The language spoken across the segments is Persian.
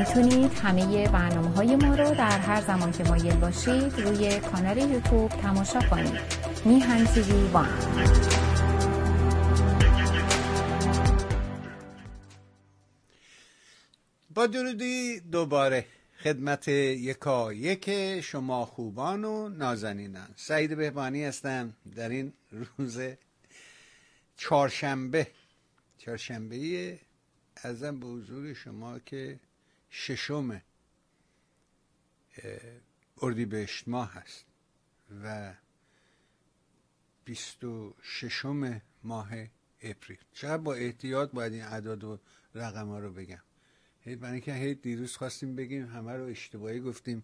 میتونید همه برنامه‌های ما رو در هر زمان که مایل باشید روی کانال یوتیوب تماشا کنید. میهن تیوی وان. با درودی دوباره خدمت یکایک شما خوبان و نازنینان. سعید بهبانی هستم در این روز چهارشنبه ازم به حضور شما که ششم اردیبهشت ماه هست و 26 ماه اپریل. شاید با احتیاط باید این اعداد و رقم‌ها رو بگم. برای اینکه دیروز خواستیم بگیم همه رو اشتباهی گفتیم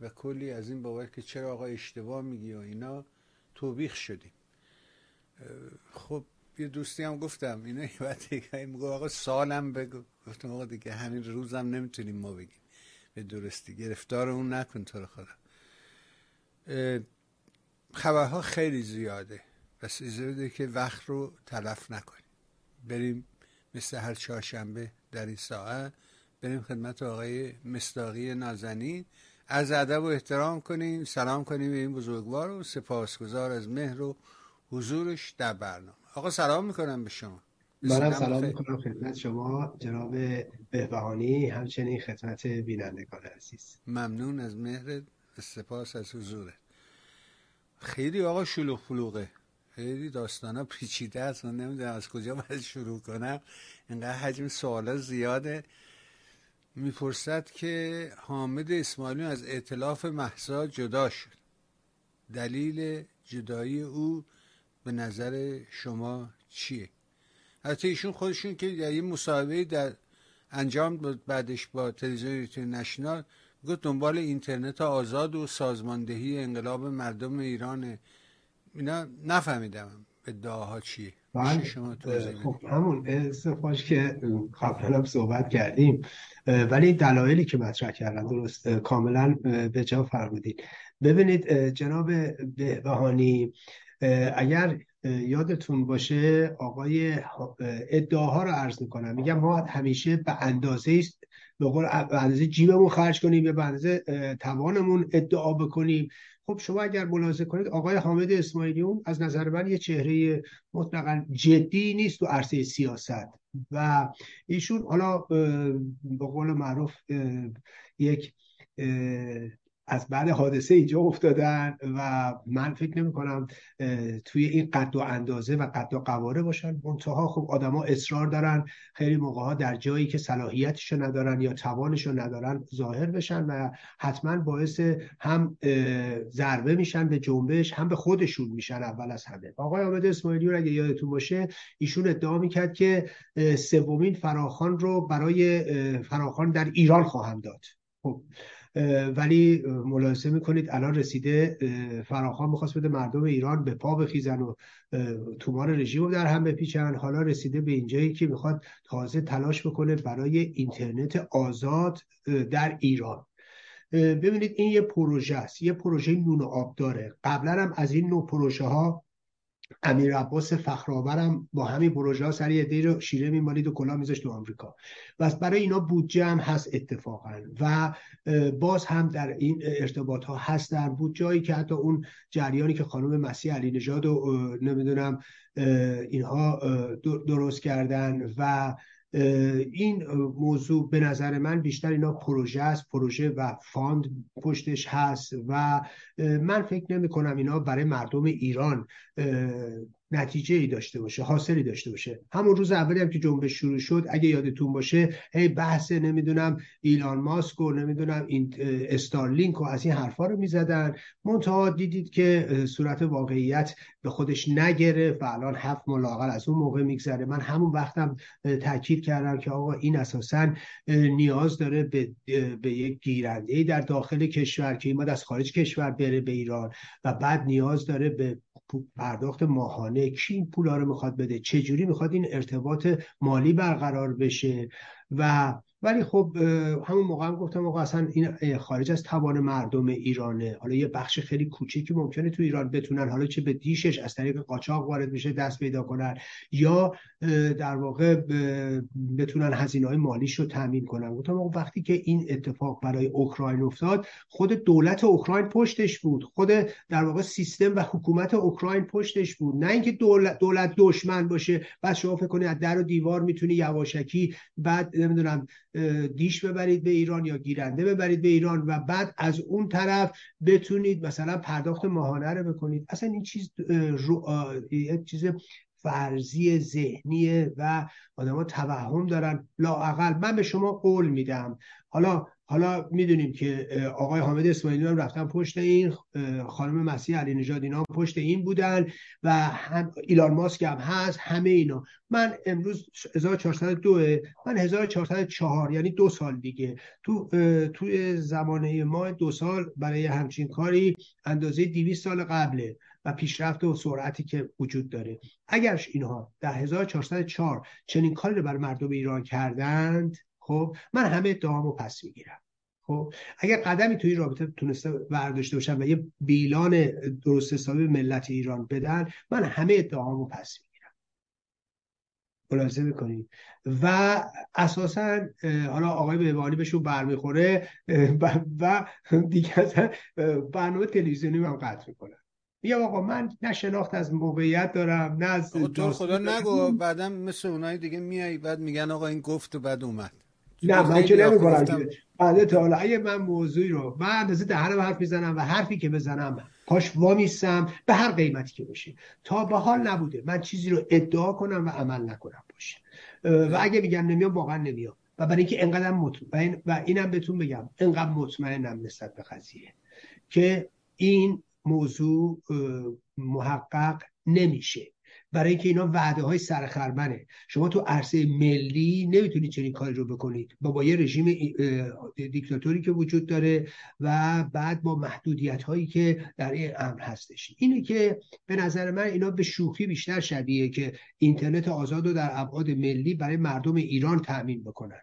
و کلی از این بابت که چرا آقا اشتباه میگی و اینا توبیخ شدیم. خب یه دوستی هم گفتم اینا یه وقت دیگه میگه آقا سالم بگو. گفتم آقا دیگه همین روزم نمیتونیم ما بگیم به درستی، گرفتار اون نکن تو رو خدا. خبرها خیلی زیاده، بس اجازه که وقت رو تلف نکنیم، بریم مثل هر چهارشنبه در این ساعت بریم خدمت آقای مصداقی نازنین. از ادب و احترام کنیم، سلام کنیم به این بزرگوار و سپاسگزار از مهر و حضورش در برنامه. آقا سلام میکنم به شما. منم سلام میکنم خدمت شما جناب بهبهانی، همچنین خدمت بینندگان عزیز. ممنون از مهر و سپاس از حضورت. خیلی آقا شلوغ پلوغه، خیلی داستانا پیچیده است، من نمیدونم از کجا باید شروع کنم، اینقدر حجم سوالا زیاده. میپرسد که حامد اسماعیلیون از ائتلاف مهسا جدا شد، دلیل جدایی او به نظر شما چیه؟ البته ایشون خودشون که در یه مصاحبه در انجام بعدش با تلویزیون اینترنشنال گفت دنبال اینترنت آزاد و سازماندهی انقلاب مردم ایرانه. اینا نفهمیدم ادعاها چیه. شما خب همون استفاش که قبلا هم صحبت کردیم، ولی دلایلی که مطرح کردن درست کاملا به جا فرمودید. ببینید جناب بهبهانی، اگر یادتون باشه آقای ادعاها رو عرض میکنم، میگم ما همیشه به اندازه جیبمون خرج کنیم، به اندازه توانمون ادعا بکنیم. خب شما اگر ملاحظه کنید آقای حامد اسماعیلیون از نظر من یه چهره مطلقاً جدی نیست تو عرصه سیاست و ایشون حالا به قول معروف یک از بعد حادثه اینجا افتادن و من فکر نمی کنم توی این قد و اندازه و قد و قواره باشن. منتها خب آدم ها اصرار دارن خیلی موقع ها در جایی که صلاحیتشو ندارن یا توانشو ندارن ظاهر بشن و حتما باعث هم ضربه میشن به جنبش، هم به خودشون میشن. اول از همه آقای حامد اسماعیلیون اگه یادتون باشه ایشون ادعا میکرد که سومین فراخوان رو برای فراخوان در ایران خواهم داد. خب ولی ملاحظه میکنید الان رسیده فراخوان میخواست بده مردم ایران به پا بخیزن و تومار رژیم رو در هم بپیچن، حالا رسیده به اینجایی که میخواد تازه تلاش بکنه برای اینترنت آزاد در ایران. ببینید این یه پروژه است، یه پروژه نون و آب داره. قبلا هم از این نوع پروژه ها امیر عباس فخرآور هم با همین پروژه ها سر یه عده‌ای رو شیره می‌مالید و کلا می‌ذاشت تو آمریکا. بس برای اینا بودجه هم هست اتفاقا و باز هم در این ارتباط ها هست در بودجه‌ای که حتی اون جریانی که خانم مسیح علینژاد و نمیدونم اینها درست کردن و این موضوع به نظر من بیشتر اینا پروژه است، پروژه و فاند پشتش هست و من فکر نمی کنم اینا برای مردم ایران نتیجه‌ای داشته باشه، حاصلی داشته باشه. همون روز اولی هم که جنبش شروع شد اگه یادتون باشه هی بحث نمیدونم ایلان ماسک و نمیدونم این استارلینک و از این حرفا رو میزدن، منتها دیدید که صورت واقعیت به خودش نگرفت و الان 7 ماه لااقل از اون موقع میگذره. من همون وقتم تاکید کردم که آقا این اساساً نیاز داره به یک گیرنده‌ای در داخل کشور که این از خارج کشور بره به ایران و بعد نیاز داره به پرداخت ماهانه. کی این پولا رو میخواد بده؟ چجوری میخواد این ارتباط مالی برقرار بشه؟ و ولی خب همون موقع هم گفتم آقا اصلا این خارج از توان مردم ایرانه. حالا یه بخش خیلی کوچیکی ممکنه تو ایران بتونن، حالا چه به دیشش از طریق قاچاق وارد میشه دست پیدا کنن یا در واقع بتونن هزینه‌های مالیش رو تامین کنن. گفتم آقا وقتی که این اتفاق برای اوکراین افتاد، خود دولت اوکراین پشتش بود، خود در واقع سیستم و حکومت اوکراین پشتش بود، نه اینکه دولت دشمن باشه بعد شما فکر کنید از در و دیوار میتونی یواشکی بعد نمیدونم دیش ببرید به ایران یا گیرنده ببرید به ایران و بعد از اون طرف بتونید مثلا پرداخت ماهانه رو بکنید. اصلا این چیز یه چیز فرضی ذهنیه و آدما توهم دارن. لااقل من به شما قول میدم، حالا میدونیم که آقای حامد اسماعیلیون رفتن پشت این، خانم مسیح علینژاد اینا پشت این بودن و هم ایلان ماسک هم هست، همه اینا. من امروز 1402، من 1404، یعنی 2 سال دیگه توی زمانه ما 2 سال برای همچین کاری اندازه 200 سال قبله و پیشرفت و سرعتی که وجود داره. اگرش اینها در 1404 چنین کاری رو بر مردم ایران کردند، خب من همه اتهامو پس میگیرم. خب اگر قدمی توی رابطه تونسته برداشته باشم و یه بیلان درست حسابی ملت ایران بدن، من همه اتهامو پس میگیرم. ملاحظه میکنید و اساسا حالا آقای بهبهانی بهشون برمیخوره و دیگه برنامه تلویزیونی من قطع میکنم. یا آقا من نه شناخت از موقعیت دارم نه از تو خدا نگو بعدم مثل اونای دیگه میای بعد میگن آقا این گفت و بعد اومد. نه من که نمیگم بعد طالعه من موضوعی رو من اندازه دهنم حرف میزنم و حرفی که بزنم پاش وامیستم به هر قیمتی که باشه. تا به حال نبوده من چیزی رو ادعا کنم و عمل نکنم باشه. و اگه میگم نمیام واقعا نمیام و برای اینکه انقدر مطمئن و اینم بهتون بگم انقدر مطمئنم نسبت به قضیه که این موضوع محقق نمیشه، برای اینکه اینا وعده های سرخرمنه. شما تو عرصه ملی نمیتونید چنین کاری رو بکنید با یه رژیم دیکتاتوری که وجود داره و بعد با محدودیت هایی که در این امر هستش. اینه که به نظر من اینا به شوخی بیشتر شبیه که اینترنت آزاد رو در ابعاد ملی برای مردم ایران تأمین بکنن.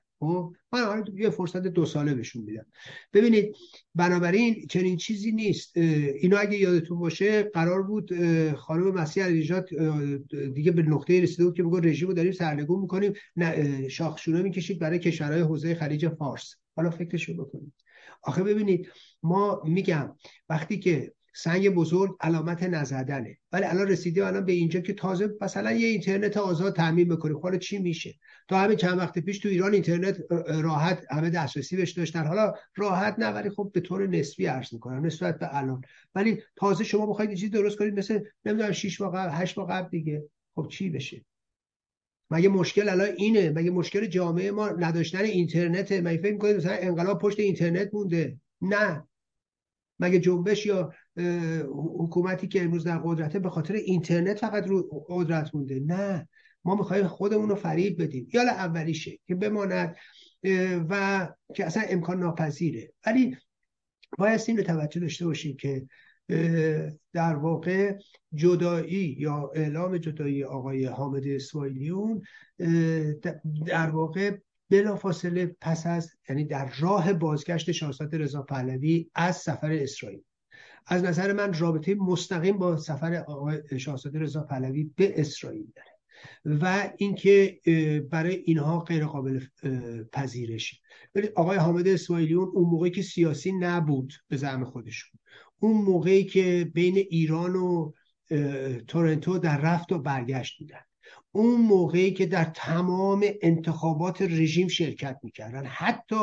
من حالا یه فرصت 2 ساله بهشون میدم. ببینید بنابراین چنین چیزی نیست. اینا اگه یادتون باشه قرار بود خانم مسیح علینژاد دیگه به نقطه رسیده بود که میگه رژیم رو داریم سرنگون میکنیم، شاخشونه میکشید برای کشورهای حوزه خلیج فارس. حالا فکرشو بکنید. آخه ببینید ما میگم وقتی که سنگ بزرگ علامت نزدنه، ولی الان رسیده الان به اینجا که تازه مثلا یه اینترنت آزاد تامین بکنیم. حالا چی میشه؟ تا همین چند وقت پیش تو ایران اینترنت راحت همه دسترسی بهش داشتن. حالا راحت نه ولی خب به طور نسبی عرض میکنم نسبت به الان. ولی تازه شما بخواید یه چیزی درست کنید مثل نمیدونم 6 ماه قبل 8 ماه قبل دیگه، خب چی بشه؟ مگه مشکل الان اینه؟ مگه مشکل جامعه ما نداشتن اینترنت؟ مگه فکر می‌کنید مثلا انقلاب پشت اینترنت مونده؟ نه. مگه جنبش یا حکومتی که امروز در قدرته به خاطر اینترنت فقط رو قدرت مونده؟ نه، ما میخوایم خودمون رو فریب بدیم. یالا اولیشه که بماند و که اصلا امکان ناپذیره. ولی بایست این رو توجه داشته باشیم که در واقع جدایی یا اعلام جدایی آقای حامد اسماعیلیون در واقع بلافاصله پس از یعنی در راه بازگشت شاهزاده رضا پهلوی از سفر اسرائیل، از نظر من رابطه مستقیم با سفر آقای شاهزاده رضا پهلوی به اسرائیل داره و اینکه برای اینها غیر قابل پذیرشه. ولی آقای حامد اسماعیلیون اون موقعی که سیاسی نبود به زعم خودشون، اون موقعی که بین ایران و تورنتو در رفت و برگشت بودن، اون موقعی که در تمام انتخابات رژیم شرکت میکردن، حتی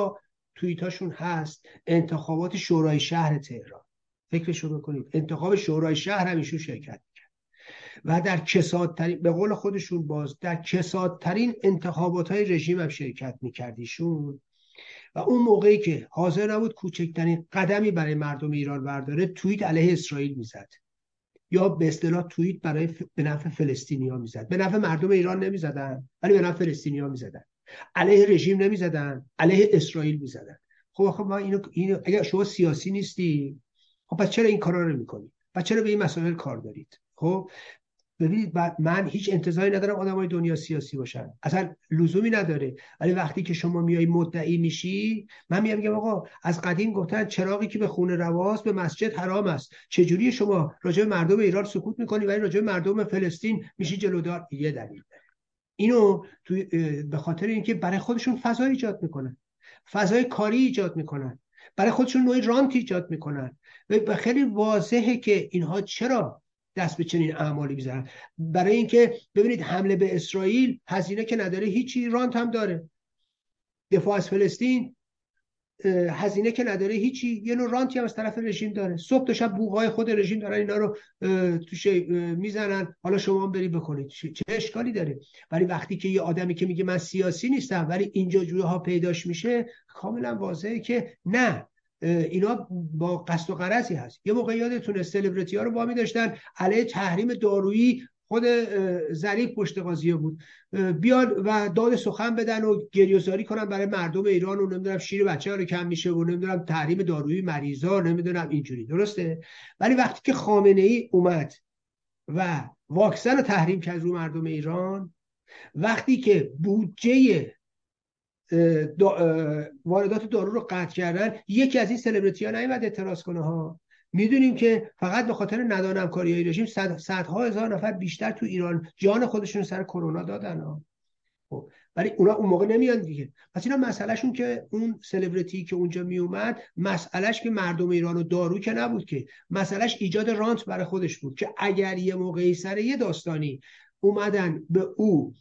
توییتاشون هست انتخابات شورای شهر تهران، فکرشو بکنید انتخاب شورای شهر هم ایشون شرکت میکرد و در کسادترین، به قول خودشون باز، در کسادترین انتخابات های رژیم هم شرکت میکرد ایشون. و اون موقعی که حاضر نبود کوچکترین قدمی برای مردم ایران برداره، توییت علیه اسرائیل میزد یا به اصطلاح توییت برای به نفع فلسطینی‌ها میزد. به نفع مردم ایران نمیزدن ولی به نفع فلسطینی‌ها میزدن. علیه رژیم نمیزدن، علیه اسرائیل میزدن. خب ما اینو اگر شما سیاسی نیستی، خب پس چرا این کارا رو میکنید؟ پس چرا به این مسائل کار دارید؟ خب ببینید من هیچ انتظاری ندارم آدمای دنیا سیاسی باشن، اصلا لزومی نداره، ولی وقتی که شما میای مدعی میشی، من میگم آقا از قدیم گفتن چراغی که به خونه رواست به مسجد حرام است، چجوری شما راجع به مردم ایران سکوت میکنی ولی راجع به مردم فلسطین میشی جلودار؟ یه دلیل اینو تو به خاطر اینکه برای خودشون فضا ایجاد میکنن، فضای کاری ایجاد میکنن، برای خودشون نوعی رانت ایجاد میکنن و خیلی واضحه که اینها چرا دست به چنین اعمالی می‌زنن. برای اینکه ببینید حمله به اسرائیل هزینه که نداره هیچی، رانت هم داره. دفاع از فلسطین هزینه که نداره هیچی، یه نوع رانتی هم از طرف رژیم داره. صبح تا شب بوقای خود رژیم دارن اینا رو توش میزنن، حالا شما هم برید بکنید، چه اشکالی داره؟ ولی وقتی که یه آدمی که میگه من سیاسی نیستم ولی اینجا جوها پیداش میشه، کاملا واضحه که نه، اینا با قصد و غرضی هست. یه موقع یادتونه سلبریتی ها رو با می داشتن علیه تحریم دارویی، خود ظریف پشت قاضیه بود، بیان و داد سخن بدن و گریه‌زاری کنن برای مردم ایران و نمیدونم شیر بچه‌ها رو کم میشه و نمیدونم تحریم دارویی مریضا، نمیدونم اینجوری، درسته؟ ولی وقتی که خامنه‌ای اومد و واکسن رو تحریم کرد رو مردم ایران، وقتی که بودجه واردات دارو رو قطع کردن، یکی از این سلبریتی ها نیومد اعتراض کنه ها. میدونیم که فقط به خاطر ندانم کاری های رژیم صدها هزار نفر بیشتر تو ایران جان خودشون سر کرونا دادن ها. خب ولی اونا اون موقع نمیان دیگه. پس اینا مسئلهشون که اون سلبریتی که اونجا میومد، مسئلهش که مردم ایران و دارو که نبود، که مسئلهش ایجاد رانت برای خودش بود که اگر یه موقعی سر یه داستانی اومدن به او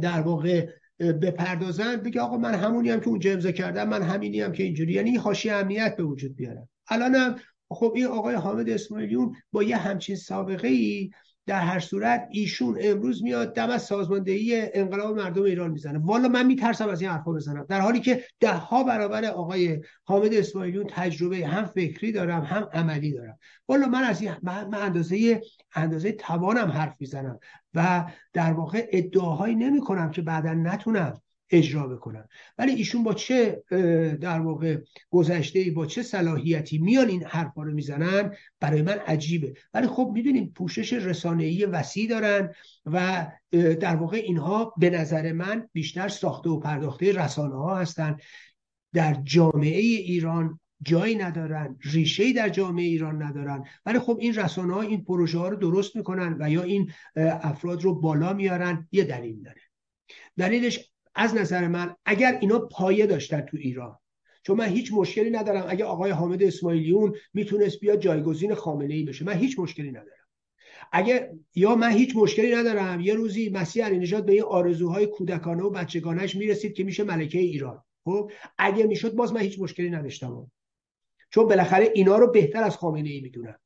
در واقع بپردازن، بگه آقا من همونی هم که اونجا امضا کردم، من همینی هم که اینجوری، یعنی حاشیه امنیت به وجود بیارم. الانم خب این آقای حامد اسماعیلیون با یه همچین سابقه‌ای، در هر صورت ایشون امروز میاد دم از سازماندهی انقلاب مردم ایران میزنه. والا من میترسم از این حرفا بزنم، در حالی که ده ها برابر آقای حامد اسماعیلیون تجربه هم فکری دارم هم عملی دارم. والا من از این من اندازه توانم حرف میزنم و در واقع ادعاهایی نمیکنم که بعداً نتونم اجرا بکنن. ولی ایشون با چه در واقع گذشته‌ای، با چه صلاحیتی میان این حرفا رو میزنن، برای من عجیبه. ولی خب میدونیم پوشش رسانه‌ای وسیع دارن و در واقع اینها به نظر من بیشتر ساخته و پرداخته رسانه‌ها هستن، در جامعه ایران جایی ندارن، ریشه‌ای در جامعه ایران ندارن. ولی خب این رسانه‌ها این پروژه ها رو درست میکنن و یا این افراد رو بالا میارن. یه دلیل داره، دلیلش از نظر من اگر اینا پایه داشتن تو ایران، چون من هیچ مشکلی ندارم اگه آقای حامد اسماعیلیون میتونست بیاد جایگزین خامنه‌ای بشه، من هیچ مشکلی ندارم. اگه یا من هیچ مشکلی ندارم یه روزی مسیح علینژاد به این آرزوهای کودکانه و بچگانهش میرسید که میشه ملکه ایران، خب اگه میشد باز من هیچ مشکلی نداشتم، چون بالاخره اینا رو بهتر از خامنه‌ای میدونم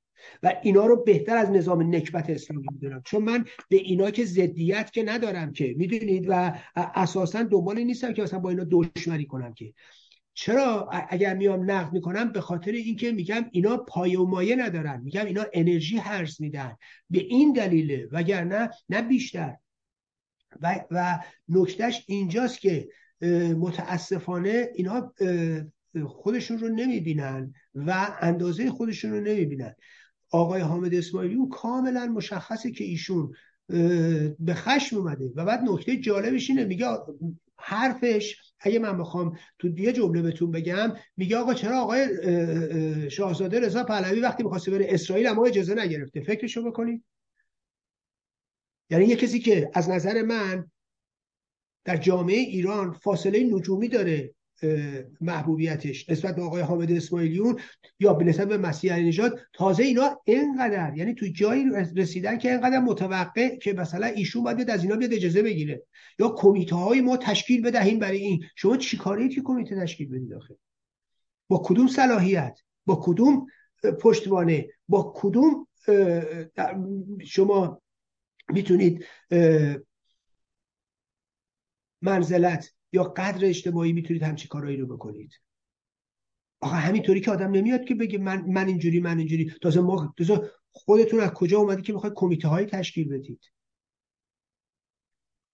و اینا رو بهتر از نظام نکبت اسلامی میدونم، چون من به اینا که ضدیت که ندارم که، میدونید، و اساسا دنبال نیستم که اصلا با اینا دشمنی کنم که. چرا اگر میام نقد میکنم؟ به خاطر اینکه میگم اینا پایه و مایه ندارن، میگم اینا انرژی هرس میدن، به این دلیله، وگرنه نه بیشتر. و نکتهش اینجاست که متاسفانه اینا خودشون رو نمیبینن و اندازه خودشون رو نمیبینن. آقای حامد اسماعیلیون کاملا مشخصه که ایشون به خشم اومده و بعد نکته جالبش اینه، میگه حرفش، اگه من بخوام تو یه جمله بهتون بگم، میگه آقا چرا آقای شاهزاده رضا پهلوی وقتی می‌خواسته بره اسرائیل اما اجازه نگرفته؟ فکرشو بکنید. یعنی یه کسی که از نظر من در جامعه ایران فاصله نجومی داره محبوبیتش نسبت به آقای حامد اسماعیلیون یا نسبت به مسیح علینژاد، تازه اینا اینقدر، یعنی تو جایی رسیدن که اینقدر متوقع که مثلا ایشون باید از اینا بیاد اجازه بگیره یا کمیته های ما تشکیل بدهیم برای این. شما چیکاره که کمیته تشکیل بدید آخه؟ با کدوم صلاحیت، با کدوم پشتوانه، با کدوم شما میتونید منزلت یا قدر اجتماعی میتونید همچی کارایی رو بکنید؟ آخه همینطوری که آدم نمیاد که بگه من اینجوری، من اینجوری. تازه خودتون از کجا اومدی که میخواید کمیته های تشکیل بدید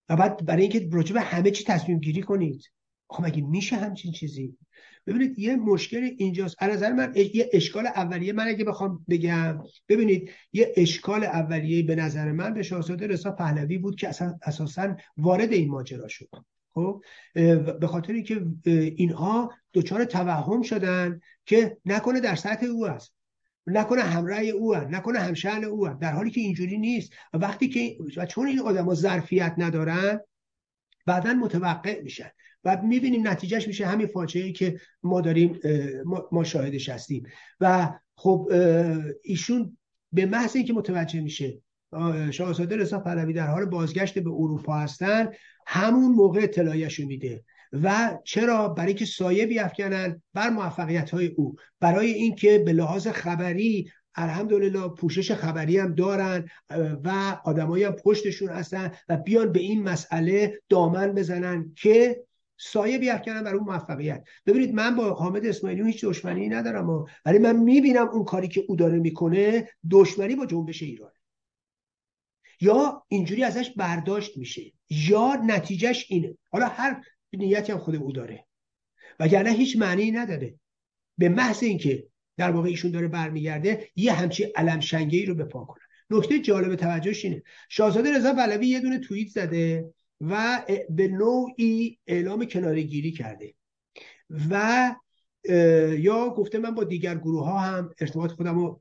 و بعد برای اینکه راجع به همه چی تصمیم گیری کنید؟ آخه مگه میشه همچین چیزی؟ ببینید یه مشکل اینجاست. از نظر من یه اشکال اولیه، من اگه بخوام بگم، ببینید یه اشکال اولیه به نظر من به شاهزاده رضا پهلوی بود که اساساً وارد این ماجرا شد. خب به خاطر اینکه اینها دوچار توهم شدن که نکنه در سطح او است، نکنه همراه او هست، نکنه همشهر او هست، در حالی که اینجوری نیست. وقتی که چون این آدم‌ها ظرفیت ندارن بعداً متوقع میشن و میبینیم نتیجهش میشه همین فاجعه‌ای که ما داریم، ما شاهدش هستیم. و خب ایشون به محض اینکه متوجه میشه شاهزاده رضا پهلوی در حال بازگشت به اروپا هستن، همون موقع اطلاعیشو میده. و چرا؟ برای که سایه بیفکنن بر موفقیت‌های او، برای اینکه به لحاظ خبری الحمدلله پوشش خبری هم دارن و آدمایی هم پشتشون هستن و بیان به این مسئله دامن بزنن که سایه بیفکنن بر اون موفقیت. ببینید من با حامد اسماعیلیون هیچ دشمنی ندارم، ولی من میبینم اون کاری که او داره میکنه دشمنی با جنبش ایران، یا اینجوری ازش برداشت میشه، یا نتیجهش اینه. حالا هر نیتی هم خود او داره، وگرنه هیچ معنی نداره. به محض اینکه در واقع ایشون داره برمیگرده یه همچی علم شنگه‌ای رو به پا کنه. نکته جالب توجهش اینه شاهزاده رضا پهلوی یه دونه توییت زده و به نوعی اعلام کناره‌گیری کرده و یا گفته من با دیگر گروه‌ها هم ارتباط خودم رو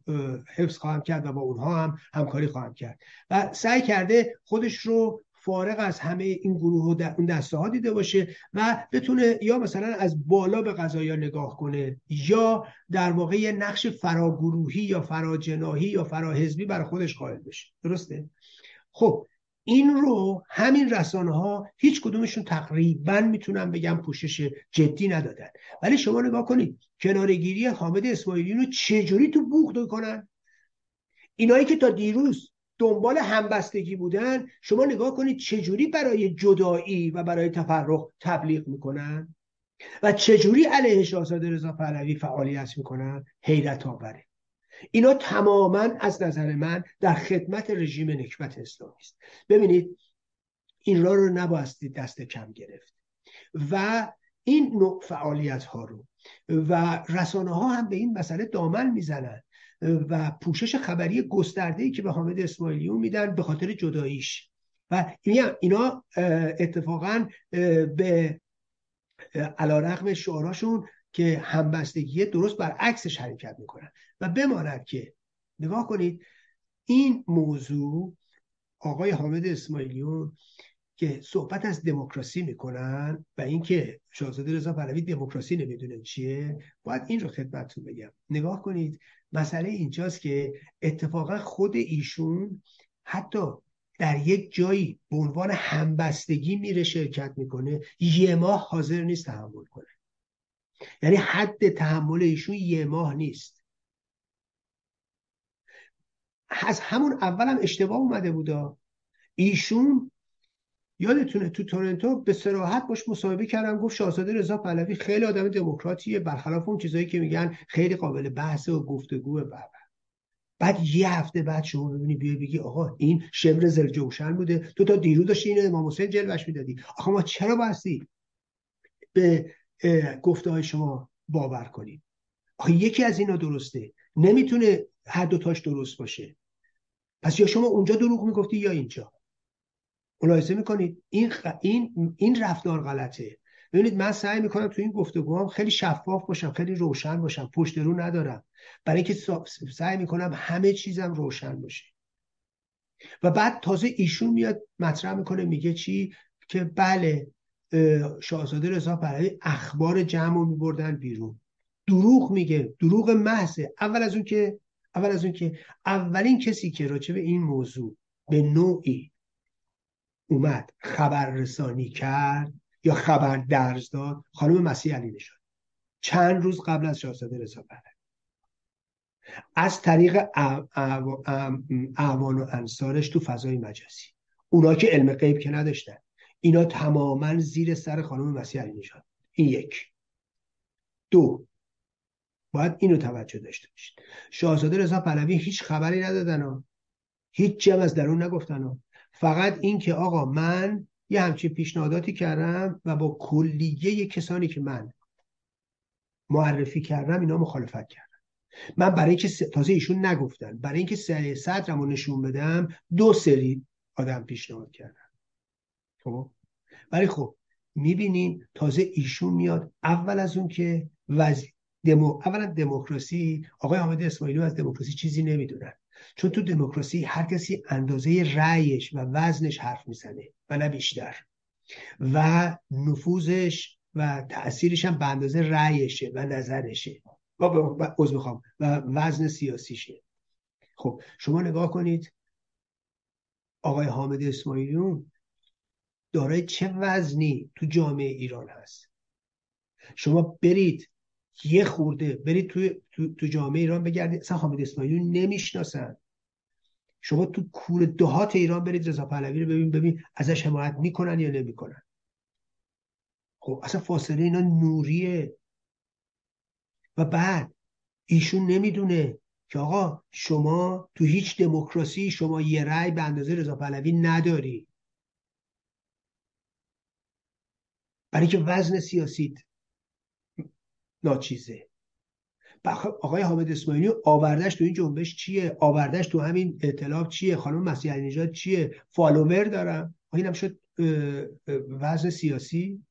حفظ خواهم کرد و با اونها هم همکاری خواهم کرد و سعی کرده خودش رو فارغ از همه این گروه و اون دسته ها دیده باشه و بتونه یا مثلا از بالا به قضایا نگاه کنه یا در واقع یه نقش فراگروهی یا فراجناحی یا فراحزبی برای خودش قائل بشه. درسته؟ خب این رو همین رسانه ها هیچ کدومشون تقریبا میتونم بگم پوشش جدی ندادن. ولی شما نگاه کنید کناره‌گیری حامد اسماعیلیون رو چجوری تو بوق کنن. اینایی که تا دیروز دنبال همبستگی بودن شما نگاه کنید چجوری برای جدایی و برای تفرق تبلیغ میکنن و چجوری علیه شاهزاده رضا پهلوی فعالیت میکنن. حیرت آوره. اینا تماما از نظر من در خدمت رژیم نکبت اسلامی است. ببینید این را رو نبایستی دست کم گرفت و این نوع فعالیت ها رو و رسانه ها هم به این مسئله دامن میزنن و پوشش خبری گسترده‌ای که به حامد اسماعیلیون میدن به خاطر جداییش و اینا اتفاقا به علیرغم شعاراشون که همبستگیه درست برعکسش حرکت میکنن. و بماند که نگاه کنید این موضوع آقای حامد اسماعیلیون که صحبت از دموکراسی میکنن و اینکه شاهزاده رضا پهلوی دموکراسی نمیدونه چیه، باید این رو خدمتتون بگم. نگاه کنید مسئله اینجاست که اتفاقا خود ایشون حتی در یک جایی به عنوان همبستگی میره شرکت میکنه، یه ماه حاضر نیست تحمل کنه. یعنی حد تحمل ایشون یه ماه نیست. از همون اول هم اشتباه اومده بودا. ایشون یادتونه تو تورنتو به صراحت باش مصاحبه کردم، گفت شاهزاده رضا پهلوی خیلی آدم دموکراتیه، برخلاف اون چیزایی که میگن خیلی قابل بحث و گفتگوه. بعد یه هفته بعد شما ببینی بیای بگی آقا این شمر زلجوشن بوده، تو تا دیروز داشتی اینو امام حسین جلوش میدادی. آخه ما چرا بایستی به گفته های شما باور کنیم؟ آخه یکی از اینا درسته، نمیتونه هر دو تاش درست باشه. پس یا شما اونجا دروغ میگفتی یا اینجا. ملاحظه میکنید این رفتار غلطه. ببینید من سعی میکنم تو این گفتگوام خیلی شفاف باشم، خیلی روشن باشم، پشت رو ندارم، برای اینکه سعی میکنم همه چیزم روشن باشه. و بعد تازه ایشون میاد مطرح میکنه میگه چی؟ که بله شاهزاده رضا پهلوی اخبار جمعو میبردن بیرون. دروغ میگه، دروغ محض. اول از اون که اولین کسی که راجع به این موضوع به نوعی اومد خبررسانی کرد یا خبر درز داد خانم مسیح علینژاد چند روز قبل از شاهزاده رضا پهلوی از طریق اعوان و انصارش تو فضای مجازی. اونا که علم غیب که نداشتن، اینا تماما زیر سر خانم مسیح علینژاد. این یک. دو، باید اینو توجه داشته باشید شاهزاده رضا پهلوی هیچ خبری ندادن، هیچ جمع از درون نگفتن، فقط این که آقا من یه همچین پیشنهاداتی کردم و با کلیه کسانی که من معرفی کردم اینا مخالفت کردم. من برای اینکه تازه ایشون نگفتن، برای اینکه صدرم رو نشون بدم دو سری آدم پیشنهاد کردن. خب ولی خب میبینین تازه ایشون میاد اول از اون که اولا دموکراسی، آقای حامد اسماعیلیون از دموکراسی چیزی نمیدونن، چون تو دموکراسی هر کسی اندازه رأیش و وزنش حرف میزنه و نه بیشتر، و نفوذش و تأثیرش هم به اندازه رأیشه و نظرشه و وزن سیاسیشه. خب شما نگاه کنید آقای حامد اسماعیلیون دارای چه وزنی تو جامعه ایران هست. شما برید یه خورده برید تو جامعه ایران بگردید، اصلا حامد اسماعیلیون نمیشناسن. شما تو کور دهات ایران برید رضا پهلوی رو ببین ازش حمایت میکنن یا نمیکنن. خب اصلا فاصله اینا نوریه. و بعد ایشون نمیدونه که آقا شما تو هیچ دموکراسی شما یه رأی به اندازه رضا پهلوی نداری، برای که وزن سیاسیت ناچیزه. آقای حامد اسماعیلیون آوردش تو این جنبش چیه؟ آوردش تو همین ائتلاف چیه؟ خانم مسیح علینژاد چیه؟ فالوور دارم، اینم شد وزن سیاسی.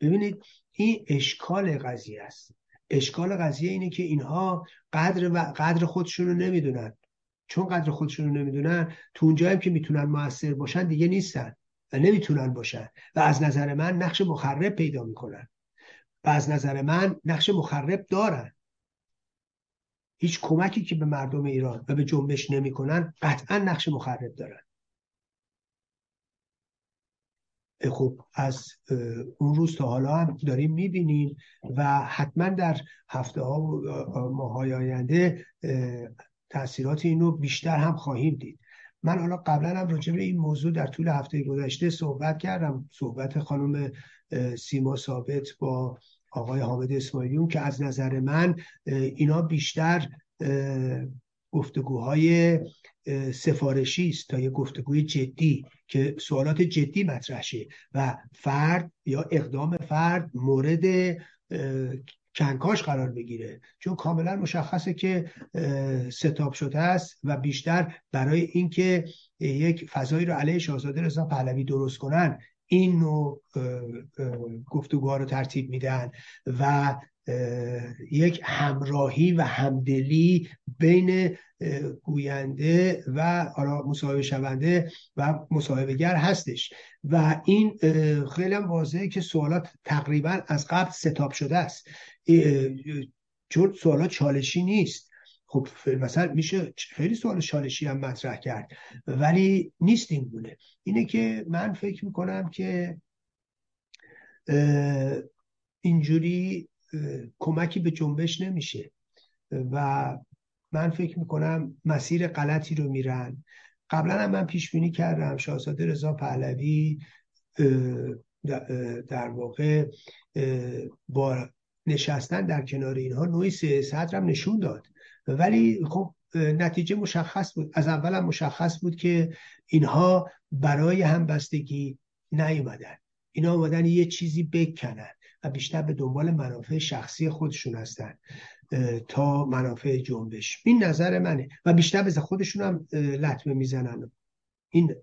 ببینید این اشکال قضیه است. اشکال قضیه اینه که اینها قدر خودشون رو نمیدونن. چون قدر خودشون رو نمیدونن، تو اونجایی که میتونن موثر باشن دیگه نیستن و نمیتونن باشن، و از نظر من نقش مخرب پیدا میکنن و از نظر من نقش مخرب دارن. هیچ کمکی که به مردم ایران و به جنبش نمیکنن قطعا نقش مخرب دارن. خب از اون روز تا حالا هم داریم میبینیم و حتما در هفته ها و ماهای آینده تأثیرات اینو بیشتر هم خواهیم دید. من حالا قبلا هم راجع به این موضوع در طول هفته گذشته صحبت کردم، صحبت خانم سیما ثابت با آقای حامد اسماعیلیون، که از نظر من اینا بیشتر گفتگوهای سفارشی است تا یک گفتگوی جدی که سوالات جدی مطرح شه و فرد یا اقدام فرد مورد کنکاش قرار بگیره، چون کاملا مشخصه که ستاب شده است و بیشتر برای اینکه یک فضایی رو علیه شاهزاده رضا پهلوی درست کنن این نوع گفتگوها رو ترتیب میدن و یک همراهی و همدلی بین گوینده و مصاحبه شونده و مصاحبه گر هستش و این خیلی هم واضحه که سوالات تقریبا از قبل ستاب شده است، چون سوالات چالشی نیست. خب مثلا میشه خیلی سوال چالشی هم مطرح کرد ولی نیست. این گونه اینه که من فکر میکنم که اینجوری کمکی به جنبش نمیشه و من فکر میکنم مسیر غلطی رو میرن. قبلا هم من پیش بینی کردم شاهزاده رضا پهلوی در واقع با نشستن در کنار اینها نوعی سیاست هم نشون داد، ولی خب نتیجه مشخص بود، از اول هم مشخص بود که اینها برای همبستگی نیومدن، اینا اومدن یه چیزی بکنن و بیشتر به دنبال منافع شخصی خودشون هستن تا منافع جنبش. این نظر منه و بیشتر به خودشون هم لطمه میزنن. این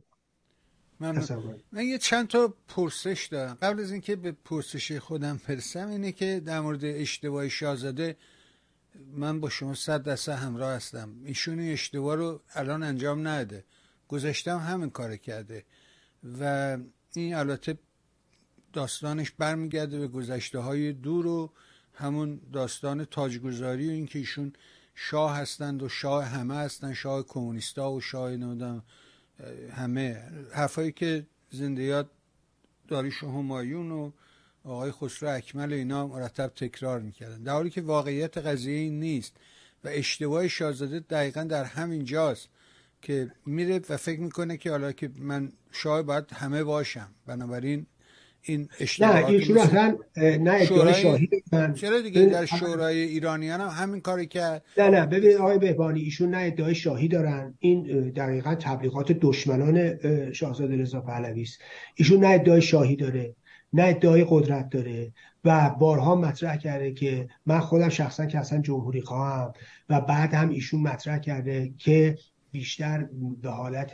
من یه چند تا پرسش دارم قبل از اینکه به پرسش خودم برسم. اینه که در مورد اشتباه شاهزاده من با شما 100% همراه هستم. ایشون اشتباه رو الان انجام نده، گذشتم همین کار کرده و این البته داستانش برمیگرده به گذشته های دور و همون داستان تاجگذاری و این که ایشون شاه هستند و شاه همه هستند، شاه کمونیستا و شاه نمیدونم همه، حرفایی که زنده یاد داریوش همایون و آقای خسرو اکمل و اینا مرتب تکرار میکردن، در حالی که واقعیت قضیه این نیست و اشتباه شاهزاده دقیقا در همین جاست که میره و فکر میکنه که حالا که من شاه باید همه باشم، بنابراین این اشتباهات؟ نه ایشون اصلا نه ادعای شاهیدن. چرا دیگه در شورای ایرانیان هم همین کاری کرد؟ نه ببین آقای بهبانی، ایشون نه ادعای شاهی دارن، این دقیقاً تبلیغات دشمنان شاهزاده رضا پهلوی است. ایشون نه ادعای شاهی داره، نه ادعای قدرت داره و بارها مطرح کرده که من خودم شخصا که اصلا جمهوری خواهم و بعد هم ایشون مطرح کرده که بیشتر به حالت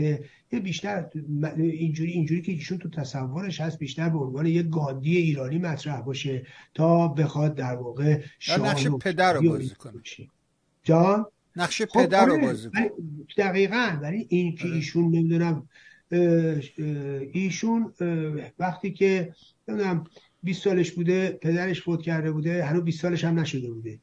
بیشتر اینجوری که ایشون تو تصورش هست بیشتر به عنوان یک گاندی ایرانی مطرح باشه تا بخواد در واقع نقش پدر رو بازی کنه. جا نقش پدر رو بازی کنه دقیقاً. ولی این که ایشون نمیدونم ایشون وقتی که نمیدونم 20 سالش بوده پدرش فوت کرده بوده، هنوز 20 سالش هم نشده بوده،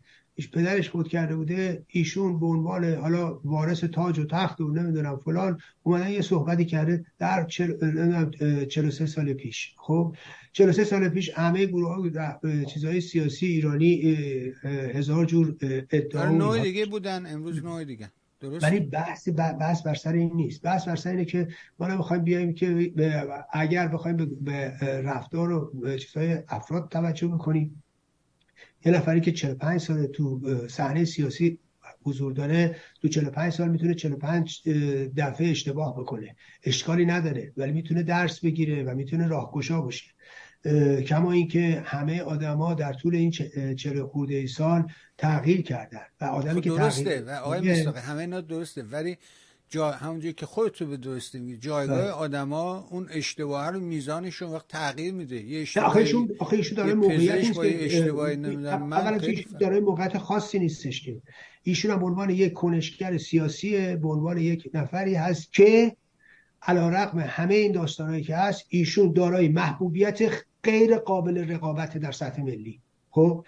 پدرش فوت کرده بوده، ایشون به عنوان حالا وارث تاج و تخت و نمیدونم فلان اومدن یه صحبتی کرده در 43 سال پیش. خب 43 سال پیش همه گروه‌ها چیزهای سیاسی ایرانی هزار جور ادعا نوع دیگه بودن، امروز نوع دیگه. ولی بحث بر سر این نیست، بحث بر سر اینه که ما نمیخوایم بیایم که اگر بخوایم به رفتار و چیزهای افراد توجه بکنیم، یه نفری که 45 سال تو صحنه سیاسی حضور داره تو 45 سال میتونه 45 دفعه اشتباه بکنه، اشکالی نداره، ولی میتونه درس بگیره و میتونه راهگشا بشه. کما اینکه همه آدما در طول این 40 خورده ای سال تغییر کردن و آدمی که درسته و آقای مصداقی همه اینا درسته، ولی همونجوری که خودتو به درستی میگی جایگاه آدما اون اشتباه رو میزانشون وقت تغییر میده. یه اشتباه آخه ایشون داره موقعیت اشتباهی نمیدونم من داره موقعیت خاصی نیستش که ایشون هم به عنوان یک کنشگر سیاسیه، به عنوان یک نفری هست که علی‌رغم همه این داستانایی که هست ایشون دارای محبوبیت غیر قابل رقابت در سطح ملی. خب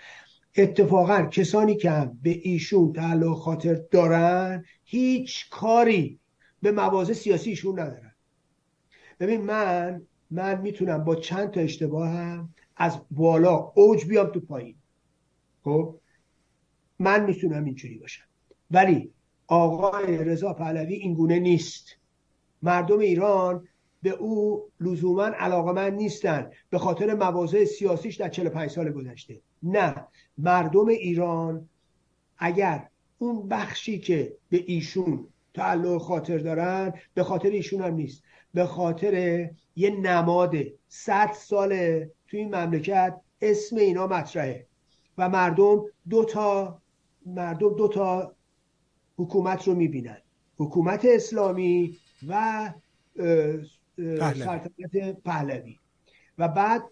اتفاقا کسانی که هم به ایشون تعلق خاطر دارن هیچ کاری به مواضع سیاسی ایشون ندارن. ببین من میتونم با چند تا اشتباهم از بالا اوج بیام تو پایین. خب من میتونم اینجوری باشم، ولی آقای رضا پهلوی اینگونه نیست. مردم ایران به او لزوما علاقه‌مند نیستن به خاطر مواضع سیاسیش در 45 سال گذشته. نه، مردم ایران اگر اون بخشی که به ایشون تعلق خاطر دارن به خاطر ایشون هم نیست، به خاطر یه نماد 100 ساله توی این مملکت اسم اینا مطرحه و مردم دو تا حکومت رو میبینن، حکومت اسلامی و سلطنت پهلوی، و بعد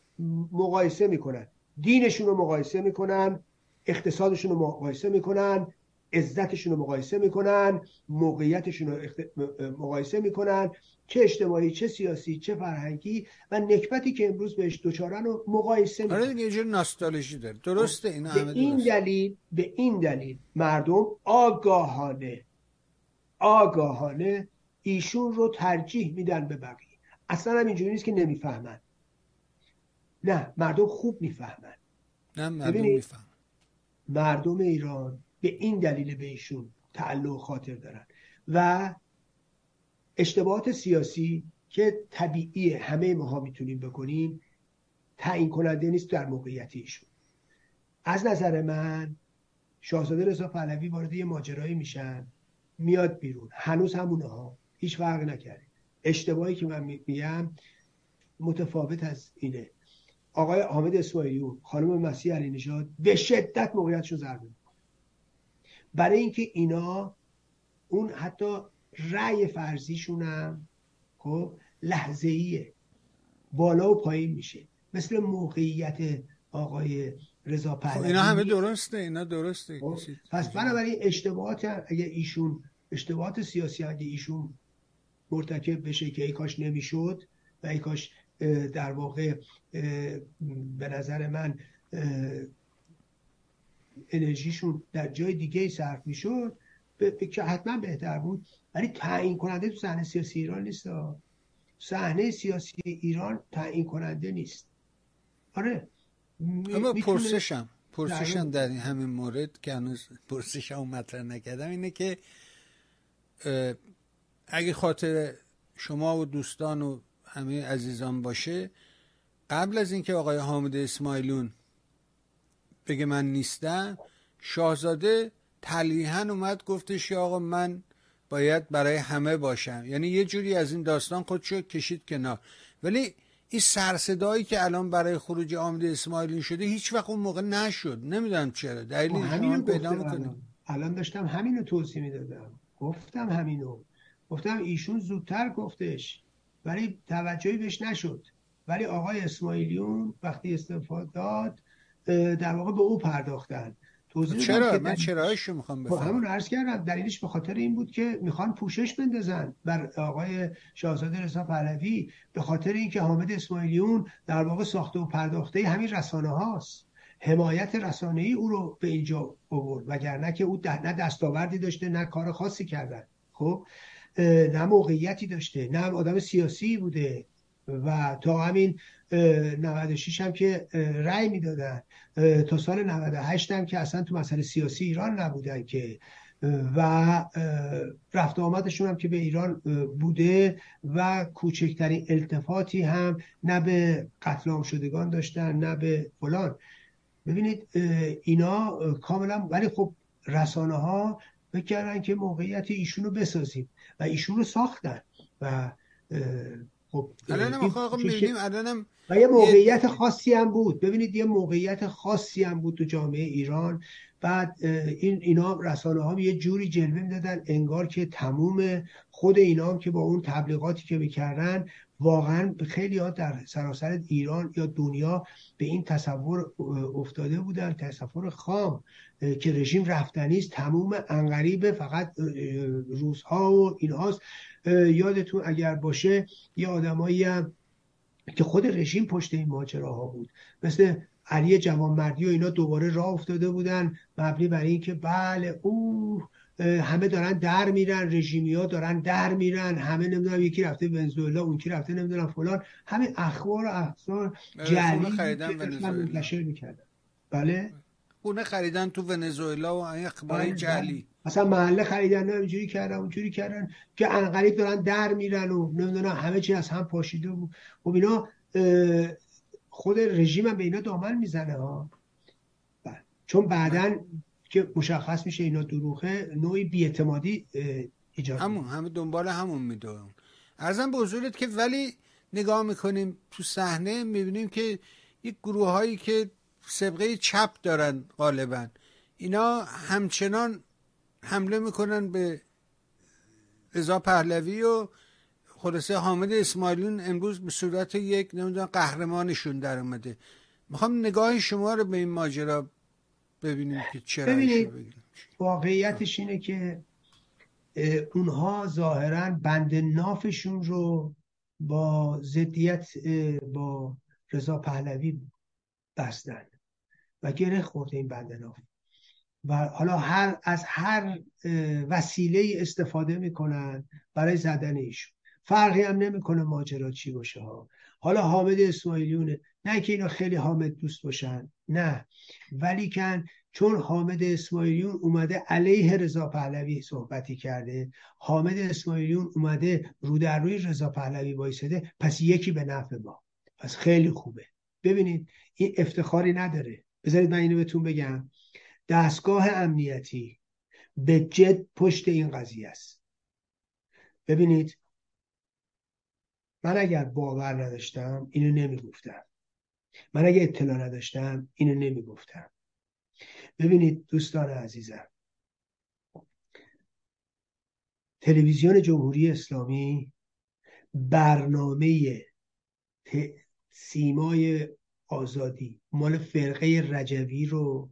مقایسه میکنن، دینشون رو مقایسه میکنن، اقتصادشون رو مقایسه میکنن، عزتشون رو مقایسه میکنن، موقعیتشون رو مقایسه میکنن، چه اجتماعی چه سیاسی چه فرهنگی، و نکبتی که امروز بهش دوچارن رو مقایسه میکنن. آره دیگه یه جور ناستالژی داره. درسته اینا همه درسته. به این دلیل مردم آگاهانه ایشون رو ترجیح میدن به بقیه. اصلا هم اینجوری نیست که نمیفهمن، نه مردم خوب میفهمن. نه مردم میفهمن. مردم ایران به این دلیل به ایشون تعلق خاطر دارن و اشتباهات سیاسی که طبیعی همه ماها میتونیم بکنیم تعیین کننده نیست در موقعیت ایشون. از نظر من شاهزاده رضا پهلوی وارد یه ماجرایی میشن، میاد بیرون، هنوز همونها، هیچ فرقی نکرده. اشتباهی که من میگم متفاوت از اینه. آقای حامد اسماعیلیون، خانم مسیح علینژاد به شدت موقعیتشون ضربه می‌خوره، برای اینکه اینا اون حتی رأی فرضیشون هم خب لحظه‌ایه، بالا و پایین میشه، مثل موقعیت آقای رضا پهلوی. اینا همه درسته، اینا درسته. پس بنابراین اشتباهات اگه ایشون اشتباهات سیاسی اگه ایشون مرتکب بشه که ای کاش نمیشد و ای کاش در واقع به نظر من انرژیشون در جای دیگه صرف میشد که حتما بهتر بود، ولی تعیین کننده تو صحنه سیاسی ایران نیست. صحنه سیاسی ایران تعیین کننده نیست. آره اما پرسشم در این همین مورد که هنوز پرسشم مطرح نکردم اینه که اگه خاطر شما و دوستان و همه عزیزان باشه قبل از اینکه آقای حامد اسماعیلیون بگه من نیستم، شاهزاده تلیحاً اومد گفتش که آقا من باید برای همه باشم، یعنی یه جوری از این داستان خودشو کشید کنار. ولی این سرصدایی که الان برای خروج حامد اسماعیلیون شده هیچ وقت اون موقع نشد، نمیدونم چرا، دلیلش رو پیدا می‌کنم. الان داشتم همین رو توضیح میدادم، گفتم همینو، گفتم ایشون زودتر گفتش ولی توجهی بهش نشد، ولی آقای اسماعیلیون وقتی استعفا داد در واقع به او پرداختن. چرا؟ من چرایشو میخوام بفهمم. همون عرض کردم دلیلش به خاطر این بود که میخوان پوشش بندازن بر آقای شاهزاده رضا پهلوی، به خاطر اینکه حامد اسماعیلیون در واقع ساخته و پرداخته همین رسانه هاست، حمایت رسانه‌ای او رو به اینجا آورد، وگرنه که او نه دستاوردی داشته، نه کار خاصی کردن، خب نه موقعیتی داشته، نه آدم سیاسی بوده و تا همین 96 هم که رأی میدادن، تا سال 98 هم که اصلا تو مسئله سیاسی ایران نبودن که، و رفت آمدشون هم که به ایران بوده و کوچکترین التفاتی هم نه به قتل عام شدگان داشتن نه به فلان. ببینید اینا کاملا، ولی خب رسانه ها بکردن که موقعیت ایشون رو بسازیم و ایشون رو ساختن و خب الان ما خواهم می‌بینیم الانم و یه موقعیت خاصی هم بود. ببینید یه موقعیت خاصی هم بود تو جامعه ایران. بعد اینا رسانه ها یه جوری جلوه میدادن انگار که تموم خود اینا هم که با اون تبلیغاتی که میکردن واقعا خیلی ها در سراسر ایران یا دنیا به این تصور افتاده بودن، تصور خام که رژیم رفتنی است، تموم انقریب فقط روس‌ها و اینهاست. یادتون اگر باشه یه آدمایی هم که خود رژیم پشت این ماجراها بود مثل علی جوانمردی و اینا دوباره راه افتاده بودن مبنی بر این که بله اوه همه دارن در میرن، رژیمیا دارن در میرن، همه نمیدونم یکی رفته ونزوئلا، اون کی رفته نمیدونم فلان، همه اخبار و احزار جعلی خریدن ونزوئلا نشر میکردن. بله خونه خریدن تو ونزوئلا و اخبار جعلی، مثلا محله خریدن، اینجوری کردن اونجوری کردن که انقریب دارن در میرن و نمیدونم همه چی از هم پاشیده بود. خب اینا خود رژیم هم به اینا دامن میزنه ها، چون بعدن که مشخص میشه اینا دروغه، نوعی بی‌اعتمادی ایجاد همون همه دنبال همون میدونم. عرضم به حضورت که ولی نگاه میکنیم تو صحنه میبینیم که یک گروه هایی که سابقه چپ دارن غالبا اینا همچنان حمله میکنن به رضا پهلوی و خلاصه حامد اسماعیلیون امروز به صورت یک نمیدونم قهرمانشون در اومده. میخوام نگاه شما رو به این ماجرا ببینیم که چرا. ببینید واقعیتش اینه که اونها ظاهراً بند نافشون رو با ضدیت با رضا پهلوی بستن و گره خورده این بند ناف و حالا از هر وسیله استفاده میکنن برای زدن ایشون، فرقی هم نمیکنه ماجرا چی باشه ها. حالا حامد اسماعیلیونه، نه که اینا خیلی حامد دوست باشن، نه، ولی کن چون حامد اسماعیلیون اومده علیه رضا پهلوی صحبتی کرده، حامد اسماعیلیون اومده رو در روی رضا پهلوی وایساده، پس یکی به نفع ما، پس خیلی خوبه. ببینید این افتخاری نداره. بذارید من اینو بهتون بگم، دستگاه امنیتی به جد پشت این قضیه است. ببینید من اگر باور نداشتم اینو نمیگفتم، من اگه اطلاع نداشتم اینو نمیگفتم. ببینید دوستان عزیزم، تلویزیون جمهوری اسلامی برنامه سیمای آزادی مال فرقه رجوی رو،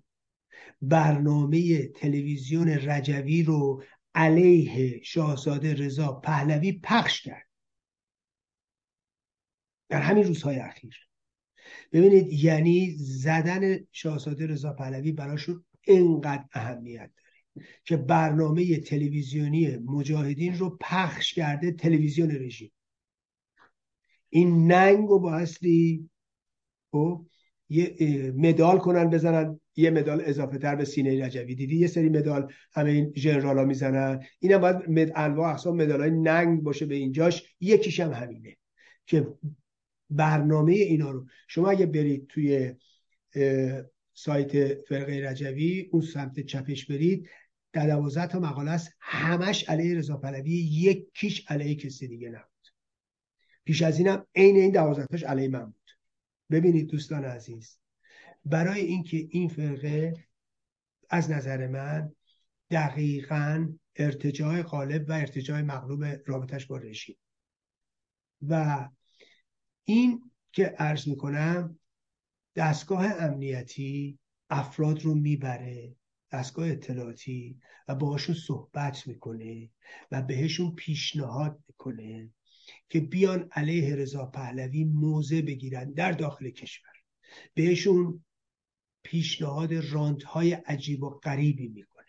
برنامه تلویزیون رجوی رو علیه شاهزاده رضا پهلوی پخش کرد در همین روزهای اخیر. ببینید یعنی زدن شاهزاده رضا پهلوی براشون اینقدر اهمیت داره که برنامه تلویزیونی مجاهدین رو پخش کرده تلویزیون رژیم. این ننگ رو بایستی یه مدال کنن بزنن، یه مدال اضافه تر به سینه رجوی. دیدی یه سری مدال همه این ژنرالا میزنن، اینا باید انواع اقسام مدالای ننگ باشه به اینجاش، یکیش هم همینه که برنامه اینا رو شما اگه برید توی سایت فرقه رجوی اون سمت چپش برید، در 12 تا مقاله است، همش علیه رضا پهلوی، یکیش علیه کسی دیگه نبود. پیش از اینم عین این 12 تاش علیه من بود. ببینید دوستان عزیز، برای اینکه این فرقه از نظر من دقیقاً ارتجاع غالب و ارتجاع مغلوب رابطش با رژیم و این که عرض میکنم دستگاه امنیتی افراد رو میبره، دستگاه اطلاعاتی، و باهاشون صحبت میکنه و بهشون پیشنهاد میکنه که بیان علیه رضا پهلوی موضع بگیرن در داخل کشور. بهشون پیشنهاد راندهای عجیب و غریبی میکنه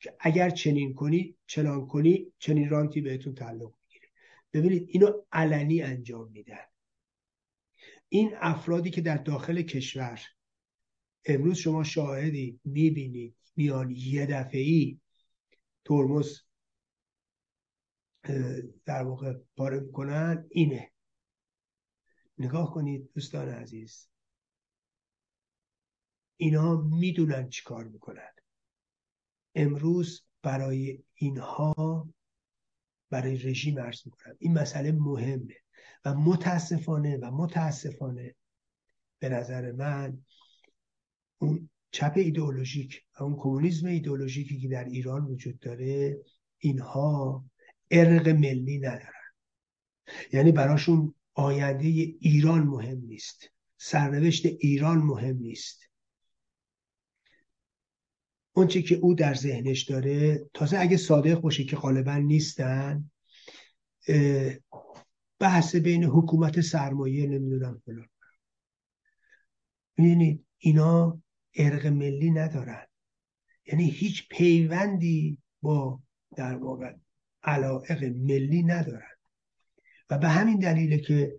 که اگر چنین کنی چنان کنی چنین رانتی بهتون تعلق میگیره. ببینید اینو علنی انجام میدن. این افرادی که در داخل کشور امروز شما شاهدی میبینید میان یه دفعی ترمز در واقع پاره میکنن، اینه. نگاه کنید دوستان عزیز، اینا میدونن چی کار میکنن. امروز برای اینها، برای رژیم عرض میکنم، این مسئله مهمه و متاسفانه به نظر من اون چپ ایدئولوژیک و اون کمونیسم ایدئولوژیکی که در ایران وجود داره، اینها ارق ملی ندارن. یعنی براشون آینده ایران مهم نیست، سرنوشت ایران مهم نیست. اون چی که او در ذهنش داره، تازه اگه صادق باشه که غالبا نیستن، بحث بین حکومت سرمایه نمیدونم فلان. ببینید اینا ارق ملی ندارن، یعنی هیچ پیوندی با در واقع علایق ملی ندارن و به همین دلیله که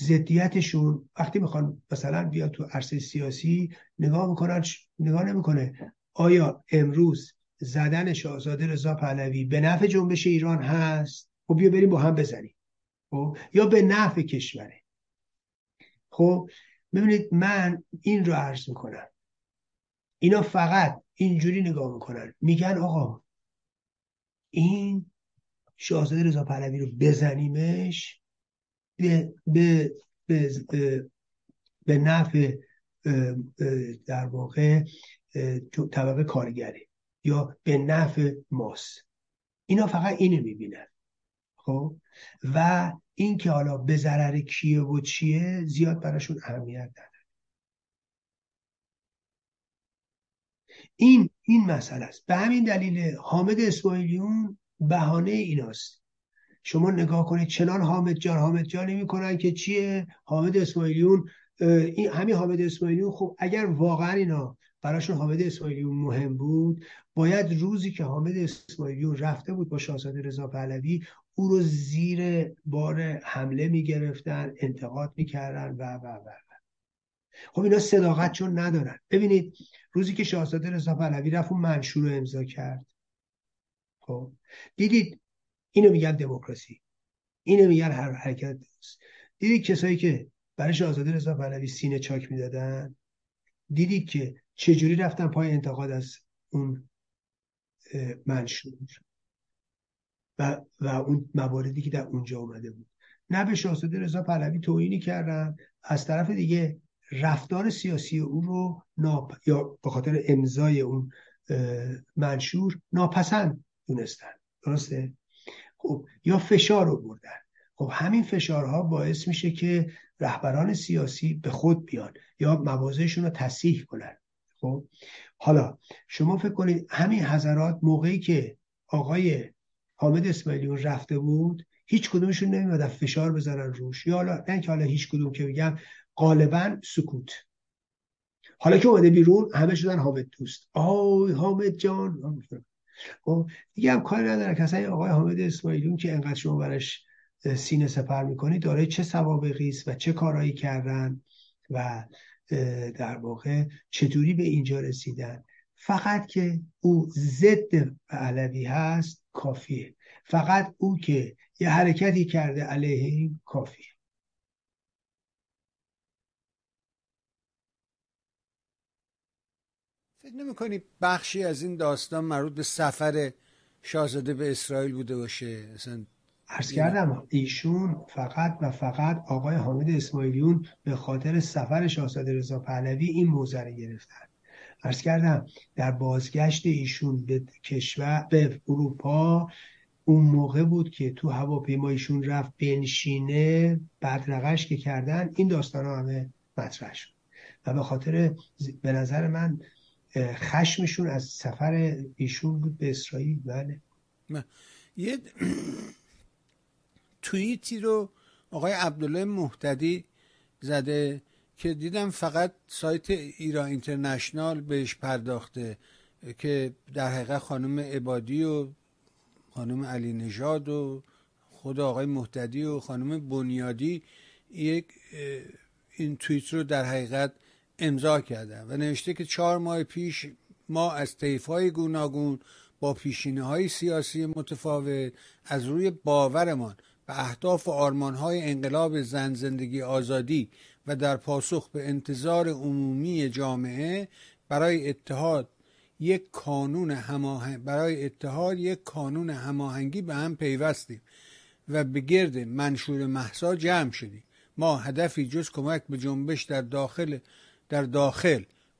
ضدیتشون وقتی میخوان مثلا بیا تو عرصه سیاسی نگاه میکنن، نگاه نمیکنه آیا امروز زدن شاهزاده رضا پهلوی به نفع جنبش ایران هست؟ خب بیا بریم با هم بزنیم، خب یا به نفع کشوره. خب ببینید من این رو عرض میکنم، اینا فقط اینجوری نگاه میکنن، میگن آقا این شاهزاده رضا پهلوی رو بزنیمش به نفع در واقع طبقه کارگری یا به نفع ماست. اینا فقط اینو میبینن. خب و این که حالا به ضرر کیه و چیه زیاد براشون اهمیت نداره. این مسئله است. به همین دلیل حامد اسماعیلیون بهانه ایناست. شما نگاه کنید چنان حامد جان نمی‌کنن که چیه حامد اسماعیلیون. این همین حامد اسماعیلیون، خب اگر واقعا اینا براشون حامد اسماعیلیون مهم بود، باید روزی که حامد اسماعیلیون رفته بود با شاهزاده رضا پهلوی او رو زیر بار حمله میگرفتن، انتقاد میکردن و. خب اینا صداقت چون ندارن. ببینید روزی که شاهزاده رضا پهلوی رفت اون منشور رو امضا کرد، خب دیدید اینو میگن دموکراسی، اینو میگن هر حرکت درست. دیدید کسایی که برای شاهزاده رضا پهلوی سینه چاک میدادن، دیدید که چجوری رفتن پای انتقاد از اون منشور و اون مواردی که در اونجا اومده بود. نه به شاهزاده رضا پهلوی توهینی کردن، از طرف دیگه رفتار سیاسی او رو یا به خاطر امضای اون منشور ناپسند دونستن. درسته؟ خب یا فشار رو بردن. خب همین فشارها باعث میشه که رهبران سیاسی به خود بیان یا مواضعشون رو تصحیح کنن. خب حالا شما فکر کنید همین حضرات موقعی که آقای حامد اسماعیلیون رفته بود، هیچ کدومشون نمیدادن فشار بذارن روش، یا حالا نه که حالا هیچ کدوم که بگم، غالبا سکوت. حالا که اومده بیرون همه شدن حامد دوست، آی حامد جان. خب دیگه هم کاری نداره که اصلا آقای حامد اسماعیلیون که انقدر شما برش سینه سپر میکنی داره چه سوابقی است و چه کارایی کردن و در واقع چطوری به اینجا رسیدن. فقط که او ضد علوی هست کافیه، فقط او که یه حرکتی کرده علیه این کافیه. فکر نمی‌کنی بخشی از این داستان مربوط به سفر شاهزاده به اسرائیل بوده باشه؟ اصلا عرض کردم ایشون فقط و فقط آقای حامد اسماعیلیون به خاطر سفر شاهزاده رضا پهلوی این موضوع رو گرفتن. عرض کردم در بازگشت ایشون به کشور به اروپا اون موقع بود که تو هواپیمایشون رفت بنشینه، بدرقش که کردن این داستان ها همه مطرح شد و به خاطر به نظر من خشمشون از سفر ایشون بود به اسرائیل. بله من یه توییتی رو آقای عبدالله مهتدی زده که دیدم فقط سایت ایران اینترنشنال بهش پرداخته که در حقیقت خانم عبادی و خانم علینژاد و خود آقای مهتدی و خانم بنیادی یک این توییت رو در حقیقت امضا کردن و نوشته که 4 ماه پیش ما از طیف‌های گوناگون با پیشینه‌های سیاسی متفاوت از روی باورمان به اهداف و آرمان‌های انقلاب زن زندگی آزادی و در پاسخ به انتظار عمومی جامعه برای اتحاد یک کانون هماهنگی به هم پیوستیم و به گرد منشور مهسا جمع شدیم. ما هدفی جز کمک به جنبش در داخل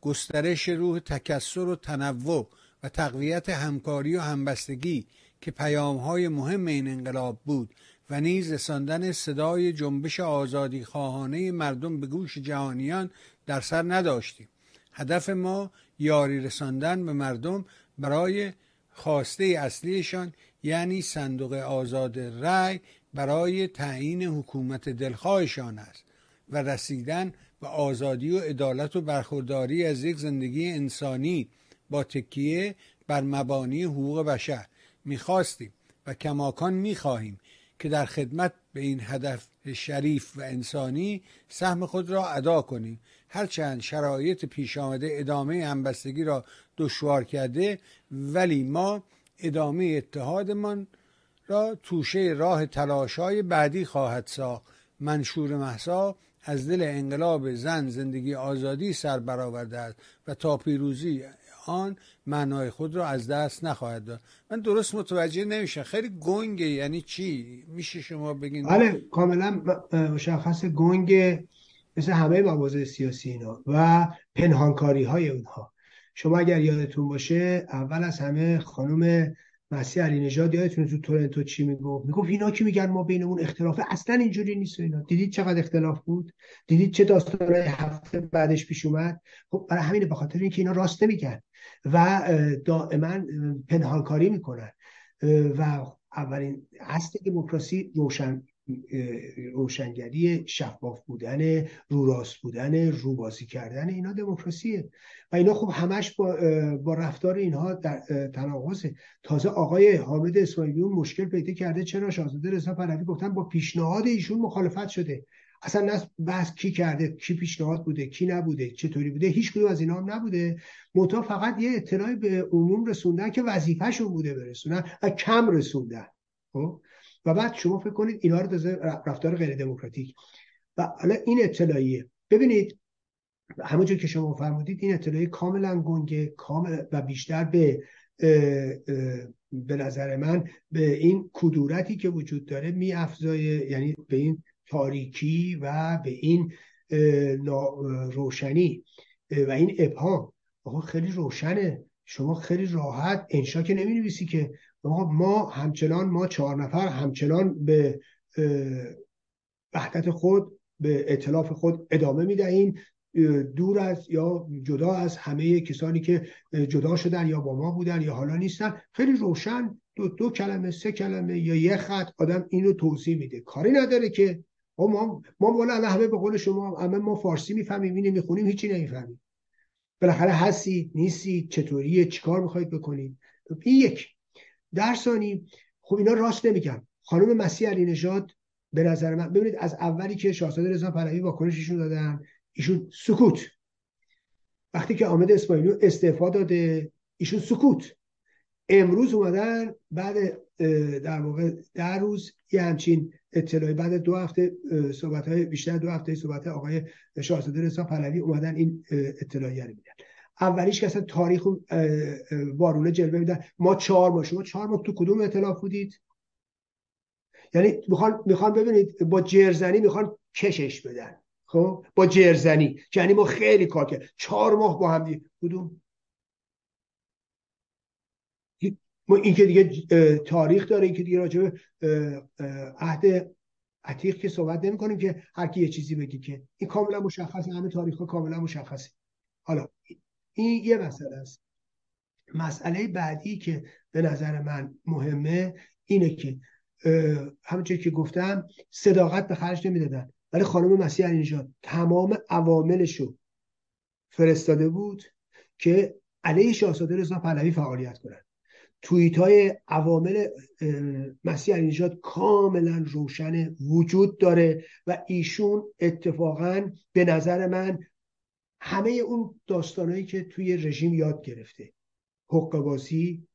گسترش روح تکثر و تنوع و تقویت همکاری و همبستگی که پیام‌های مهم این انقلاب بود و نیز رساندن صدای جنبش آزادی خواهانه مردم به گوش جهانیان در سر نداشتیم. هدف ما یاری رساندن به مردم برای خواسته اصلیشان، یعنی صندوق آزاد رأی برای تعیین حکومت دلخواهشان است و رسیدن به آزادی و عدالت و برخورداری از یک زندگی انسانی با تکیه بر مبانی حقوق بشر. می‌خواستیم و کماکان می‌خواهیم که در خدمت به این هدف شریف و انسانی سهم خود را ادا کنیم، هرچند شرایط پیش آمده ادامه همبستگی را دشوار کرده، ولی ما ادامه اتحادمان را توشه راه تلاش‌های بعدی خواهد ساخت. منشور مهسا از دل انقلاب زن زندگی آزادی سر برآورده است و تا پیروزی آن معنای خود را از دست نخواهد داد. من درست متوجه نمیشم، خیلی گنگه، یعنی چی؟ میشه شما بگین؟ بله کاملا مشخص گنگه، مثل همه مواضع سیاسی اینا و پنهانکاری های اونها. شما اگر یادتون باشه اول از همه خانم مسیح علینژاد یادتونه تو تورنتو چی میگفت؟ میگفت اینا که میگن ما بینمون اختلافه اصلا اینجوری نیست. اینا دیدید چقدر اختلاف بود؟ دیدید چه داستانای هفته بعدش پیش اومد؟ خب برای همین، به خاطر اینکه اینا راست نمیگن و دائما پنهانکاری میکنن و اولین اصل دموکراسی روشنگری، شفاف بودن، رو راست بودن، رو بازی کردن، اینا دموکراسیه و اینا خب همش با رفتار اینها در تناقضه. تازه آقای حامد اسماعیلیون مشکل پیدا کرده چرا شاهزاده رضا پهلوی گفتن با پیشنهاد ایشون مخالفت شده. اصلا نه بحث کی کرده، کی پیشنهاد بوده، کی نبوده، چطوری بوده، هیچ کدوم از اینا هم نبوده. منتها فقط یه اطلاعی به عموم رسوندن که وظیفه‌شون بوده برسونن و کم رسوندن. خب و بعد شما فکر کنید اینا رو دازه رفتار غیر دموکراتیک و الان این اطلاعیه. ببینید همونجور که شما فرمودید این اطلاعی کاملا گنگه، کامل و بیشتر به نظر من به این کدورتی که وجود داره می‌افزایه، یعنی به این تاریکی و به این روشنی و این ابهام. خیلی روشنه، شما خیلی راحت انشا که نمی‌نویسی که ما 4 نفر همچنان به وحدت خود، به ائتلاف خود ادامه میدهیم، دور از یا جدا از همه کسانی که جدا شدن یا با ما بودن یا حالا نیستن. خیلی روشن، دو کلمه 3 کلمه یا 1 خط آدم اینو توضیح میده. کاری نداره که ما والا همه به قول شما همه ما فارسی میفهمیم، اینو میخونیم، هیچی نمیفهمیم. بالاخره هستی نیستی، چطوریه، چیکار میخواید بکنید. این یک در ثانی خب اینا راست نمیگن. خانم مسیح علینژاد به نظر من ببینید از اولی که شاهزاده رضا پهلوی واکنششون دادن ایشون سکوت، وقتی که حامد اسماعیلیون استعفا داده ایشون سکوت، امروز اومدن بعد در واقع 10 روز یه همچین اطلاعی، بعد 2 هفته صحبت‌های بیشتر 2 هفته صحبت‌های آقای شاهزاده رضا پهلوی اومدن این اطلاعیه رو میدن. اولیش که اصلا تاریخ وارونه جلوه میدن. ما 4 ماه، شما 4 ماه تو کدوم ائتلاف بودید؟ یعنی میخوان ببینید با جرزنی میخوان کشش بدن. خب با جرزنی یعنی ما خیلی کار کرد 4 ماه با هم دیگه کدوم؟ ما این که دیگه تاریخ داره، این که دیگه راجع به عهد عتیق که صحبت نمی کنیم که هر کی یه چیزی بگی که این کاملا مشخصه، همه تاریخ‌ها کاملا مشخصه. حالا این یه مسئله است. مسئله بعدی که به نظر من مهمه اینه که همونجوری که گفتم صداقت به خرج نمیدادن، ولی خانم مسیح علینژاد تمام عواملشو فرستاده بود که علیه شاهزاده رضا پهلوی فعالیت کنن. توییت‌های عوامل مسیح علینژاد کاملا روشن وجود داره و ایشون اتفاقا به نظر من همه اون داستانایی که توی رژیم یاد گرفته، حقه‌بازی،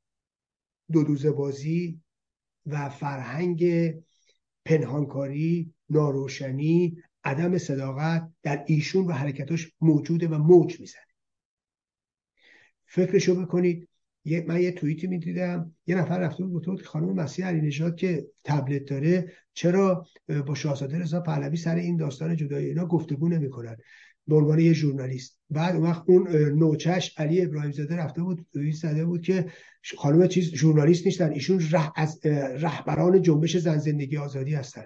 دودوزه‌بازی و فرهنگ پنهانکاری، ناروشنی، عدم صداقت، در ایشون و حرکتاش موجوده و موج میزنه. فکرشو بکنید. من یه توییتی میدیدم، یه نفر رفته بود خانم مسیح علینژاد که تبلت داره چرا با شاهزاده رضا پهلوی سر این داستان جدایی اینا گفتگو نمیکنن به عنوان یه ژورنالیست. بعد اون وقت اون نوچش علی ابراهیم زاده رفته بود توییت زده بود که خانم چیز ژورنالیست نیستن، ایشون از رهبران جنبش زن زندگی آزادی هستن.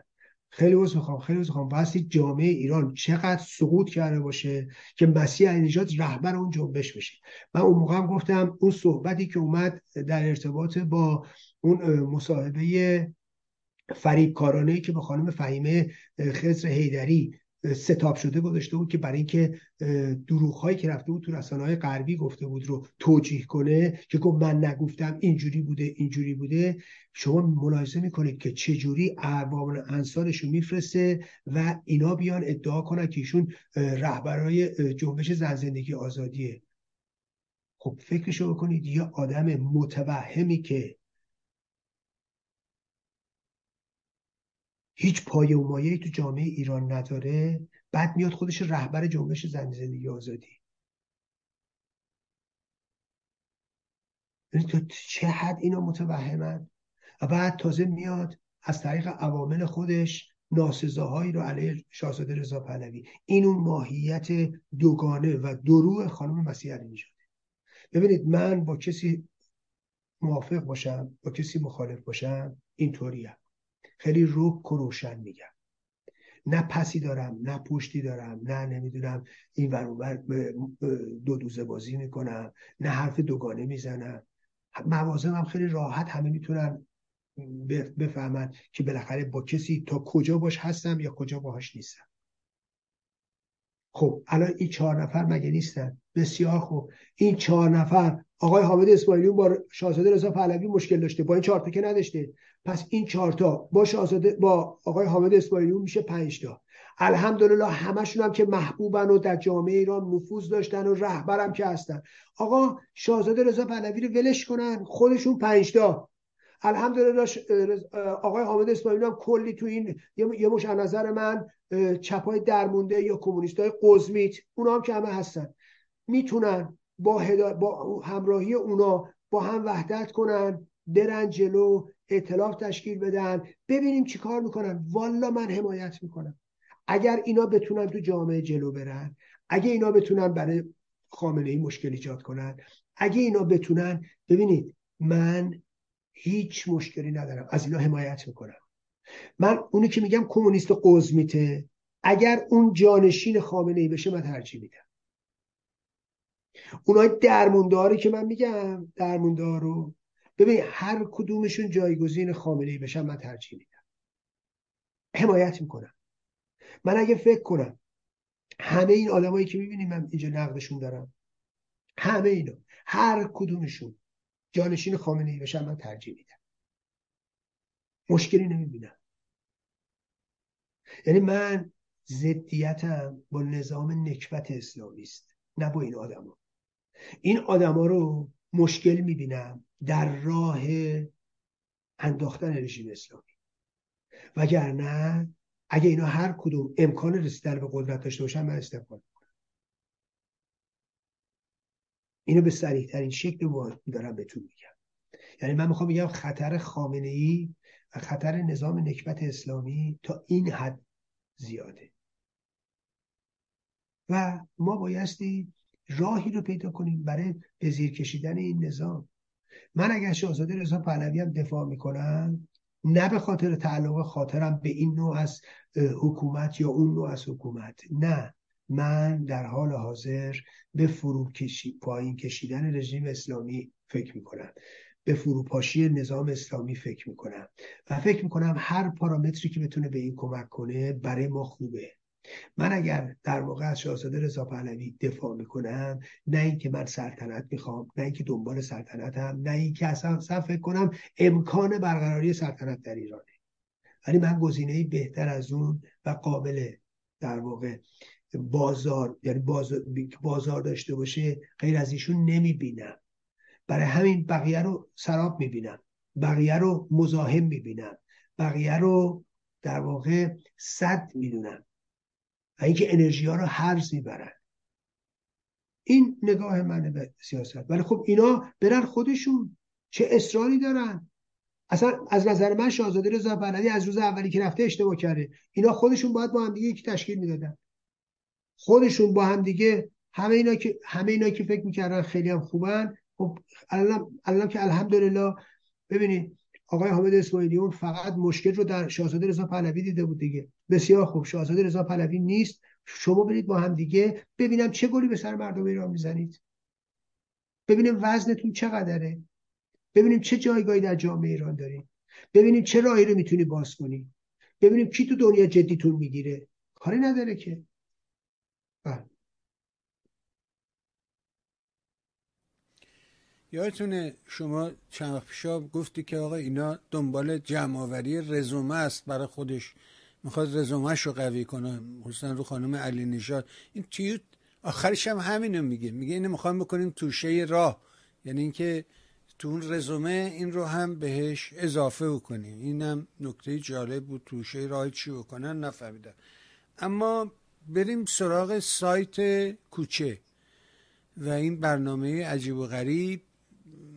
خیلی عذر میخوام واسه جامعه ایران چقدر سقوط کرده باشه که مسیح علینژاد رهبر اون جنبش بشه. من اون موقع هم گفتم اون صحبتی که اومد در ارتباط با اون مصاحبه فریبکارانه که به خانم فهیمه خضر حیدری ستاب شده گذاشته بود که برای اینکه دروغ‌هایی که رفته بود تو رسانه‌های غربی گفته بود رو توجیه کنه که گفت من نگفتم، اینجوری بوده. شما ملاحظه میکنید که چجوری ارباب انصارشو میفرسته و اینا بیان ادعا کنن که ایشون رهبرای جنبش زن زندگی آزادیه. خب فکرشو بکنید، یه آدم متوهمی که هیچ پایه و مایه‌ای تو جامعه ایران نداره، بعد میاد خودش رهبر جنبش زن زندگی آزادی. یعنی تو چه حد اینا متوهمن؟ و بعد تازه میاد از طریق عوامل خودش ناسزاهایی رو علیه شاهزاده رضا پهلوی. این اون ماهیت دوگانه و دورو خانم مسیح علینژاد. ببینید من با کسی موافق باشم با کسی مخالف باشم اینطوریه. خیلی رک و روشن میگم، نه پسی دارم نه پشتی دارم، نه نمیدونم این ور اون ور دو دوزه بازی میکنم، نه حرف دوگانه میزنم. موازم هم خیلی راحت همه میتونن بفهمن که بالاخره با کسی تا کجا باش هستم یا کجا باهاش نیستم. خب الان این 4 نفر مگه نیستن؟ بسیار خوب، این 4 نفر آقای حامد اسماعیلیون با شاهزاده رضا پهلوی مشکل داشته، با این 4 تا که نداشته. پس این 4 تا با شاهزاده با آقای حامد اسماعیلیون میشه 5 تا. الحمدلله همشون هم که محبوبن و در جامعه ایران نفوذ داشتن و رهبرم که هستن. آقا شاهزاده رضا پهلوی رو ولش کنن، خودشون 5 تا. الحمدلله آقای حامد اسماعیلیون هم کلی تو این یه مش از نظر من چپای درمونده یا کمونیستای قزمیت، اونا هم که همه هستن، میتونن با همراهی اونا با هم وحدت کنن، برن جلو، ائتلاف تشکیل بدن، ببینیم چی کار میکنن. والا من حمایت میکنم اگر اینا بتونن تو جامعه جلو برن، اگه اینا بتونن برای خامنه‌ای مشکل ایجاد کنن، اگه اینا بتونن. ببینید من هیچ مشکلی ندارم، از اینا حمایت میکنم. من اونی که میگم کمونیست قزمیته، اگر اون جانشین خامنه‌ای بشه من ترجیح میدم. اونای درمونداری که من میگم درموندارو ببین هر کدومشون جایگزین خامنه‌ای بشن من ترجیح میدم، حمایت میکنم. من اگه فکر کنم همه این آدمایی که میبینیم من اینجا نقدشون دارم، همه اینا هر کدومشون جانشین خامنه‌ای بشن من ترجیح میدم، مشکلی نمیبینم. یعنی من ضدیتم با نظام نکبت اسلامی است، نه با این آدما. این آدما رو مشکل میبینم در راه انداختن رژیم اسلامی، وگرنه اگه اینا هر کدوم امکان رسیدن به قدرت داشته باشن من استقبال میکنم. اینو به صریح ترین شکل دارم بهتون میگم. یعنی من میخوام بگم خطر خامنه ای و خطر نظام نکبت اسلامی تا این حد زیاده و ما بایستی راهی رو پیدا کنیم برای به زیر کشیدن این نظام. من اگر شاهزاده رضا پهلوی هم دفاع میکنم، نه به خاطر تعلق خاطرم به این نوع از حکومت یا اون نوع از حکومت، نه، من در حال حاضر به پایین کشیدن رژیم اسلامی فکر میکنم، به فروپاشی نظام اسلامی فکر میکنم و فکر میکنم هر پارامتری که بتونه به این کمک کنه برای ما خوبه. من اگر در واقع از شاهزاده رضا پهلوی دفاع میکنم، نه اینکه من سلطنت میخوام، نه اینکه دنبال سلطنتم، نه اینکه اصلا فکر کنم امکان برقراری سلطنت در ایرانه، ولی من گزینه‌ای بهتر از اون و قابل در واقع بازار، یعنی بازار داشته باشه، غیر از ایشون نمیبینم. برای همین بقیه رو سراب میبینم، بقیه رو مزاحم میبینم، بقیه رو در واقع صد میدونم و اینکه انرژی ها رو هرز میبرن. این نگاه منه به سیاست. ولی خب اینا برن خودشون، چه اصراری دارن؟ اصلا از نظر من شاهزاده رضا پهلوی از روز اولی که رفته اشتباه کرده. اینا خودشون باید با هم دیگه یک تشکیل میدادن، خودشون با هم دیگه همه اینا که فکر میکردن خیلی هم خوبن. خب الان که الحمدلله ببینید آقای حامد اسماعیلیون فقط مشکل رو در شاهزاده رضا پهلوی دیده بود دیگه. بسیار خوب، شاهزاده رضا پهلوی نیست، شما برید با هم دیگه ببینم چه گلی به سر مردم ایران میزنید، ببینیم وزنتون چقدره، ببینیم چه جایگاهی در جامعه ایران دارید، ببینیم چه راهی رو میتونی باز کنی، ببینیم کی تو دنیا جدیتون میگیره. کاری نداره که. یادتونه شما چند وقت پیشا گفتی که آقا اینا دنبال جمع‌آوری رزومه است، برای خودش میخواد رزومهش رو قوی کنه، خصوصا رو خانم علینژاد. این چیوت آخرش هم همینو میگه اینو میخوام بکنیم توشه راه، یعنی اینکه تو اون رزومه این رو هم بهش اضافه بکنیم. اینم نکته جالب بود، توشه راه چی بکنن نفهمیدم. اما بریم سراغ سایت کوچه و این برنامه عجیب و غریب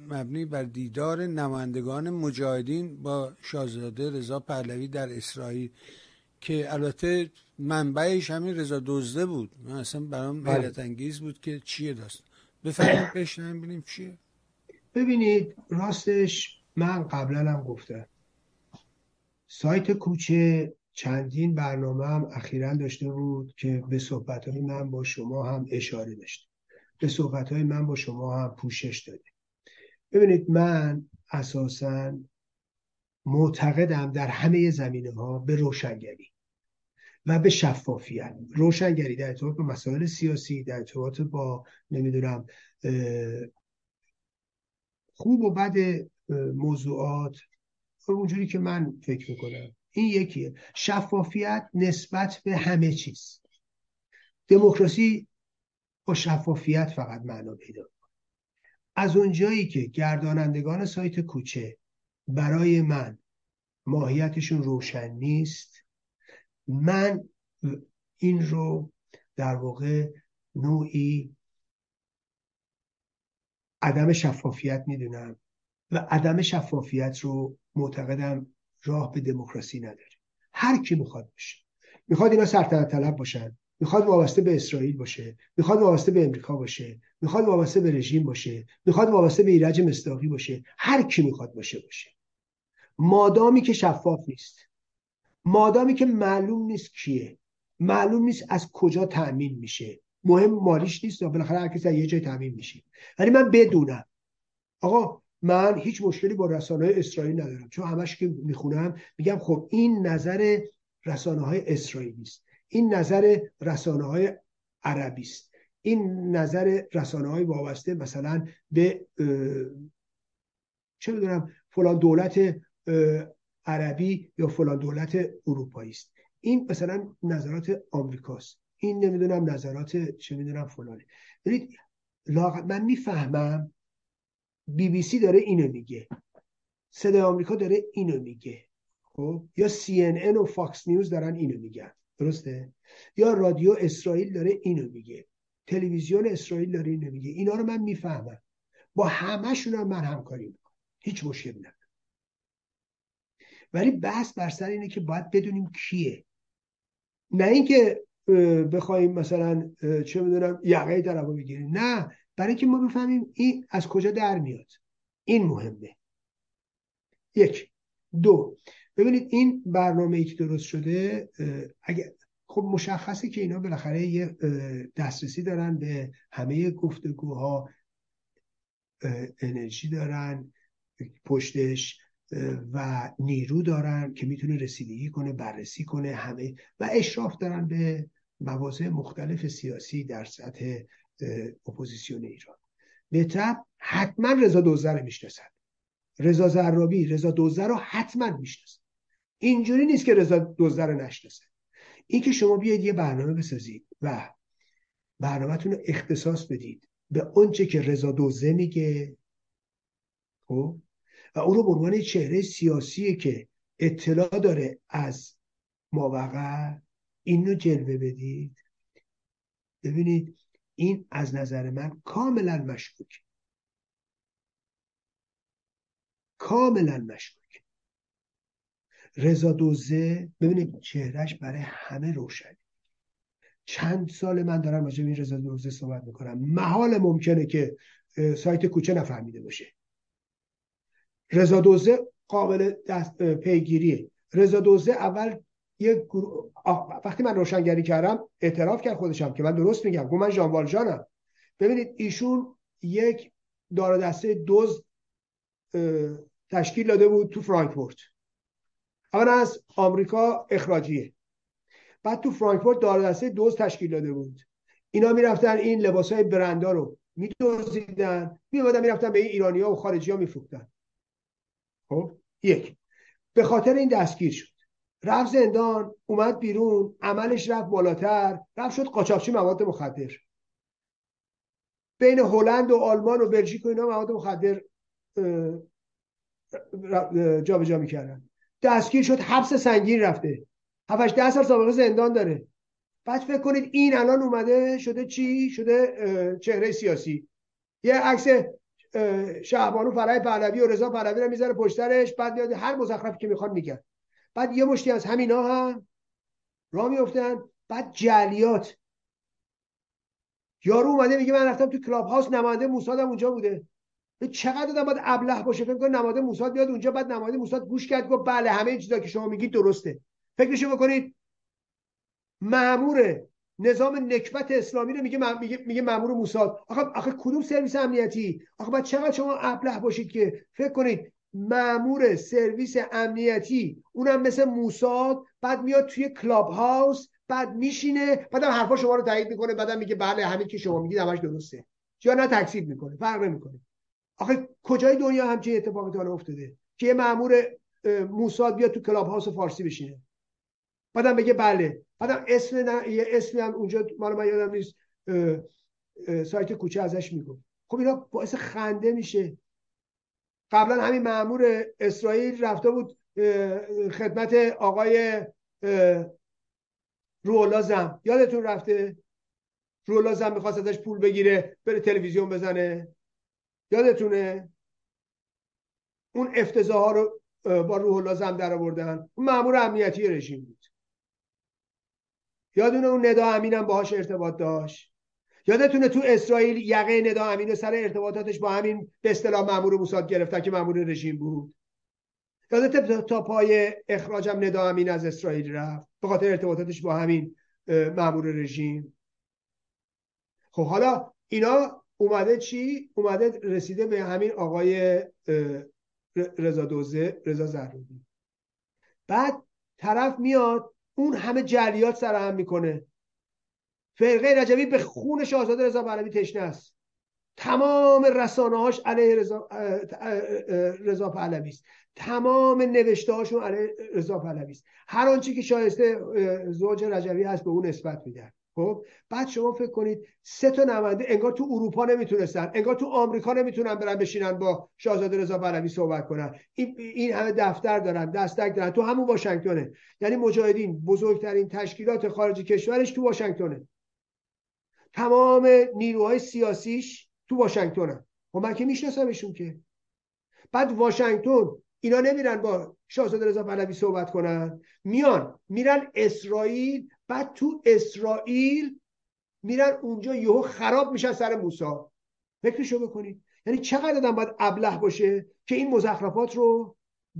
مبنی بر دیدار نمایندگان مجاهدین با شاهزاده رضا پهلوی در اسرائیل که البته منبعش همین رضا دزده بود. من اصلا برام حیرت انگیز بود که چیه داستان. بفرمایید بشنویم ببینیم چیه. ببینید راستش من قبلا هم گفتم سایت کوچه چندین برنامه هم اخیراً داشته بود که به صحبت‌های من با شما هم اشاره داشت، به صحبت‌های من با شما هم پوشش داده. ببینید من اساساً معتقدم در همه زمینه‌ها به روشنگری و به شفافیت. روشنگری در ارتباط با مسائل سیاسی، در ارتباط با نمیدونم خوب و بد موضوعات، اونجوری که من فکر می‌کنم. این یکیه، شفافیت نسبت به همه چیز. دموکراسی با شفافیت فقط معنا پیدا می‌کنه. از اونجایی که گردانندگان سایت کوچه برای من ماهیتشون روشن نیست، من این رو در واقع نوعی عدم شفافیت میدونم و عدم شفافیت رو معتقدم راه به دموکراسی نداره. هر کی میخواد بشه، میخواد اینا سلطنت طلب باشن، میخواد وابسته به اسرائیل باشه، میخواد وابسته به امریکا باشه، میخواد وابسته به رژیم باشه، میخواد وابسته به ایرج مصداقی باشه، هر کی میخواد باشه، مادامی که شفاف نیست، مادامی که معلوم نیست کیه، معلوم نیست از کجا تأمین میشه، مهم مالیش نیست، بالاخره هر کسی یه جای تأمین میشه. یعنی من بدونم آقا من هیچ مشکلی با رسانه‌های اسرائیل ندارم، چون همش که میخونم میگم خب این نظر رسانه‌های اسرائیلی است، این نظر رسانه‌های عربی است، این نظر رسانه‌های وابسته مثلا به چه می‌دونم فلان دولت عربی یا فلان دولت اروپایی است، این مثلا نظرات آمریکاست، این نمیدونم نظرات چه می‌دونم فلانه. ببینید من میفهمم بیبیسی داره اینو میگه، صدای آمریکا داره اینو میگه، خب یا CNN و فاکس نیوز دارن اینو میگن، درسته؟ یا رادیو اسرائیل داره اینو میگه. تلویزیون اسرائیل داره اینو میگه، اینا رو من میفهمم، با همه‌شون هم من همکاری میکنم، هیچ مشکلی نداره. ولی بحث بر سر اینه که باید بدونیم کیه، نه اینکه بخوایم مثلا چه میدونم یقه طرفو بگیریم، نه، برای اینکه ما بفهمیم این از کجا در میاد، این مهمه. یک. دو، ببینید این برنامه‌ای که درست شده، اگه خب مشخصه که اینا بالاخره یه دسترسی دارن به همه گفتگوها، انرژی دارن پشتش و نیرو دارن که میتونه رسیدگی کنه، بررسی کنه همه، و اشراف دارن به مواضع مختلف سیاسی در سطح اپوزیسیون ایران. به طب حتما رضا دوزه رو میشناسن، رضا زرابی، رضا دوزه رو حتما میشناسن، اینجوری نیست که رضا دوزه رو نشناسن. این که شما بیاید یه برنامه بسازید و برنامه‌تون رو اختصاص بدید به اونچه که رضا دوزه میگه و اون رو به عنوان چهره سیاسی که اطلاع داره از ماوقع این رو جلوه بدید، ببینید این از نظر من کاملا مشکوک، کاملا مشکوک. رضا دوزه ببینید چهرهش برای همه روشن. چند سال من دارم راجع به این رضا دوزه صحبت میکنم، محال ممکنه که سایت کوچه نفهمیده باشه. رضا دوزه قابل پیگیریه. رضا دوزه اول یه گروه، وقتی من روشنگری کردم اعتراف کرد خودشم که من درست میگم، گفت من ژان والژانم. ببینید ایشون یک دار و دسته دزد تشکیل داده بود تو فرانکفورت، اولا از آمریکا اخراجیه، بعد تو فرانکفورت دار و دسته دزد تشکیل داده بود، اینا میرفتن این لباسای برندا رو میدزدیدن، میومدن میرفتن به این ایرانی‌ها و خارجی‌ها میفروختن. خب یک، به خاطر این دستگیر شد، رفت زندان، اومد بیرون، عملش رفت بالاتر، رفت شد قاچاقچی مواد مخدر. بین هلند و آلمان و بلژیک و اینا مواد مخدر جابجا میکردن، دستگیر شد، حبس سنگین رفته، 7-10 سال سابقه زندان داره. بعد فکر کنید این الان اومده شده چی؟ شده چهره سیاسی. یه عکس شهبانو فرای پهلوی و رضا پهلوی رو میذاره پشت سرش، بعد یاد هر مزخرفی که میخوان میگن، بعد یه مشتی از همینا هم راه میافتن. بعد جعلیات، یارو اومده میگه من رفتم تو کلاب هاوس، نماینده موسادم اونجا بوده. چقدر آدم باید ابله باشه فکر کنه نماینده موساد بیاد اونجا، بعد نماینده موساد گوش کرد گفت بله همه این چیزا که شما میگید درسته. فکرشو بکنید، مأمور نظام نکبت اسلامی رو میگه مأمور موساد. آخه کدوم سرویس امنیتی؟ آخه بعد چقدر شما ابله باشید که فکر کنید مأمور سرویس امنیتی اونم مثل موساد بعد میاد توی کلاب هاوس، بعد میشینه، بعدم حرفا شما رو تایید میکنه، بعدم میگه بله همین که شما میگید همش درسته، یا نه تکذیب میکنه، فرق نمیکنه. آخه کجای دنیا همچین اتفاقی تا حالا افتاده که یه مأمور موساد بیاد تو کلاب هاوس فارسی بشینه، بعدم بگه بله، بعدم اسم هم اونجا من یادم نیست سایت کوچه ازش میگم. خب اینا باعث خنده میشه. قبلا همین مأمور اسرائیل رفته بود خدمت آقای روح‌الله زم، یادتون رفته؟ روح‌الله زم میخواست ازش پول بگیره بره تلویزیون بزنه، یادتونه؟ اون افتضاحا رو با روح‌الله زم در آوردن، اون مأمور امنیتی رژیم بود. یادتونه اون ندا امین هم باهاش ارتباط داشت، یادتونه تو اسرائیل یقه ندا امین و سر ارتباطاتش با همین به اصطلاح مأمور موساد گرفتن که مأمور رژیم بود. یادت تا پای اخراجم ندا امین از اسرائیل رفت به خاطر ارتباطاتش با همین مأمور رژیم. خب حالا اینا اومده چی؟ اومده رسیده به همین آقای رضا دوزه، رضا زرابی. بعد طرف میاد اون همه جلیات سرهم میکنه. فرقه رجبی به خون شاهزاده رضا پهلوی تشنه است، تمام رسانه‌هاش علیه رضا پهلوی است، تمام نوشته‌هاشون علیه رضا پهلوی است، هر آنچه که شایسته زوج رجبی هست به اون نسبت میدن. خب بعد شما فکر کنید 3 تا نماینده انگار تو اروپا نمیتونستن، انگار تو آمریکا نمیتونن برن بشینن با شاهزاده رضا پهلوی صحبت کنن، این همه دفتر دارن، دستک دارن، تو همون واشنگتن. یعنی مجاهدین بزرگترین تشکیلات خارجی کشورش تو واشنگتن، تمام نیروهای سیاسیش تو واشنگتنن. خب من که میشناسمشون که. بعد واشنگتن اینا نمیرن با شاهزاده رضا پهلوی صحبت کنن، میان میرن اسرائیل، بعد تو اسرائیل میرن اونجا یهو خراب میشن سر موسی. فکرشو بکنید، یعنی چقدر آدم باید ابله باشه که این مزخرفات رو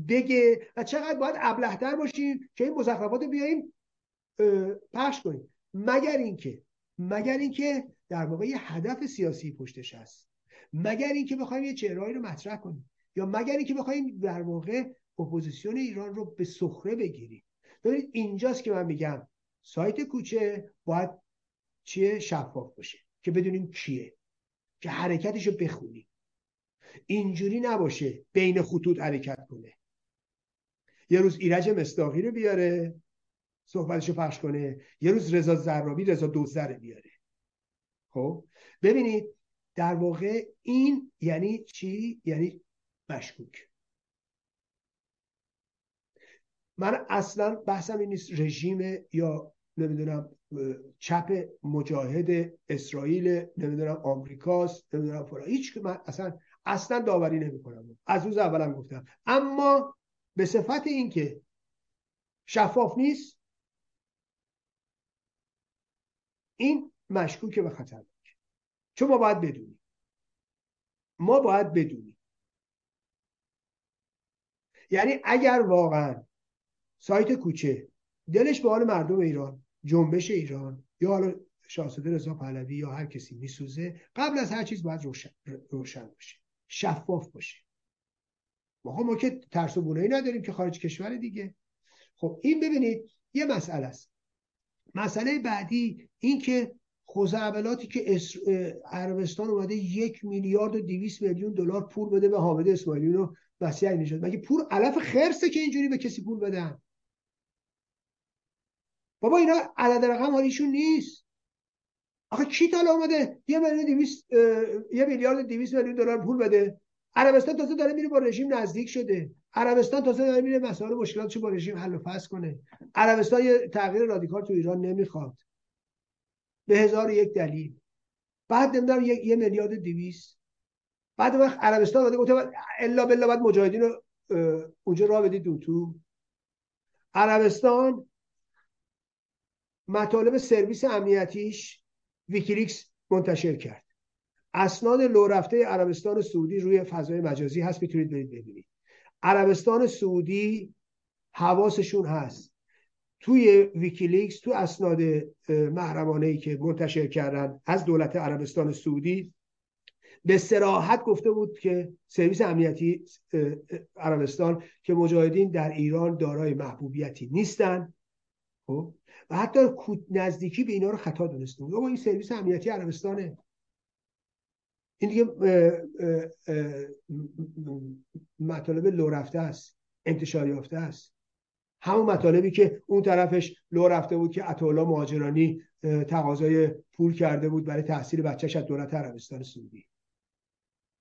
بگه و چقدر باید ابله‌تر باشیم که این مزخرفات رو بیاریم پخش کنیم، مگر اینکه در واقع یه هدف سیاسی پشتش هست، مگر اینکه بخوایم یه چهره‌ای رو مطرح کنیم، یا مگر اینکه بخوایم در واقع اپوزیسیون ایران رو به سخره بگیریم. ببینید اینجاست که من میگم سایت کوچه باید چیه؟ شفاف باشه که بدونیم کیه، که حرکتشو بخونیم، اینجوری نباشه بین خطوط حرکت کنه، یه روز ایرج مصداقی رو بیاره صحبتشو پخش کنه، یه روز رضا زرابی رضا دوزر بیاره. خب ببینید در واقع این یعنی چی؟ یعنی مشکوک. من اصلا بحثم این نیست رژیم یا نمیدونم چپ مجاهد اسرائیل نمیدونم آمریکاست نمیدونم فرا، هیچ که من اصلا داوری نمی کنم، از روز اولم گفتم. اما به صفت این که شفاف نیست، این مشکوکه و خطرناکه، چون ما باید بدونیم یعنی اگر واقعا سایت کوچه دلش به حال مردم ایران، جنبش ایران، یا حالا شاهزاده رضا پهلوی یا هر کسی میسوزه، قبل از هر چیز باید روشن باشه، شفاف باشه. ما که ترس و بونایی نداریم که خارج کشور دیگه. خب این ببینید یه مسئله است. مسئله بعدی این که خزعبلاتی که عربستان اومده 1,200,000,000 دلار پول بده به حامد اسماعیلیون و مسیح علینژاد، مگه پول علف خرسه که اینجوری به کسی پول بدن؟ بابا اینا عدد رقم حالیشون نیست. آخه کی تا اومده 1,200,000,000 دلار پول بده؟ عربستان تازه داره میره با رژیم نزدیک شده، عربستان تازه داره میره مسائل مشکلاتش با رژیم حل و فصل کنه، عربستان یه تغییر رادیکال تو ایران نمیخواد به 1001 دلیل. بعد نمیدونم 1,200,000,000، بعد وقت عربستان اومده گفت الا بالله بعد مجاهدین رو اونجا راه بدید دو تو. عربستان مطالب سرویس امنیتیش ویکیلیکس منتشر کرد، اسناد لو رفته عربستان سعودی روی فضای مجازی هست، میتونید برید ببینید. عربستان سعودی حواسشون هست توی ویکیلیکس، تو اسناد محرمانه‌ای که منتشر کردن از دولت عربستان سعودی به صراحت گفته بود که سرویس امنیتی عربستان که مجاهدین در ایران دارای محبوبیتی نیستن و حتی نزدیکی به اینا رو خطا دونسته بود. این سرویس امنیتی عربستانه، این دیگه مطالب لو رفته است، انتشار یافته است، همون مطالبی که اون طرفش لو رفته بود که عطاالله مهاجرانی تقاضای پول کرده بود برای تحصیل بچه‌ش از دولت عربستان سعودی،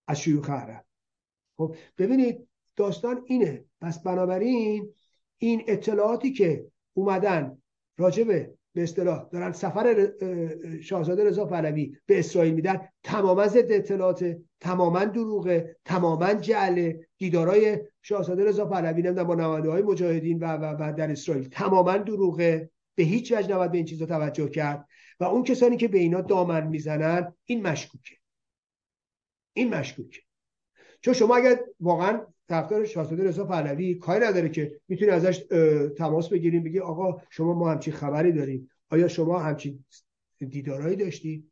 از شیوخ عرب. خب ببینید داستان اینه. پس بنابراین این اطلاعاتی که اومدن راجبه به اصطلاح دارن سفر شاهزاده رضا پهلوی به اسرائیل میدن، تماما ضد اطلاعاته، تماما دروغه، تماما جعله. دیدارای شاهزاده رضا پهلوی نمیدن با نماینده های مجاهدین و در اسرائیل تماما دروغه، به هیچ وجه نباید به این چیزا توجه کرد. و اون کسانی که به اینا دامن میزنن، این مشکوکه. چون شما اگر واقعا طرفدار شاهزاده رضا پهلوی، کاری نداره که میتونی ازش تماس بگیریم، بگی آقا شما ما همچین خبری داریم، آیا شما همچین دیدارایی داشتی؟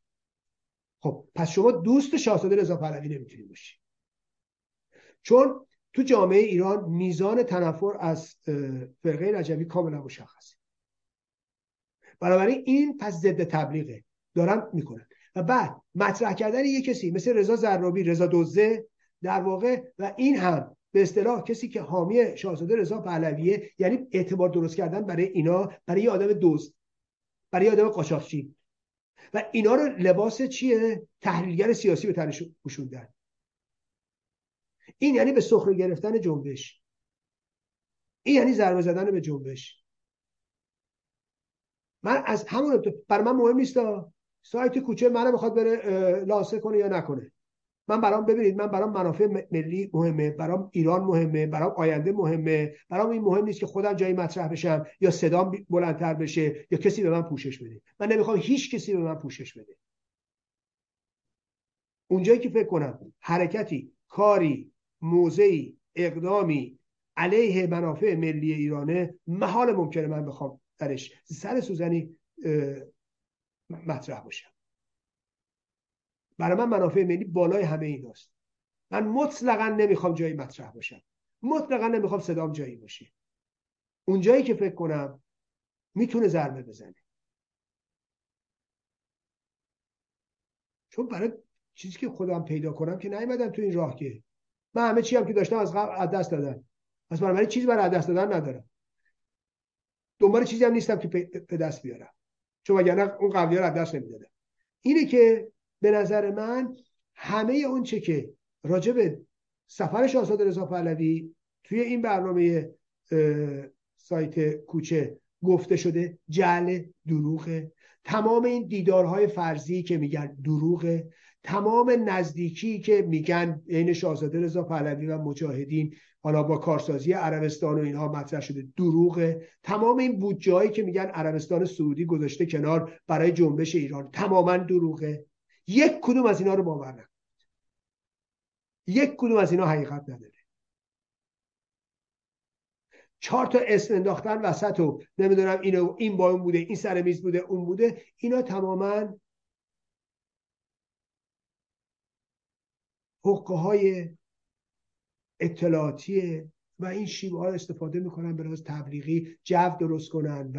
خب پس شما دوست شاهزاده رضا پهلوی نمیتونی باشی، چون تو جامعه ایران میزان تنفر از فرقه رجوی کاملا مشخصه. بنابراین این پس ضد تبلیغه دارن میکنن. و بعد مطرح کردن یک کسی مثل رضا زرابی رضا دوزه در واقع، و این هم به اصطلاح کسی که حامی شاهزاده رضا پهلویه، یعنی اعتبار درست کردن برای اینا، برای یه آدم دزد، برای یه آدم قاچاقچی، و اینا رو لباس چیه؟ تحلیلگر سیاسی به تنش پوشوندن. این یعنی به سخره گرفتن جنبش، این یعنی ضربه زدن به جنبش. من از همون بر من مهم نیستا سایت کوچه منو میخواد بره لاسه کنه یا نکنه. من برام ببینید، من برام منافع ملی مهمه، برام ایران مهمه، برام آینده مهمه، برام این مهم نیست که خودم جایی مطرح بشم یا صدام بلندتر بشه یا کسی به من پوشش بده. من نمیخوام هیچ کسی به من پوشش بده. اونجایی که فکر کنم حرکتی، کاری، موضعی، اقدامی علیه منافع ملی ایرانه، محال ممکنه من بخوام درش سر سوزنی مطرح باشم. برای من منافع ملی بالای همه این هست. من مطلقا نمیخوام جایی مطرح باشم، مطلقا نمیخوام صدام جایی باشه. اونجایی که فکر کنم میتونه ضربه بزنه، چون برای چیزی که خودم پیدا کنم که نیومدم تو این راه، که من همه چی هم که داشتم از قبل از دست دادم، پس برای چیزی برای از دست دادن ندارم. دنبال چیزی هم نیستم که به دست بیارم، چون وگرنه اون قبلی ها رو دست نمیدادم. اینه که به نظر من همه اون چه که راجع به سفر شاهزاده رضا پهلوی توی این برنامه سایت کوچه گفته شده جعل دروغه، تمام این دیدارهای فرضی که میگن دروغه، تمام نزدیکی که میگن عین شاهزاده رضا پهلوی و مجاهدین حالا با کارسازی عربستان و اینها مطرح شده دروغه، تمام این بودجه‌هایی که میگن عربستان سعودی گذاشته کنار برای جنبش ایران تماما دروغه. یک کدوم از اینا رو باور نکنید، یک کدوم از اینا حقیقت نداره. 4 تا اسم انداختن وسط و نمیدونم اینو این با اون بوده، این سر میز بوده، اون بوده، اینا تماما حقه‌های اطلاعاتی و این شیوه ها استفاده میکنن برای تبلیغی جو درست کنن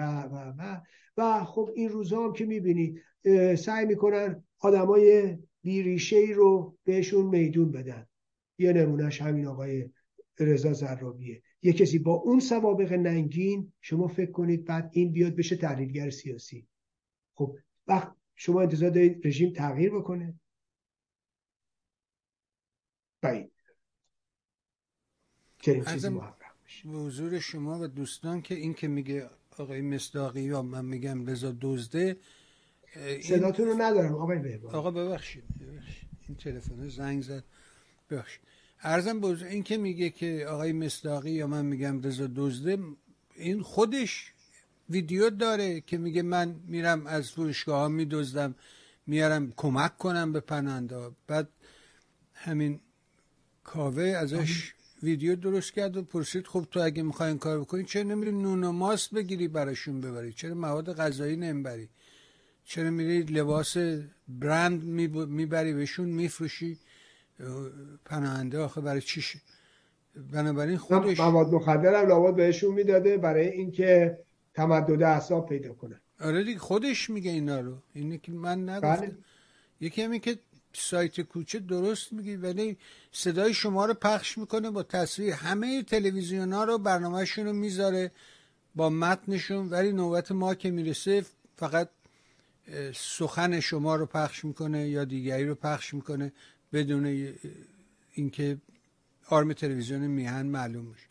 و خب این روزا هم که میبینی سعی میکنن آدمای بی ریشه ای رو بهشون میدون بدن. یه نمونهش همین آقای رضا زرابیه. یه کسی با اون سوابق ننگین، شما فکر کنید بعد این بیاد بشه تحلیلگر سیاسی. خب وقت شما انتظار دارید رژیم تغییر بکنه؟ باید چنین چیزی محقق بشه. به حضور شما و دوستان که این که میگه آقای مصداقی یا من میگم رضا دزده، صداتون رو ندارم آقای بهبان. آقا ببخشید این تلفن زنگ زد، ببخشید. عرضم به این که میگه که آقای مصداقی یا من میگم رضا دزده، این خودش ویدیو داره که میگه من میرم از فروشگاه ها میدزدم میارم کمک کنم به پناهنده. بعد همین کاوه ازش ویدیو درست کرد و پرسید خب تو اگه میخوای این کار بکنی چرا نمیری نون و ماست بگیری براشون ببری؟ چرا مواد غذایی نمیبری؟ چرا میری لباس برند میبری بهشون میفروشی پناهنده؟ آخه برای چیشه؟ بنابراین خودش مواد مخدر هم لابد بهشون میداده برای اینکه تمدد اعصاب پیدا کنه. آره دیگه خودش میگه اینا رو، اینه که من نگفتم. یکی همین که سایت کوچه درست میگی ولی صدای شما رو پخش میکنه با تصویر، همه تلویزیون ها رو برنامهشون رو میذاره با متنشون، ولی نوبت ما که میرسه فقط سخن شما رو پخش میکنه یا دیگری رو پخش میکنه بدون اینکه آرم تلویزیون میهن معلوم بشه.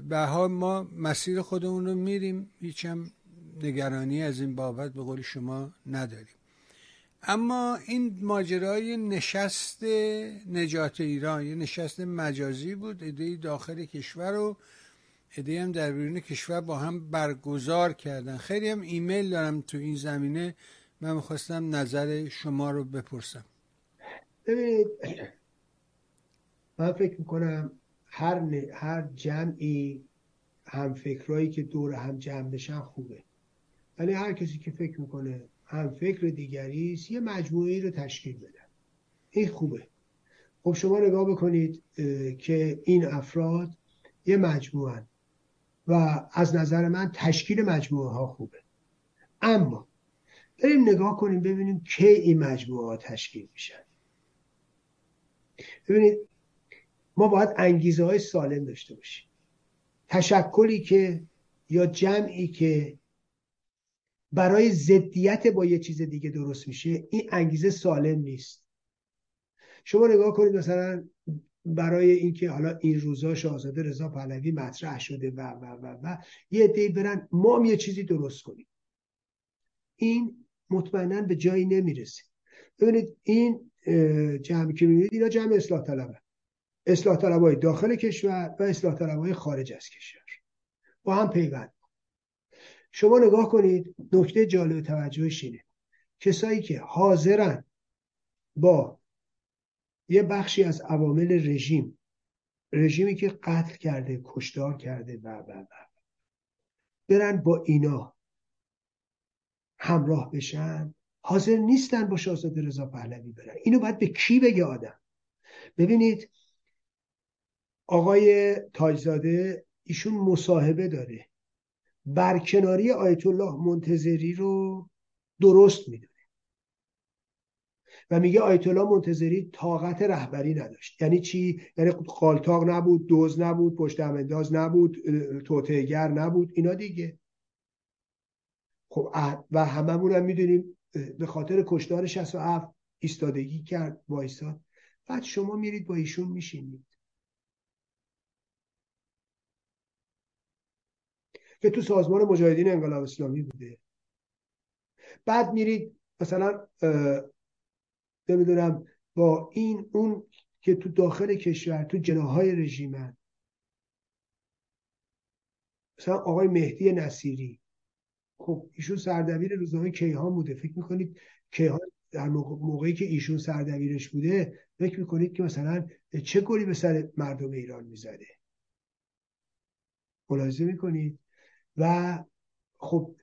به هر ما مسیر خودمون رو میریم، هیچم نگرانی از این بابت به قول شما نداریم. اما این ماجرای نشست نجات ایران یه نشست مجازی بود، ایده داخل کشور و ایده هم در بیرون کشور با هم برگزار کردن. خیلی هم ایمیل دارم تو این زمینه، من میخواستم نظر شما رو بپرسم. ببینید من فکر میکنم هر جمعی هم فکرایی که دور هم جمع بشن خوبه، ولی هر کسی که فکر میکنه هم فکر دیگریست یه مجموعه‌ای رو تشکیل بدن، این خوبه. خب شما نگاه بکنید که این افراد یه مجموعه و از نظر من تشکیل مجموعه ها خوبه، اما بریم نگاه کنیم ببینیم کی این مجموعه ها تشکیل میشن. ببینید ما باید انگیزه های سالم داشته باشیم. تشکلی که یا جمعی که برای ضدیت با یه چیز دیگه درست میشه، این انگیزه سالم نیست. شما نگاه کنید مثلا برای اینکه حالا این روزا شاهزاده رضا پهلوی مطرح شده و یه عده‌ای برن ما هم یه چیزی درست کنیم، این مطمئناً به جایی نمیرسیم. ببینید این جمعی که میبینید اینا جمع اصلاح طلبه، اصلاح طلبای داخل کشور و اصلاح طلبای خارج از کشور با هم پیوند. شما نگاه کنید، نکته جالب توجهش اینه کسایی که حاضرن با یه بخشی از عوامل رژیم، رژیمی که قتل کرده، کشتار کرده و برن با اینا همراه بشن، حاضر نیستن با شاهزاده رضا پهلوی برن. اینو باید به کی بگه آدم؟ ببینید آقای تاجزاده ایشون مصاحبه داره، برکناری آیتالله منتظری رو درست میدونه و میگه آیتالله منتظری طاقت رهبری نداشت. یعنی چی؟ یعنی قالطاق نبود، دوز نبود، پشت هم انداز نبود، توطئه‌گر نبود، اینا دیگه. خب و هممون هم میدونیم به خاطر کشتار 67 ایستادگی کرد، وایساد. بعد شما میرید با ایشون میشینید که تو سازمان مجاهدین انقلاب اسلامی بوده، بعد میرید مثلا نمیدونم با این اون که تو داخل کشور تو جناح‌های رژیمن، مثلا آقای مهدی نصیری، خب ایشون سردبیر روزنامه کیهان بوده. فکر میکنید کیهان در موقعی که ایشون سردبیرش بوده فکر میکنید که مثلا چه گلی به سر مردم ایران میزده؟ ملاحظه میکنید. و خب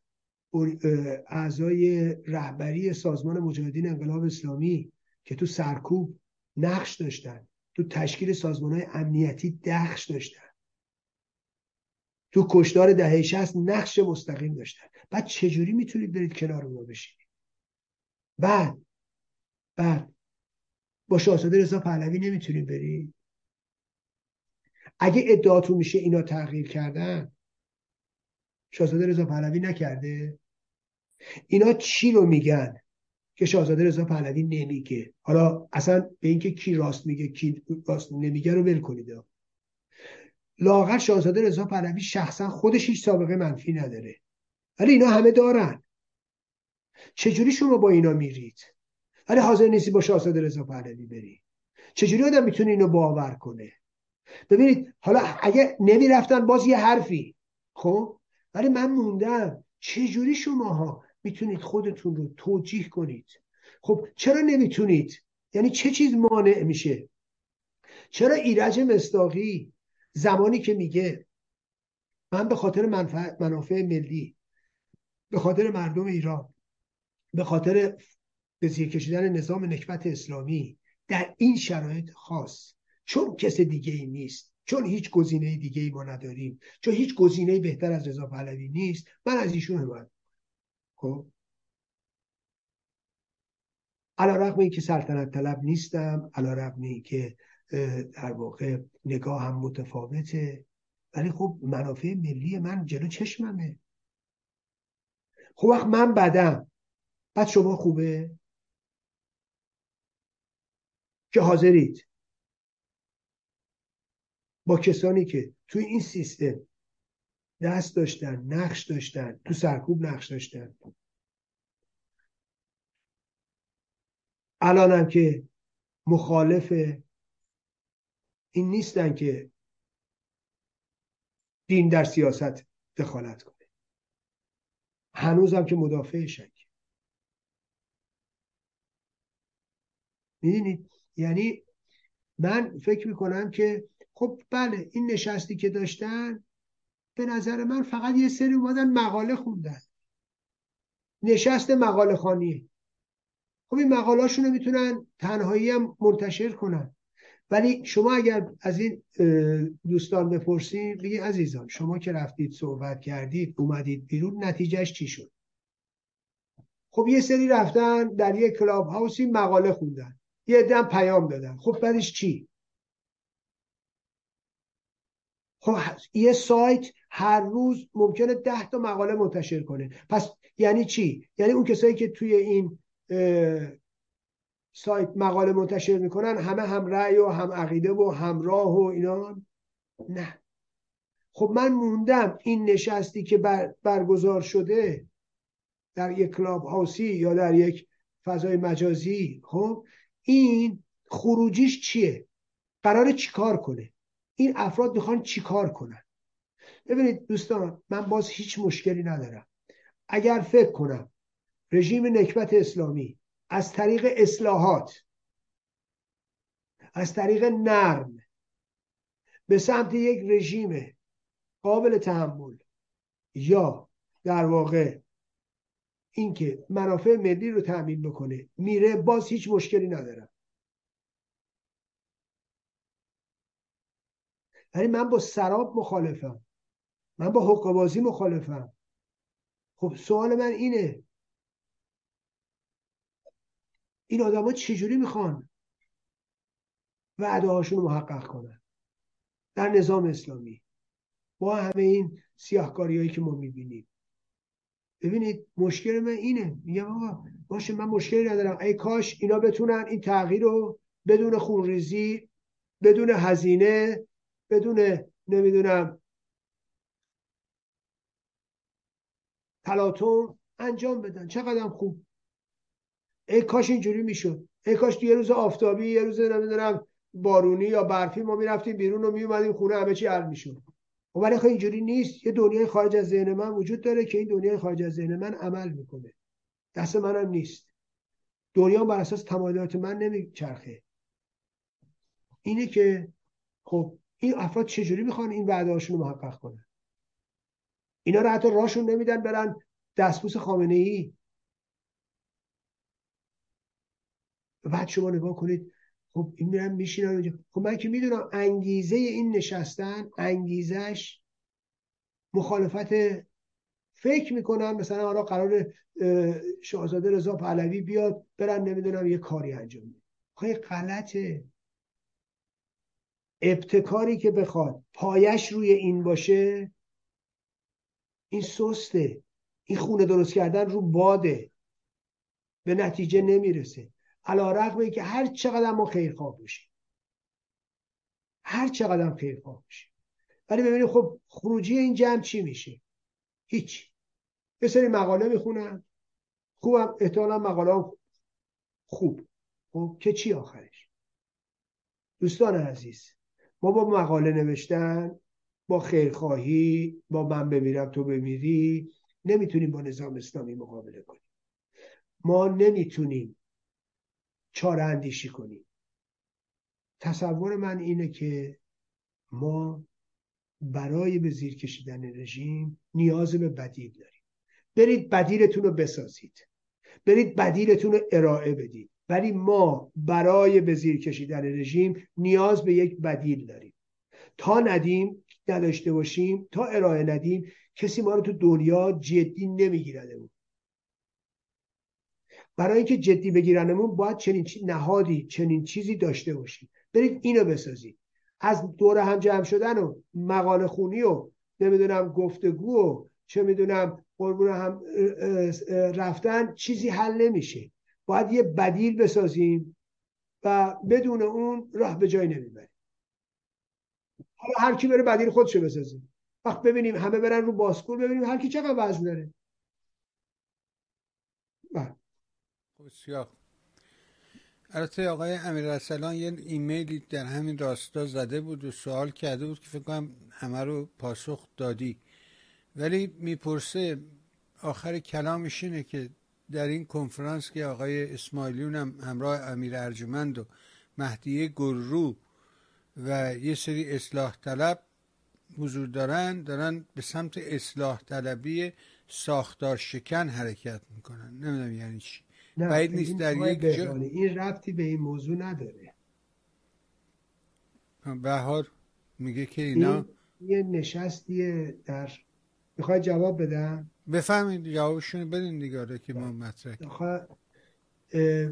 اعضای رهبری سازمان مجاهدین انقلاب اسلامی که تو سرکوب نقش داشتن، تو تشکیل سازمان‌های امنیتی نقش داشتن، تو کشتار دهه 60 نقش مستقیم داشتن، بعد چجوری میتونید برید کنار اونا بشینید؟ بعد با شاهزاده رضا پهلوی نمیتونید برید؟ اگه ادعاتون میشه اینا تغییر کردن، شاهزاده رضا پهلوی نکرده؟ اینا چی رو میگن که شاهزاده رضا پهلوی نمیگه؟ حالا اصلا به اینکه کی راست میگه کی راست نمیگه رو ول کنید. لااقل شاهزاده رضا پهلوی شخصا خودش هیچ سابقه منفی نداره، ولی اینا همه دارن. چجوری شما با اینا میرید ولی حاضر نیستی با شاهزاده رضا پهلوی بری؟ چجوری آدم میتونه اینو باور کنه؟ ببینید حالا اگه نمیرفتن باز یه حرفی، خب ولی من موندم. چجوری شماها میتونید خودتون رو توجیه کنید؟ خب چرا نمیتونید؟ یعنی چه چیز مانع میشه؟ چرا ایرج مصداقی زمانی که میگه من به خاطر منافع ملی، به خاطر مردم ایران، به خاطر به زیر کشیدن نظام نکبت اسلامی در این شرایط خاص، چون کس دیگه ای نیست، چون هیچ گزینه دیگه ای ما نداریم، چون هیچ گزینه بهتر از رضا پهلوی نیست، من از ایشون حمایت می‌کنم، علی‌رغم اینکه سلطنت طلب نیستم، علی‌رغم اینکه در واقع نگاه هم متفاوته، ولی خب منافع ملی من جلو چشممه. خب وقت من بدم بعد شما خوبه که حاضرید با کسانی که توی این سیستم دست داشتن، نقش داشتن، تو سرکوب نقش داشتن، الان هم که مخالف این نیستن که دین در سیاست دخالت کنه، هنوز هم که مدافع شک. میدونید یعنی من فکر میکنم که خب بله این نشستی که داشتن به نظر من فقط یه سری اومدن مقاله خوندن، نشست مقاله خانی. خب این مقالهاشون رو میتونن تنهایی هم منتشر کنن، ولی شما اگر از این دوستان بپرسید بگید عزیزان شما که رفتید صحبت کردید اومدید بیرون نتیجهش چی شد؟ خب یه سری رفتن در یه کلاب هاوسی مقاله خوندن، یه عده هم پیام دادن. خب بعدش چی؟ خب یه سایت هر روز ممکنه 10 تا مقاله منتشر کنه. پس یعنی چی؟ یعنی اون کسایی که توی این سایت مقاله منتشر میکنن همه هم رأی و هم عقیده و هم راه و اینا؟ نه. خب من موندم. این نشستی که برگزار شده در یک کلاب هاوسی یا در یک فضای مجازی، خب این خروجیش چیه؟ قراره چیکار کنه؟ این افراد میخوان چیکار کنن؟ ببینید دوستان، من باز هیچ مشکلی ندارم اگر فکر کنم رژیم نکبت اسلامی از طریق اصلاحات، از طریق نرم به سمت یک رژیم قابل تحمل یا در واقع اینکه منافع ملی رو تأمین بکنه میره، باز هیچ مشکلی ندارم. ولی من با سراب مخالفم، من با حقه‌بازی مخالفم. خب سوال من اینه این آدم ها چجوری میخوان وعده هاشون رو محقق کنن در نظام اسلامی با همه این سیاهکاری هایی که ما میبینیم؟ ببینید مشکل من اینه، میگم آقا باشه من مشکلی ندارم، ای کاش اینا بتونن این تغییر رو بدون خونریزی، بدون هزینه، بدون نمیدونم تلاطم انجام بدن، چقدر خوب. ای کاش اینجوری میشد، ای کاش تو یه روز آفتابی، یه روز نمیدونم بارونی یا برفی ما میرفتیم بیرون و میومدیم خونه همه چی حل میشد. ولی خب اینجوری نیست. یه دنیای خارج از ذهن من وجود داره که این دنیای خارج از ذهن من عمل میکنه، دست منم نیست، دنیا بر اساس تمایلات من نمیچرخه. اینه که خب این افراد چجوری میخوان این وعده هاشون رو محقق کنن؟ اینا رو حتی راهشون نمیدن برن دستبوس خامنه ای. بعد شما نگاه کنید خب این میرن میشینن اونجا. خب من که میدونم انگیزه این نشستن، انگیزش مخالفت. فکر میکنن مثلا حالا قرار شاهزاده رضا پهلوی بیاد برن نمیدونم یه کاری انجام بده. خیلی غلطه. ابتکاری که بخواد پایش روی این باشه، این سسته. این خونه درست کردن رو باده، به نتیجه نمیرسه. علی‌رغم این که هر چقدر ما خیرخواه باشیم، هر چقدر خیرخواه باشیم، ولی ببینید خب خروجی این جمع چی میشه؟ هیچ. یه سری مقاله میخونن خوبم، احتمالا مقاله خوب، خب که چی آخرش؟ دوستان عزیز، ما با مقاله نوشتن، با خیرخواهی، با من بمیرم تو بمیری نمیتونیم با نظام اسلامی مقابله کنیم. ما نمیتونیم چاره اندیشی کنیم. تصور من اینه که ما برای به زیر کشیدن رژیم نیاز به بدیل داریم. برید بدیلتون رو بسازید، برید بدیلتون رو ارائه بدید، ولی ما برای به زیر کشیدن رژیم نیاز به یک بدیل داریم. تا ندیم، نداشته باشیم، تا ارائه ندیم، کسی ما رو تو دنیا جدی نمیگیردمون. برای اینکه جدی بگیرنمون باید چنین نهادی، چنین چیزی داشته باشیم. برید اینو بسازید. از دور هم جمع شدن و مقاله خونی و نمیدونم گفتگو و چه میدونم قربون هم رفتن چیزی حل نمیشه. باید یه بدیل بسازیم و بدون اون راه به جای نمیبریم. حالا هر کی بره بدیل خودشو بسازه. وقت ببینیم همه برن رو باسکول، ببینیم هر کی چقدر وزن داره. بله. بسیار. البته آقای امیر ارسلان یه ایمیلی در همین راستا زده بود و سوال کرده بود که فکر کنم همه رو پاسخ دادی، ولی میپرسه آخر کلامش اینه که در این کنفرانس که آقای اسماعیلیون هم همراه امیر ارجمند و مهدیه گررو و یه سری اصلاح طلب حضور دارن به سمت اصلاح طلبی ساختار شکن حرکت میکنن. نمیدونم یعنی چی. باید نیست در یک جا این ربطی به این موضوع نداره. بهار میگه که اینا یه نشستیه در میخوای جواب بدم؟ بفهمید جوابشون بدین دیگه که ما مطرح.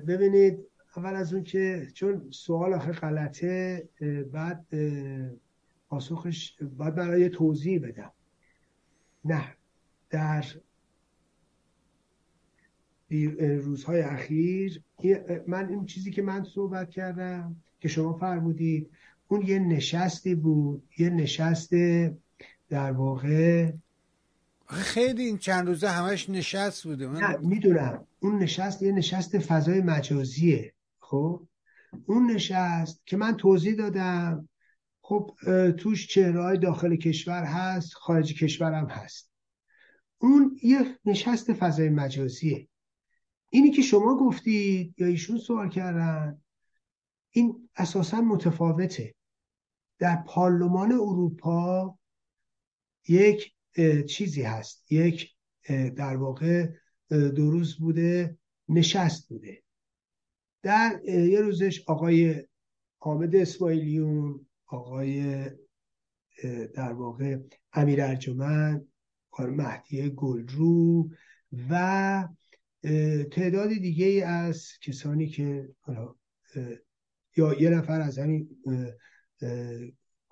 ببینید اول از اون که چون سوال آخه غلطه، بعد پاسخش باید برای توضیح بدم. نه در روزهای اخیر من این چیزی که من صحبت کردم که شما فرمودید اون یه نشستی بود، یه نشست در واقع خیلی این چند روزه همش نشست بوده. نه میدونم اون نشست یه نشست فضای مجازیه. خب اون نشست که من توضیح دادم، خب توش چهره‌های داخل کشور هست، خارج کشور هم هست. اون یه نشست فضای مجازیه. اینی که شما گفتید یا ایشون سوال کردن، این اساسا متفاوته. در پارلمان اروپا یک چیزی هست، یک در واقع دو روز بوده نشست بوده. در یه روزش آقای حامد اسماعیلیون، آقای در واقع امیر ارجمند، خانم مهدیه گلرو و تعداد دیگه از کسانی که یا یه نفر از همین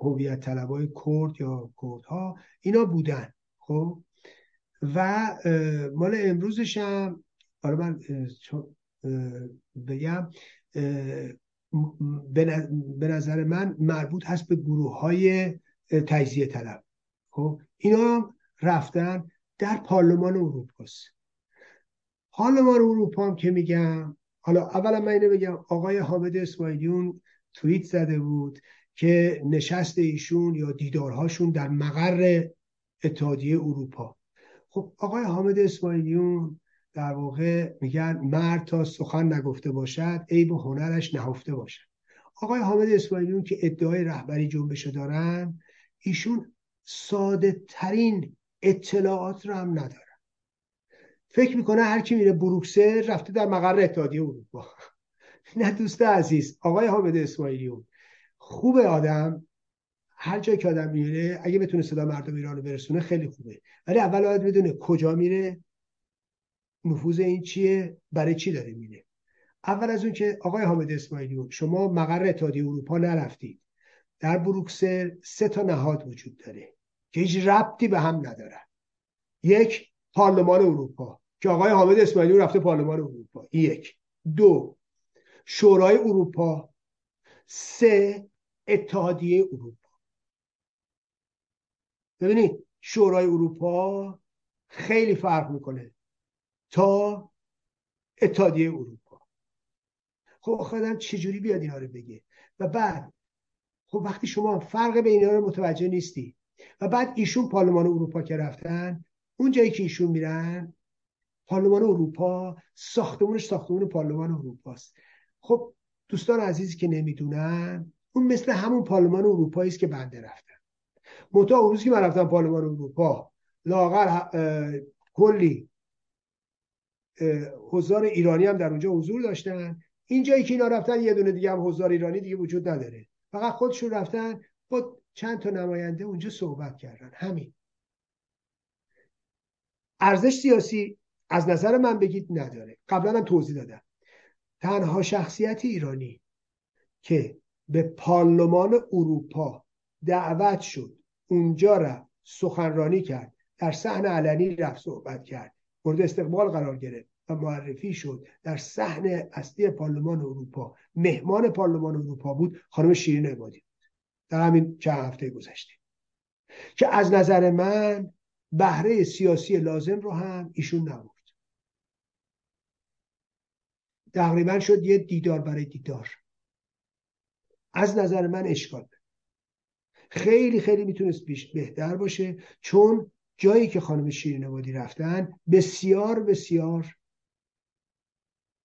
هویت طلبای کرد یا کردها اینا بودن. خب و مال امروزش هم حالا من بگم به نظر من مربوط هست به گروه های تجزیه طلب. خب اینا هم رفتن در پارلمان اروپا است. پارلمان اروپا هم که میگم، حالا اولا من اینو بگم، آقای حامد اسماعیلیون توییت زده بود که نشست ایشون یا دیدارهاشون در مقر اتحادیه اروپا. خب آقای حامد اسماعیلیون در واقع میگن مرد تا سخن نگفته باشد عیب هنرش نهفته باشد. آقای حامد اسماعیلیون که ادعای رهبری جنبش دارن، ایشون ساده ترین اطلاعات رو هم ندارن. فکر میکنه هر کی میره بروکسل رفته در مقر اتحادیه اروپا. نه دوست عزیز، آقای حامد اسماعیلیون خوبه، آدم هر جایی که آدم میره اگه بتونه صدا مردم ایران رو برسونه خیلی خوبه، ولی اول باید بدونه کجا میره، نفوذ این چیه، برای چی داره میره. اول از اون که آقای حامد اسماعیلیون شما مقر اتحادیه اروپا نرفتید، در بروکسل 3 نهاد وجود داره که هیچ ربطی به هم ندارن. یک، پارلمان اروپا که آقای حامد اسماعیلیون رفته پارلمان اروپا، یک. دو، شورای اروپا. 3، اتحادیه اروپا. ببینید شورای اروپا خیلی فرق میکنه تا اتحادیه اروپا. خب خودم چجوری بیاد اینا رو بگه؟ و بعد خب وقتی شما فرق بین اینا رو متوجه نیستی و بعد ایشون پارلمان اروپا که رفتن، اون جایی که ایشون میرن پارلمان اروپا، ساختمونش ساختمون پارلمان اروپاست. خب دوستان عزیزی که نمیدونن، اون مثل همون پارلمان اروپایی است که بنده رفتم. متا اون روزی که من رفتم پارلمان اروپا، لاغر کلی حضار ایرانی هم در اونجا حضور داشتن. این جایی که اینا رفتن یه دونه دیگه هم حضار ایرانی دیگه وجود نداره، فقط خودشون رفتن با چند تا نماینده اونجا صحبت کردن. همین ارزش سیاسی از نظر من بگید نداره. قبلا هم توضیح دادم، تنها شخصیت ایرانی که به پارلمان اروپا دعوت شد، اونجا رفت سخنرانی کرد، در صحن علنی رفت صحبت کرد، مورد استقبال قرار گرفت و معرفی شد، در صحن اصلی پارلمان اروپا مهمان پارلمان اروپا بود، خانم شیرین عبادی بود، در همین چند هفته گذشته، که از نظر من بهره سیاسی لازم رو هم ایشون نبود. تقریبا شد یه دیدار برای دیدار. از نظر من اشکال داره، خیلی خیلی میتونست بهتر باشه، چون جایی که خانم شیرین عبادی رفتن بسیار بسیار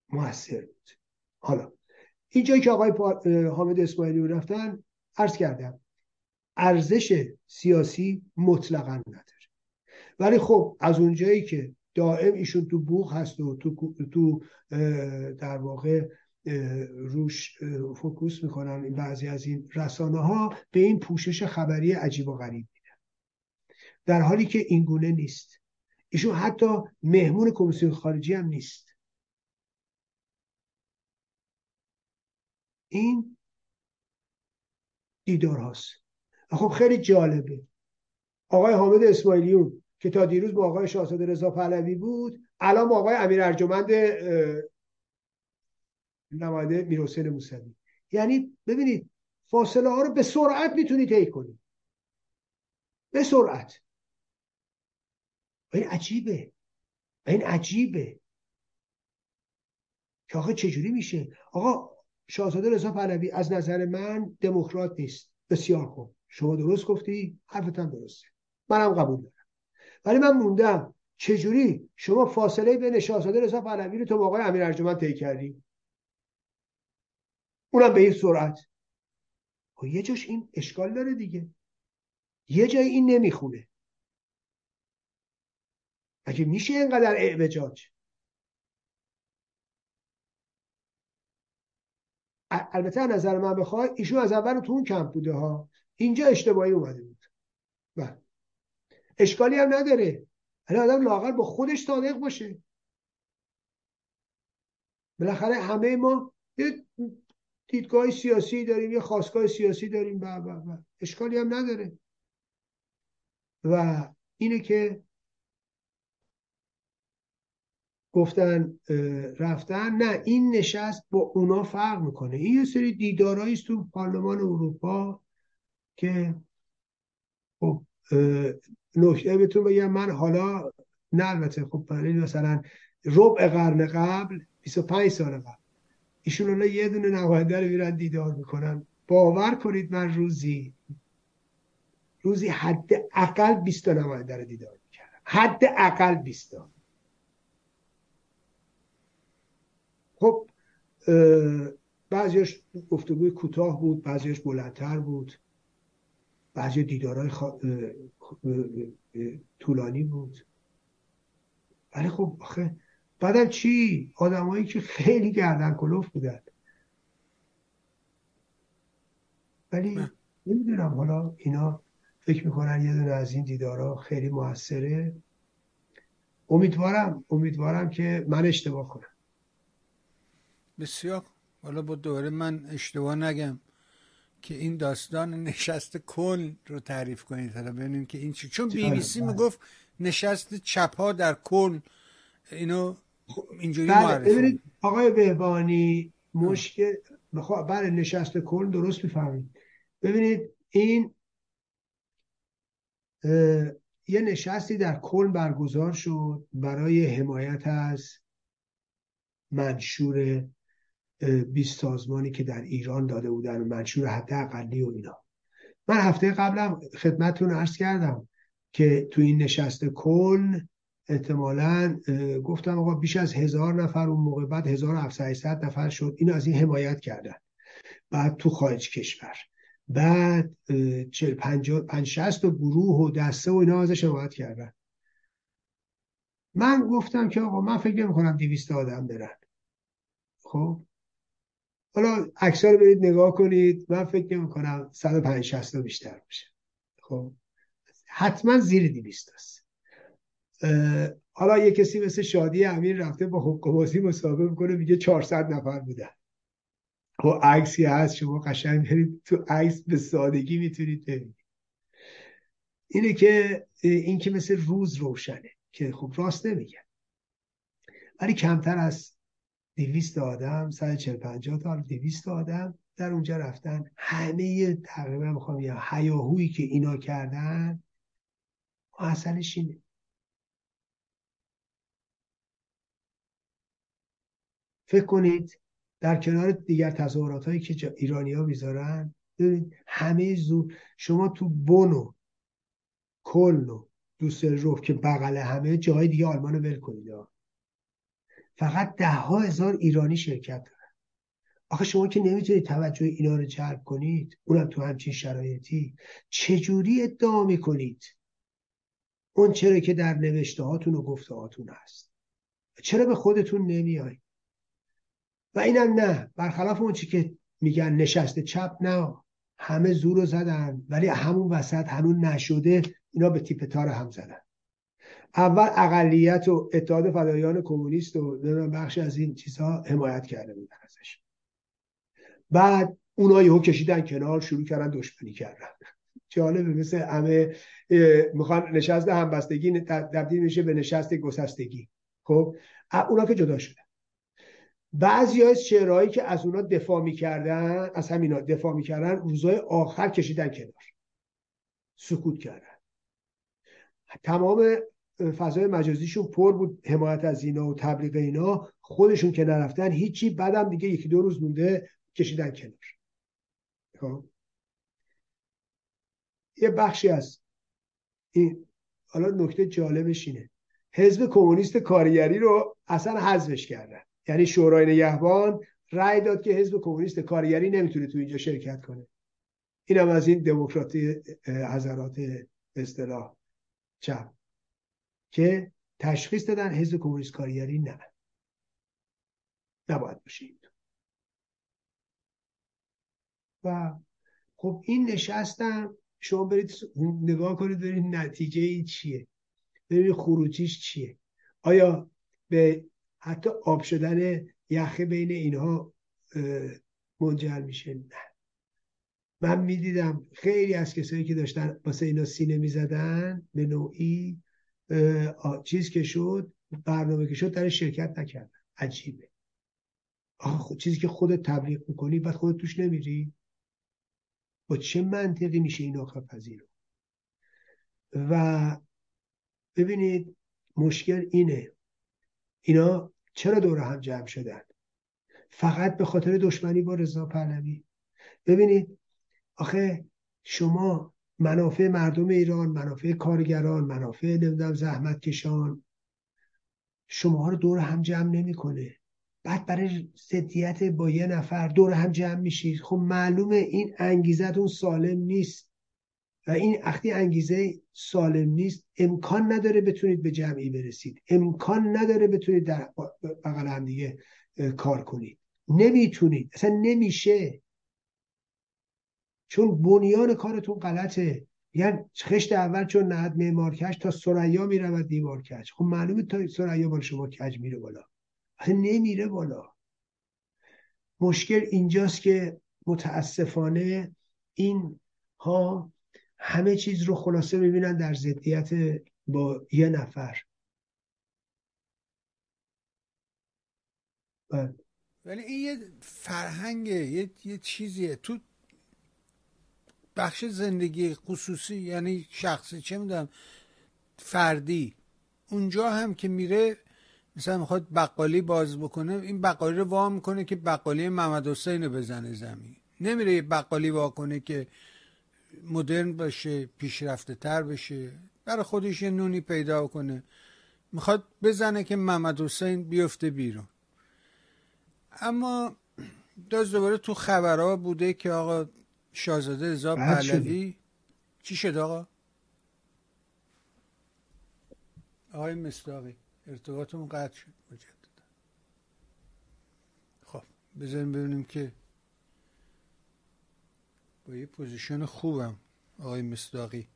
موثر بود. حالا این جایی که آقای حامد اسماعیلیون رفتن، عرض کردم ارزش سیاسی مطلقا نداره، ولی خب از اون جایی که دائم ایشون تو بوق هست و تو در واقع روش فوکوس میکنن بعضی از این رسانه ها، به این پوشش خبری عجیب و غریب میدن، در حالی که این گونه نیست. ایشون حتی مهمون کمیسیون خارجی هم نیست. این دیدار هاست. خب خیلی جالبه، آقای حامد اسماعیلیون که تا دیروز با آقای شاهزاده رضا پهلوی بود، الان با آقای امیر ارجمند نماینده میرحسین موسوی. یعنی ببینید فاصله ها رو به سرعت میتونید طی کنید، به سرعت. این عجیبه، این عجیبه که آخه چجوری میشه؟ آقا شاهزاده رضا پهلوی از نظر من دموکرات نیست. بسیار خوب، شما درست گفتی، حرفت هم درسته، منم قبول دارم، ولی من موندم چجوری شما فاصله بین شاهزاده رضا پهلوی رو تو با آقای امیر ارجمند طی کردی، اونم به این سرعت؟ خب یه جاش این اشکال داره دیگه، یه جای این نمیخونه. مگه میشه اینقدر اعوجاج؟ البته نظر من بخوای ایشون از اول تو اون کمپ بوده ها، اینجا اشتباهی اومده بود. بله اشکالی هم نداره، ولی آدم لااقل با خودش صادق باشه. بالاخره همه ما یه دیدگاه سیاسی داریم، یه خواستگاه سیاسی داریم، بله اشکالی هم نداره. و اینه که گفتن رفتن، نه این نشست با اونا فرق میکنه. این یه سری دیدارایی تو پارلمان اروپا که خب نکته بهتون بگم، من حالا نه البته خب مثلا ربع قرن قبل 25 سال قبل ایشون الان یه دونه نماینده رو میرن دیدار میکنن. باور کنید من روزی حد اقل 20 تا نماینده رو دیدار میکردم، حد اقل 20 تا. خب بعضیش گفتگوی کوتاه بود، بعضیش بلندتر بود، بعضی دیدارهای طولانی بود. ولی خب آخه بعدم چی؟ آدمایی که خیلی گردن کلوف بودن، ولی نمیدونم حالا اینا فکر میکنن یه دونه از این دیدارها خیلی موثره. امیدوارم که من اشتباه کنم. بسیار حالا با دوره من اشتباه نگم که این داستان نشست کل رو تعریف کنید، حالا ببینیم که این چی. چون بیبیسی میگفت نشست چپ‌ها در کل، اینو اینجوری معرفی ببینید آقای بهبانی مشکل میخواد. بله نشست کل درست میفهمید. ببینید این یه نشستی در کل برگزار شد برای حمایت از منشور 20 سازمانی که در ایران داده بودن، منشور حداقلی و اینا. من هفته قبلم خدمتتون عرض کردم که تو این نشست کل احتمالاً گفتم آقا بیش از 1000 نفر، اون موقع بعد 1700 نفر شد، این از این حمایت کردن. بعد تو خارج کشور بعد 40-50-60 گروه و دسته و اینا ازش حمایت کردن. من گفتم که آقا من فکر نمی‌کنم 200 آدم برن. خب حالا عکس‌ها رو برید نگاه کنید، من فکر می‌کنم 150 تا بیشتر باشه. خب حتما زیر 200 است. حالا یه کسی مثل شادی امیر رفته با حقوق‌بازی مسابقه می‌کنه میگه 400 نفر بودن. خب عکسی هست، شما قشنگ برید تو عکس به سادگی می‌تونید ببینید. اینه که این که مثل روز روشنه که خب راست نمیگه، ولی کمتر از 200 آدم، 140-150 تا 200 آدم در اونجا رفتن. همه تقریبا میخوام بگم هیاهویی که اینا کردن اصلش اینه. فکر کنید در کنار دیگر تظاهرات هایی که ایرانی‌ها میذارن، همه شما تو بن و کلن و دوسلدورف که بغل همه جای دیگه آلمان رو ول کنید، فقط 10,000 ایرانی شرکت دارن. آخه شما که نمیتونید توجه اینا رو جلب کنید، اونم تو همچین شرایطی، چجوری ادعا میکنید اون چرا که در نوشته هاتون و گفته هاتون هست؟ چرا به خودتون نمیایید؟ و اینم نه، برخلاف اون چی که میگن نشست چپ، نه همه زور رو زدن ولی همون وسط هنوز نشده، اینا به تیپ تار هم زدن. اول اقلیت و اتحاد فدایان کمونیست و بخش از این چیزها حمایت کرده بودن ازش، بعد اونا یهو کشیدن کنار، شروع کردن دشمنی کردن. جالبه مثل همه میخوان نشست همبستگی تبدیل میشه به نشست گسستگی. خب اونا که جدا شدن، بعضی از شعرهایی که از اونا دفاع میکردن، از همینا دفاع میکردن، روزهای آخر کشیدن کنار، سکوت کردن. تمام فضای مجازیشون پر بود حمایت از اینا و تبلیغ اینا، خودشون که نرفتن هیچی، بعدم دیگه یکی دو روز مونده کشیدن کنار. یه بخشی از این، حالا نکته جالبش اینه حزب کمونیست کارگری رو اصلا حذفش کردن، یعنی شورای نگهبان رأی داد که حزب کمونیست کارگری نمیتونه تو اینجا شرکت کنه. اینم از این دموکراتی حضرات به اصطلاح چپ که تشخیص دادن حزب کمونیست کارگری نه، نباید باشه. و خب این نشستم شما برید نگاه کنید ببینید نتیجه این چیه، ببینید خروجیش چیه، آیا به حتی آب شدن یخه بین اینها منجر میشه؟ نه. من میدیدم خیلی از کسایی که داشتن واسه اینا سینه میزدن به نوعی چیز که شد، برنامه که شد، در شرکت نکردن. عجیبه آخه، چیزی که خودت تبلیغ میکنی بعد خودت توش نمیری، با چه منطقی میشه این آخه پذیرو؟ و ببینید مشکل اینه، اینا چرا دور هم جمع شدن؟ فقط به خاطر دشمنی با رضا پهلوی. ببینید آخه شما منافع مردم ایران، منافع کارگران، منافع نمیدونم زحمت کشان، شما رو دور هم جمع نمیکنه. بعد برای ضدیت با یه نفر دور هم جمع میشید. خب معلومه این انگیزتون سالم نیست و این وقتی انگیزه سالم نیست امکان نداره بتونید به جمعی برسید، امکان نداره بتونید در بغل هم دیگه کار کنید، نمیتونید، اصلا نمیشه، چون بنیان کارتون غلطه. یعنی خشت اول چون نهد معمار کش تا ثریا میرود دیوار کج. خب معلومه تا ثریا بالا شما کج میره بالا، اصلا نمیره بالا. مشکل اینجاست که متاسفانه این ها همه چیز رو خلاصه میبینن در ضدیت با یه نفر. ولی این یه فرهنگه، یه چیزیه تو بخش زندگی خصوصی، یعنی شخصی، چه میدونم فردی. اونجا هم که میره مثلا میخواد بقالی باز بکنه، این بقالی رو وا میکنه که بقالی محمد حسین رو بزنه زمین، نمیره یه بقالی وا کنه که مدرن باشه، پیشرفته تر بشه، برای خودش یه نونی پیدا کنه، میخواد بزنه که محمد حسین بیفته بیرون. اما داز دوباره تو خبرها بوده که آقا شاهزاده رضا پهلوی چی شد؟ آقای مصداقی ارتباطمون قطع شد مجددا. خب بذاریم ببینیم که با یه پوزیشن خوبم آقای مصداقی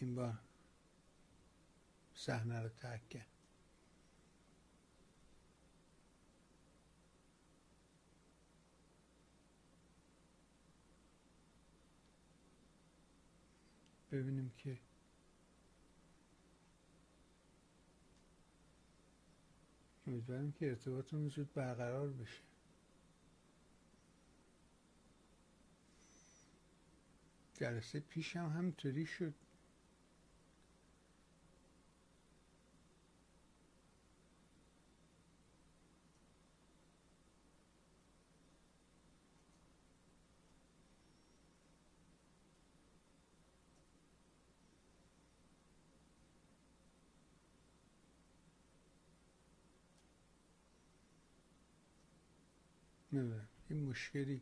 این بار صحنه رو ترک کرد. ببینیم که امیدواریم که ارتباطمون زود برقرار بشه. جلسه پیش هم همینطوری شد. نه این مشکلی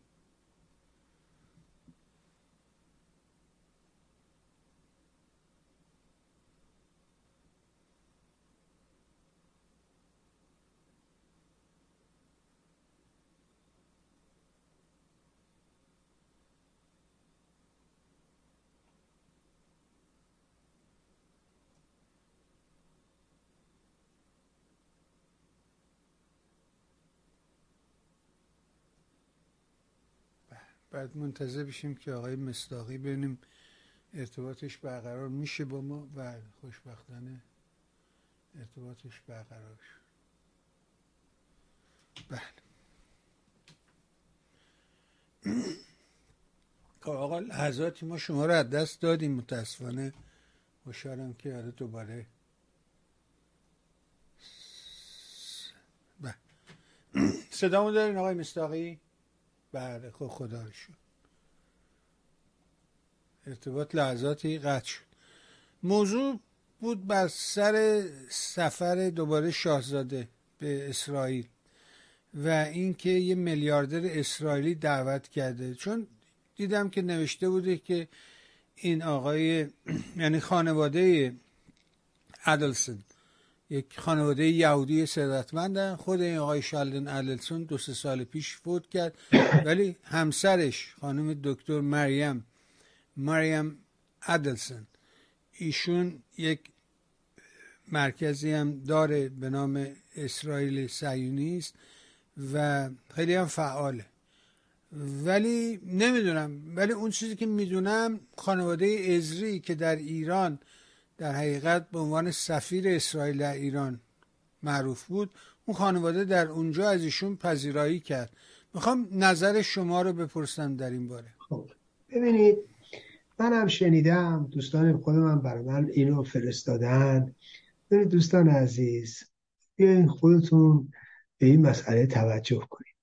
بعد منتظر بشیم که آقای مصداقی ببینیم ارتباطش برقرار میشه با ما و خوشبختانه ارتباطش برقرار شد. بله که آقا لحظاتی ما شما رو از دست دادیم متاسفانه. خوشحالم که دوباره صدامو دارین آقای مصداقی؟ بله خب خدا رو شد. ارتباط لحظاتی قطع شد. موضوع بود بر سر سفر دوباره شاهزاده به اسرائیل و اینکه یه میلیاردر اسرائیلی دعوت کرده، چون دیدم که نوشته بوده که این آقای یعنی خانواده ادلسون یک خانواده یهودی ثروتمندن، خود این آقای شالدن ادلسون 2-3 سال پیش فوت کرد، ولی همسرش خانم دکتر مریم ادلسون ایشون یک مرکزی هم داره به نام اسرائیل صهیونیست و خیلی هم فعاله، ولی نمیدونم، ولی اون چیزی که میدونم خانواده ازری که در ایران در حقیقت به عنوان سفیر اسرائیل در ایران معروف بود، اون خانواده در اونجا از ایشون پذیرایی کرد. میخوام نظر شما رو بپرسم در این باره. خب ببینید، من هم شنیدم، دوستان خودم برای من اینو فرستادن. ببینید دوستان عزیز، بیاین خودتون به این مسئله توجه کنید.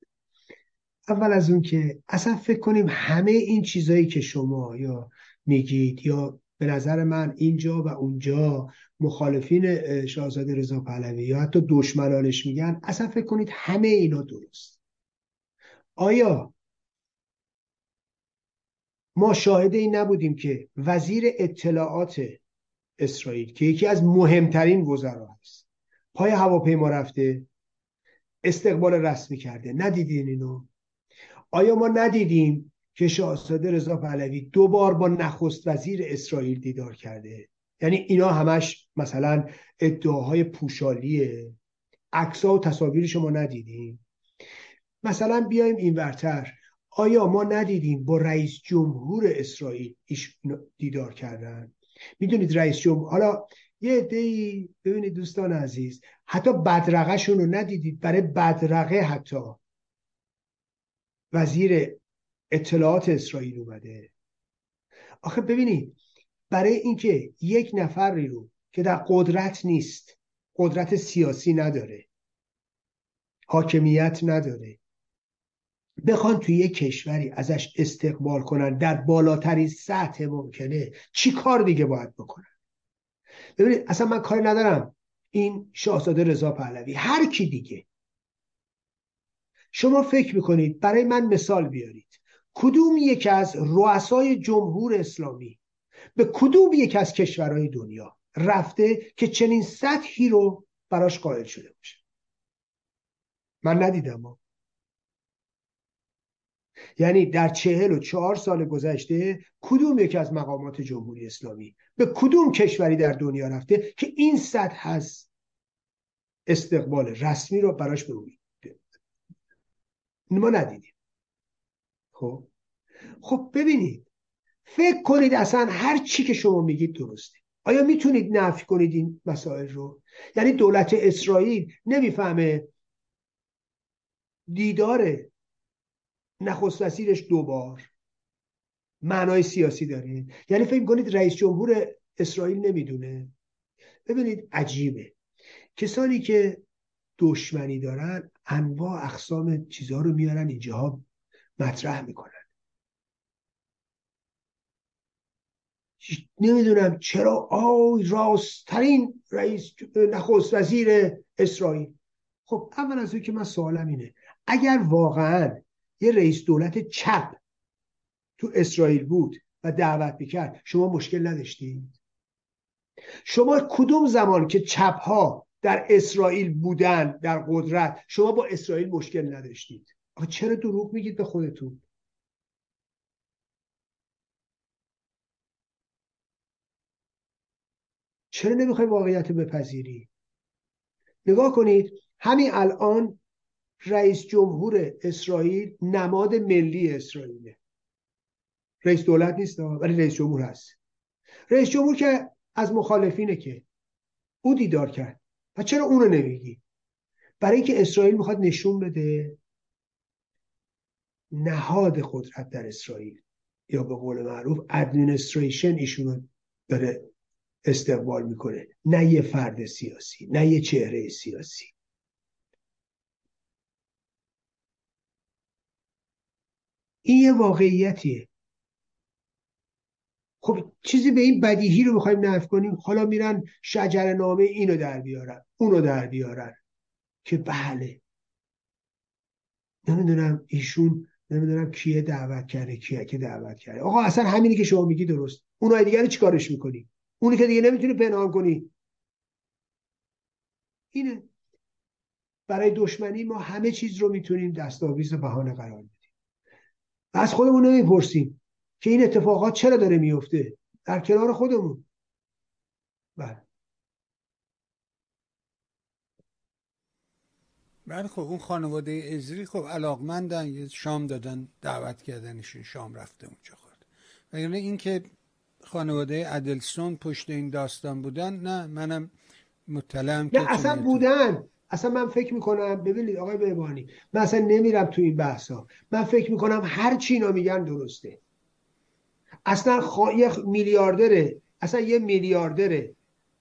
اول از اون که اصلا فکر کنیم همه این چیزایی که شما یا میگید یا به نظر من اینجا و اونجا مخالفین شاهزاده رضا پهلوی یا حتی دشمنانش میگن، اصلا فکر کنید همه اینا درست. آیا ما شاهد این نبودیم که وزیر اطلاعات اسرائیل که یکی از مهمترین وزرا هست پای هواپیما رفته استقبال رسمی کرده؟ ندیدین اینو؟ آیا ما ندیدیم که شاهزاده رضا پهلوی 2 بار با نخست وزیر اسرائیل دیدار کرده؟ یعنی اینا همش مثلا ادعاهای پوشالیه. عکس‌ها و تصاویر شما ندیدیم؟ مثلا بیایم اینورتر، آیا ما ندیدیم با رئیس جمهور اسرائیل دیدار کردن؟ میدونید رئیس جمهور، حالا یه عده‌ای ببینید دوستان عزیز حتی بدرقه شون رو ندیدید، برای بدرقه حتی وزیر اطلاعات اسرائیل اومده. آخه ببینید، برای اینکه یک نفری رو که در قدرت نیست، قدرت سیاسی نداره، حاکمیت نداره، بخوان توی یک کشوری ازش استقبال کنن در بالاترین سطح ممکنه، چی کار دیگه باید بکنن؟ ببینید اصلا من کاری ندارم این شاهزاده رضا پهلوی، هر کی دیگه. شما فکر میکنید، برای من مثال بیارید، کدوم یک از رؤسای جمهور اسلامی به کدوم یک از کشورهای دنیا رفته که چنین سطحی رو براش قائل شده باشه؟ من ندیدم. یعنی در 44 سال گذشته کدوم یکی از مقامات جمهوری اسلامی به کدوم کشوری در دنیا رفته که این سطح از استقبال رسمی رو براش بگوید؟ ما ندیدیم. خب ببینید، فکر کنید اصلا هر چی که شما میگید درسته. آیا میتونید نفی کنید این مسائل رو؟ یعنی دولت اسرائیل نمیفهمه دیداره نخست وزیرش 2 بار معنای سیاسی داره؟ یعنی فکر کنید رئیس جمهور اسرائیل نمیدونه؟ ببینید عجیبه، کسانی که دشمنی دارن انواع اقسام چیزها رو میارن اینجاها مطرح میکنن. نمیدونم چرا آی راستترین رئیس نخست وزیر اسرائیل. خب اول از اون که من سوالم اینه، اگر واقعا یه رئیس دولت چپ تو اسرائیل بود و دعوت میکرد شما مشکل نداشتید؟ شما کدوم زمان که چپ ها در اسرائیل بودن در قدرت شما با اسرائیل مشکل نداشتید؟ آخه چرا دروغ میگید به خودتون؟ چرا نمیخوای واقعیت بپذیری؟ نگاه کنید، همین الان رئیس جمهور اسرائیل نماد ملی اسرائیله. رئیس دولت نیست ولی رئیس جمهور هست. رئیس جمهور که از مخالفینه که او دیدار کرد، و چرا اون رو نمیگی؟ برای اینکه اسرائیل میخواد نشون بده نهاد قدرت در اسرائیل یا به قول معروف ادمنستریشن ایشونو داره استقبال میکنه، نه یه فرد سیاسی، نه یه چهره سیاسی. این یه واقعیتیه. خب چیزی به این بدیهی رو میخوایم نفی کنیم، حالا میرن شجر نامه اینو در بیارن اونو در بیارن که بله نمیدونم ایشون نمیدونم کیه دعوت کرده کیه که دعوت کرده. آقا اصلا همینی که شما میگی درست، اونای دیگه رو چیکارش میکنی؟ اونی که دیگه نمیتونی پنهان کنی. اینه برای دشمنی ما همه چیز رو میتونیم دستاویز و بهانه قرار بدیم و از خودمون نمیپرسیم که این اتفاقات چرا داره میفته در کنار خودمون. بله بله. خب اون خانواده ازری خب علاقمندن، یه شام دادن دعوت کردنشون، شام رفته اونجا خورد. وگرنه این که خانواده ادلسون پشت این داستان بودن، نه منم مطلعم که اصلا بودن. اصلا من فکر میکنم، ببینید آقای بهبانی، من اصلا نمیرم تو این بحثا، من فکر میکنم هر چی اینا میگن درسته. اصلا میلیاردره، اصلا یه میلیاردره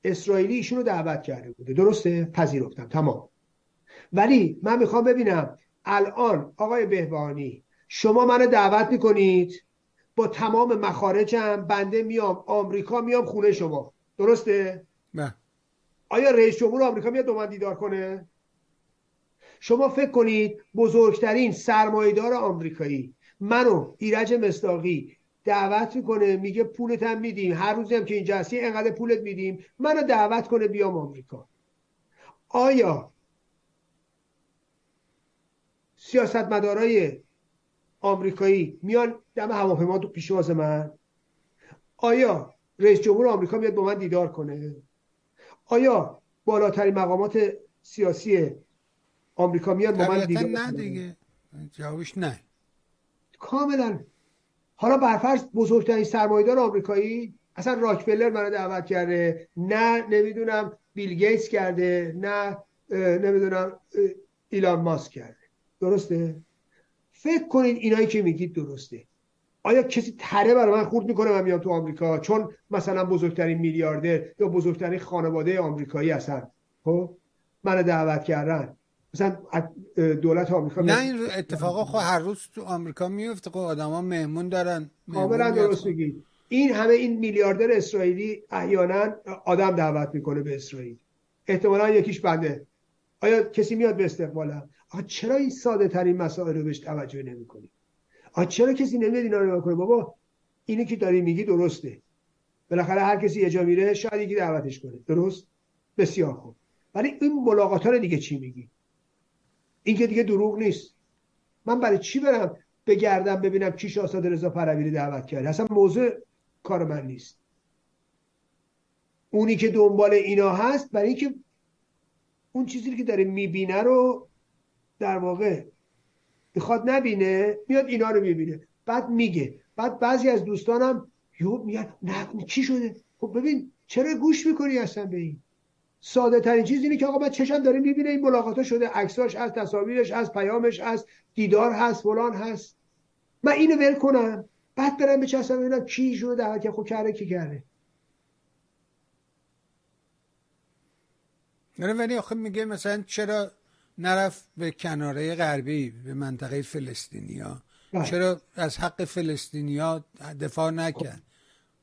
اسرائیلی ایشونو دعوت کرده بوده، درسته؟ پذیرفتم تمام. ولی من میخوام ببینم الان آقای بهبانی شما منو دعوت میکنید با تمام مخارجم، بنده میام آمریکا، میام خونه شما، درسته؟ نه. آیا رئیس جمهور آمریکا میاد دومن دیدار کنه؟ شما فکر کنید بزرگترین سرمایه‌دار آمریکایی منو ایرج مصداقی دعوت میکنه میگه پولت هم میدیم، هر روزی هم که اینجا هستی اینقدر پولت میدیم، منو دعوت کنه بیام آمریکا. آیا سیاستمدارای آمریکایی میان دم هواپیما تو پیشواز من؟ آیا رئیس جمهور آمریکا میاد با من دیدار کنه؟ آیا بالاترین مقامات سیاسی آمریکا میاد با من دیدار کنه؟ نه دیگه، جوابش نه کاملا. حالا برفرض بزرگترین سرمایه‌دار آمریکایی، اصلا راکفلر منو دعوت کرده، نه نمیدونم بیل گیتس کرده، نه نمیدونم ایلان ماسک کرده، درسته؟ فکر کنین اینایی که میگید درسته. آیا کسی تره برای من خورد میکنه من میام تو آمریکا چون مثلا بزرگترین میلیاردر یا بزرگترین خانواده آمریکایی هستن خب منو دعوت کردن؟ مثلا دولت آمریکا نه، این اتفاقا خب هر روز تو آمریکا میفته، خب آدما مهمون دارن. کاملا درست میگید. این همه این میلیاردر اسرائیلی احیانا آدم دعوت میکنه به اسرائیل، احتمالاً یکیش بنده. آیا کسی میاد به استقبالم؟ آخه چرا این ساده ترین مسائل رو بهش توجه نمی‌کنی؟ آخه چرا کسی نمیاد اینا رو بکنه؟ بابا اینی که داری میگی درسته. بالاخره هر کسی یه جا میره شاید یکی دعوتش کنه، درست؟ بسیار خوب. ولی این ملاقات‌ها رو دیگه چی میگی؟ این که دیگه دروغ نیست. من برای چی برم بگردم ببینم کی شاهزاده رضا پهلوی رو دعوت کرده؟ اصلا موضوع کار من نیست. اونی که دنبال اینا هست برای اینکه اون چیزی که داره میبینه رو در واقع میخواد نبینه، میاد اینا رو میبینه بعد میگه. بعد بعضی از دوستانم یهو میگن نه چی شده؟ خب ببین چرا گوش میکنی اصلا به این؟ ساده ترین چیز اینه که آقا من چشم داره میبینه این ملاقاتا شده، عکساش از تصاویرش از پیامش از دیدار هست فلان هست، من اینو ول کنم بعد برم بچسبم ببینم کی شده در که خب کره کی کره. ولی آخه میگه مثلا چرا نرفت به کناره غربی، به منطقه فلسطینیا، چرا از حق فلسطینیا دفاع نکرد؟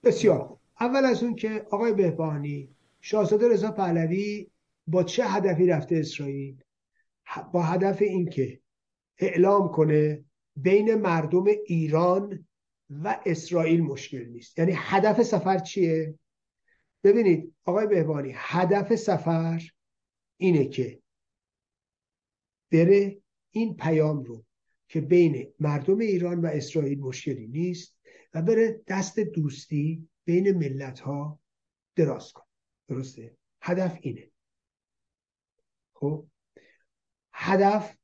بسیار. اول از اون که آقای بهبانی شاهزاده رضا پهلوی با چه هدفی رفته اسرائیل؟ با هدف این که اعلام کنه بین مردم ایران و اسرائیل مشکل نیست. یعنی هدف سفر چیه؟ ببینید آقای بهبانی هدف سفر اینه که بره این پیام رو که بین مردم ایران و اسرائیل مشکلی نیست و بره دست دوستی بین ملت‌ها دراز کنه، درسته؟ هدف اینه. خب هدف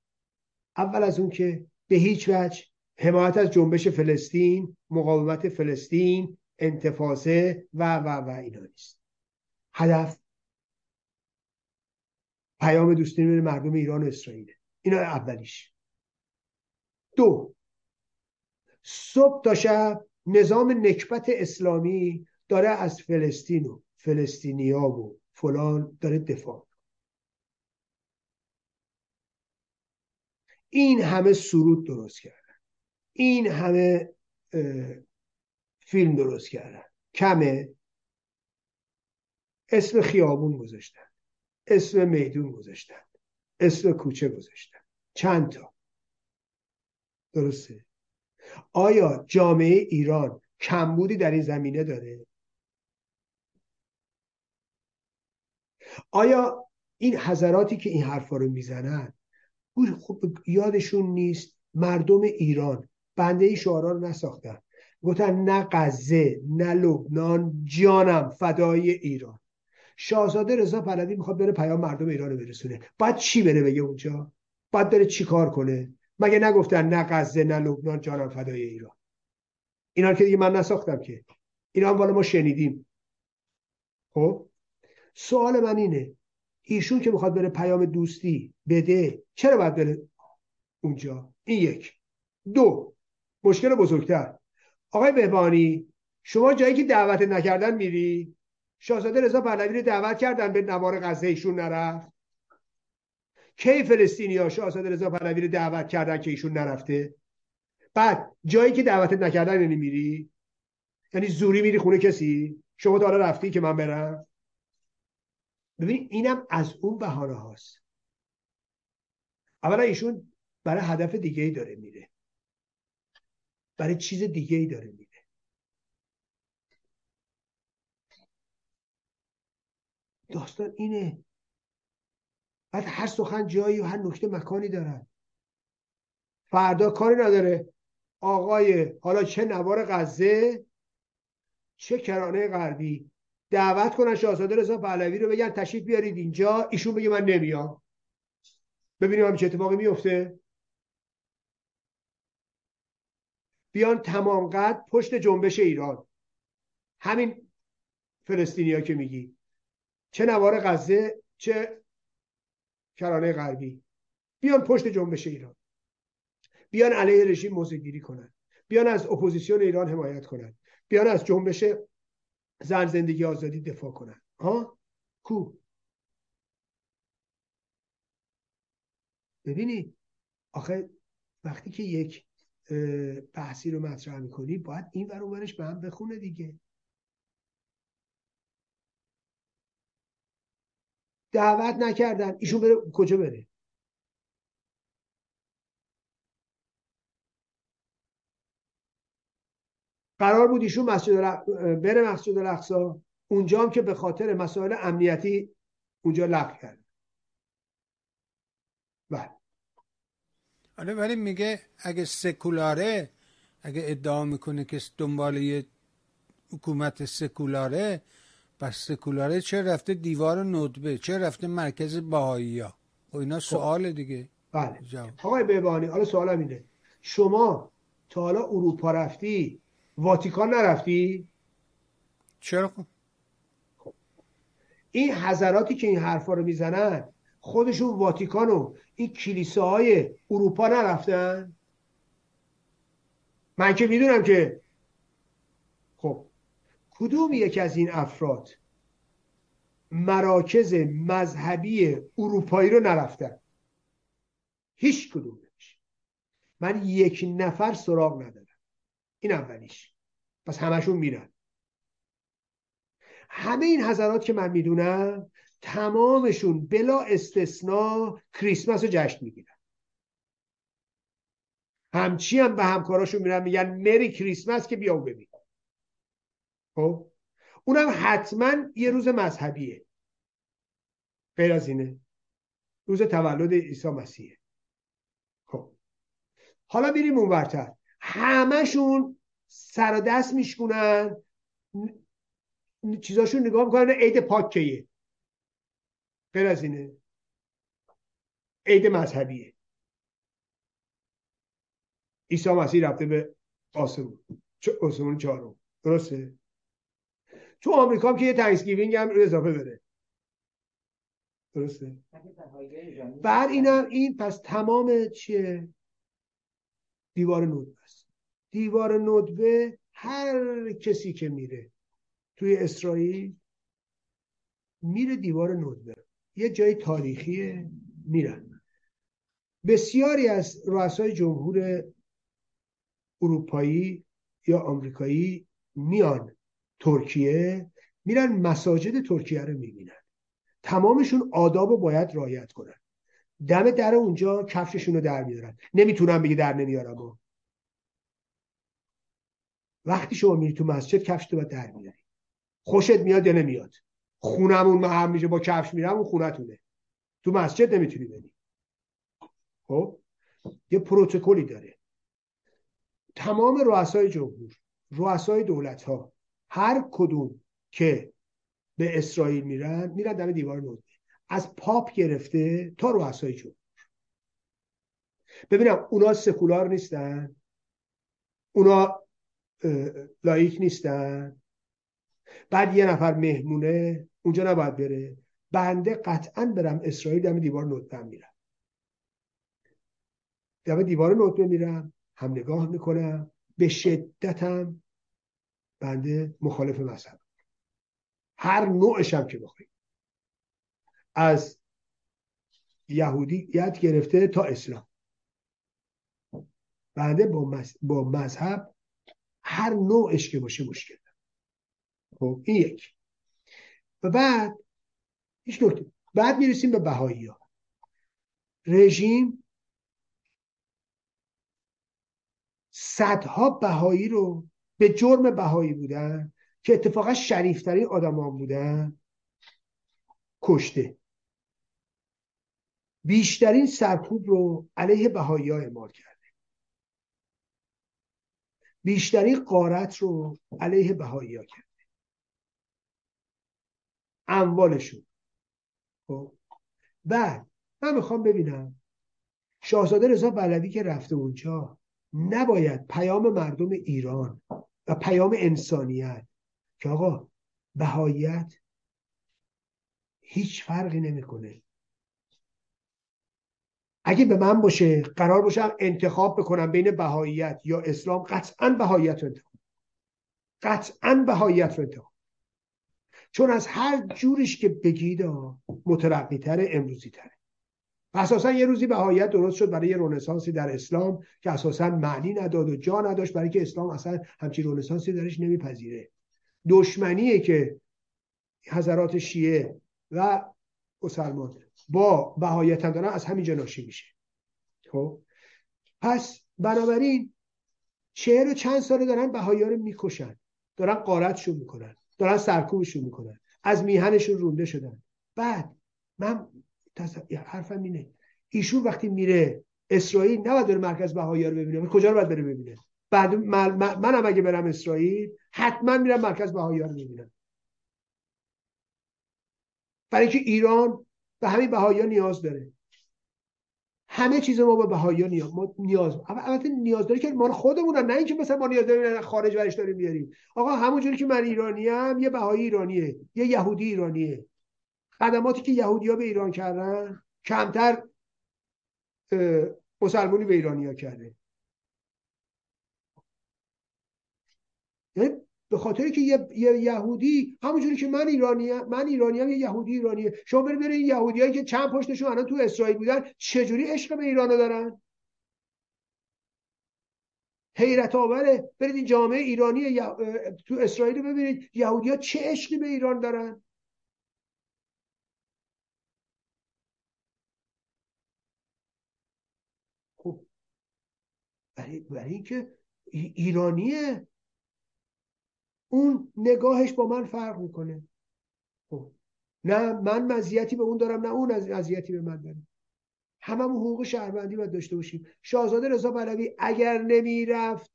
اول از اون که به هیچ وجه حمایت از جنبش فلسطین، مقاومت فلسطین، انتفاضه و اینا نیست. هدف پیام دوستی بین مردم ایران و اسرائیل، اینا اولیش. دو، صبح تا شب نظام نکبت اسلامی داره از فلسطین و فلسطینیا و فلان داره دفاع. این همه سرود درست کردن، این همه فیلم درست کردن، کمه؟ اسم خیابون گذاشتن، اسم میدون گذاشتن، اسم کوچه گذاشتن، چند تا. درسته؟ آیا جامعه ایران کمبودی در این زمینه داره؟ آیا این حضراتی که این حرفا رو میزنن خب یادشون نیست مردم ایران بنده این شعارا رو نساختن؟ گفتن نه غزه نه لبنان، جانم فدای ایران. شاهزاده رضا پهلوی میخواد بره پیام مردم ایران رو برسونه، باید چی بره بگه اونجا؟ باید بره چی کار کنه؟ مگه نگفتن نه غزه نه لبنان، جانم فدای ایران؟ اینا که دیگه من نساختم که، اینا هم والا ما شنیدیم. خب سوال من اینه، ایشون که میخواد بره پیام دوستی بده چرا باید بره اونجا؟ این یک. دو، مشکل بزرگتر، آقای بهبانی شما جایی که دعوت نکردن میری؟ شاهزاده رضا پهلوی رو دعوت کردن به نوار غزه، ایشون نرفت. کی فلسطینی‌ها شاهزاده رضا پهلوی رو دعوت کردن که ایشون نرفته؟ بعد جایی که دعوت نکردن نمیری؟ یعنی زوری میری خونه کسی؟ شما تا حالا رفتی که من برم؟ ببینید اینم از اون بهانه هاست. اولا ایشون برای هدف دیگه ای داره میره، برای چیز دیگه ای داره میره. داستان اینه. بعد هر سخن جایی و هر نکته مکانی دارن. فردا کاری نداره آقای حالا چه نوار غزه چه کرانه غربی دعوت کنن شاهزاده رضا پهلوی رو، بگن تشریف بیارید اینجا، ایشون بگه من نمیام. ببینیم هم چه اتفاقی میفته. بیان تمام قد پشت جنبش ایران، همین فلسطینیا که میگی، چه نوار غزه چه کرانه غربی، بیان پشت جنبش ایران، بیان علیه رژیم موضع گیری کنن، بیان از اپوزیسیون ایران حمایت کنن، بیان از جنبش زن زندگی آزادی دفاع کنن. ها کو ببینی آخه وقتی که یک بحثی رو مطرح میکنی باید این ور اونورش به هم بخونه دیگه. دعوت نکردن ایشون بره کجا بره؟ قرار بود ایشون بره مسجد الاقصی، اونجا هم که به خاطر مسائل امنیتی اونجا لغو کرد. بله. آره ولی میگه اگه سکولاره، اگه ادعا میکنه که دنبال یه حکومت سکولاره، پس سکولاره چه رفته دیوار ندبه، چه رفته مرکز بهائی‌ها؟ و اینا سوال دیگه. بله. آقای بهبهانی حالا سوالم اینه، شما تا حالا اروپا رفتی؟ واتیکان نرفتی؟ چرا؟ خب این حضراتی که این حرفا رو میزنن خودشون واتیکان و این کلیساهای اروپا نرفتن؟ من که میدونم که. خب کدوم یک از این افراد مراکز مذهبی اروپایی رو نرفتن؟ هیچ کدومش. من یک نفر سراغ ندارم. این اولیش. پس همشون میرن. همه این حضرات که من میدونم تمامشون بلا استثناء کریسمس رو جشن میگیرن. همچی هم به همکاراشون میرن میگن مری کریسمس که بیا و ببین. خب اونم حتما یه روز مذهبیه، غیر از اینه روز تولد عیسی مسیحه. خب حالا بریم اون ورتر، همشون سر و دست میشکنن، چیزاشون نگاه میکنن، عید پاکیه، غیر از اینه عید مذهبیه. عیسی مسیح رفته به آسمون چهارم، درسته؟ تو آمریکا هم که یه تنکسگیوینگ هم اضافه بره، درسته؟ بعد اینم این پس تمام چیه؟ دیوار ندبه است. دیوار ندبه هر کسی که میره توی اسرائیل میره دیوار ندبه، یه جای تاریخیه، میرن. بسیاری از رؤسای جمهور اروپایی یا آمریکایی میان ترکیه، میرن مساجد ترکیه رو میبینن، تمامشون آدابو باید رعایت کنن، دم در اونجا کفششون رو در میارن، نمیتونن بگه در نمیارم. وقتی شما میری تو مسجد کفشتو باید در میاری، خوشت میاد یا نمیاد. خونمون ما همیشه با کفش میرم، اون خونتونه، تو مسجد نمیتونی بری. خب یه پروتکلی داره. تمام رؤسای جمهور، رؤسای دولت‌ها، هر کدوم که به اسرائیل میرن، میرن دم دیوار ندبه، از پاپ گرفته تا رؤسای جمهور. ببینم اونا سکولار نیستن، اونا لایک نیستن، بعد یه نفر مهمونه اونجا نباید بره. بنده قطعا برم اسرائیل دم دیوار ندبه میرم، دم دیوار ندبه میرم، هم نگاه میکنم، به شدتم بنده مخالف مذهب هر نوعش هم که بخوایی، از یهودیت گرفته تا اسلام. بنده با مذهب هر نوعش که باشه مشکل دارم. خب این یک. و بعد هیچ نکته. بعد میرسیم به بهایی ها. رژیم صدها بهایی رو به جرم بهایی بودن که اتفاقا شریفترین آدمان بودن کشته. بیشترین سرکوب رو علیه بهایی ها اعمال کرده، بیشترین غارت رو علیه بهایی ها کرده، اموالشون. بعد من میخوام ببینم شاهزاده رضا پهلوی که رفته اونجا نباید پیام مردم ایران و پیام انسانیت که آقا بهاییت هیچ فرقی نمیکنه، اگه به من باشه قرار باشه انتخاب بکنم بین بهاییت یا اسلام، قطعاً بهاییت رو انتخاب، قطعاً بهاییت رو انتخاب، چون از هر جورش که بگید مترقی تره، امروزی تره. اساسا یه روزی بهاییت درست شد برای یه رنسانسی در اسلام که اساسا معنی نداد و جا نداشت، برای که اسلام اصلا همچین رنسانسی درش نمیپذیره. دشمنیه که حضرات شیعه و مسلمان با بهاییت هم دارن، از همینجا ناشی میشه. خب پس بنابراین چهر و چند ساله دارن بهایی‌ها رو میکشن، دارن غارتشون میکنن، دارن سرکوبشون میکنن، از میهنشون رونده شدن. بعد من حرفم اینه، ایشون وقتی میره اسرائیل نباید بره مرکز بهایی‌ها رو ببینه، کجا رو باید بره ببینه؟ بعد منم اگه برم اسرائیل حتما میرم مرکز بهایی‌ها رو ببینم، برای اینکه ایران به همین بهایی‌ها نیاز داره. همه چیز ما به بهایی‌ها نیاز داره. البته نیاز داره که ما خودمون، نه اینکه مثلا ما نیاز داریم خارج ورش داریم بیاریم. آقا همونجوری که من ایرانیم، یه بهایی ایرانیه، یه یهودی ایرانیه. خدماتی که یهودی‌ها به ایران کردن کمتر مسلمانی به ایرانی‌ها کرده. به خاطری که یه یهودی، همونجوری که من ایرانیم، یه یهودی ایرانیه. شما برید این یهودیایی که چند پشتشون الان تو اسرائیل بودن چجوری عشق به ایران دارن؟ حیرت آوره. برید این جامعه ایرانی تو اسرائیل ببینید، یهودی‌ها چه عشقی به ایران دارن. خب برای اینکه ایرانیه، اون نگاهش با من فرق میکنه. خب نه من مزیتی به اون دارم، نه اون مزیتی به من داره. هممون حقوق شهروندی باید داشته باشیم. شاهزاده رضا پهلوی اگر نمیرفت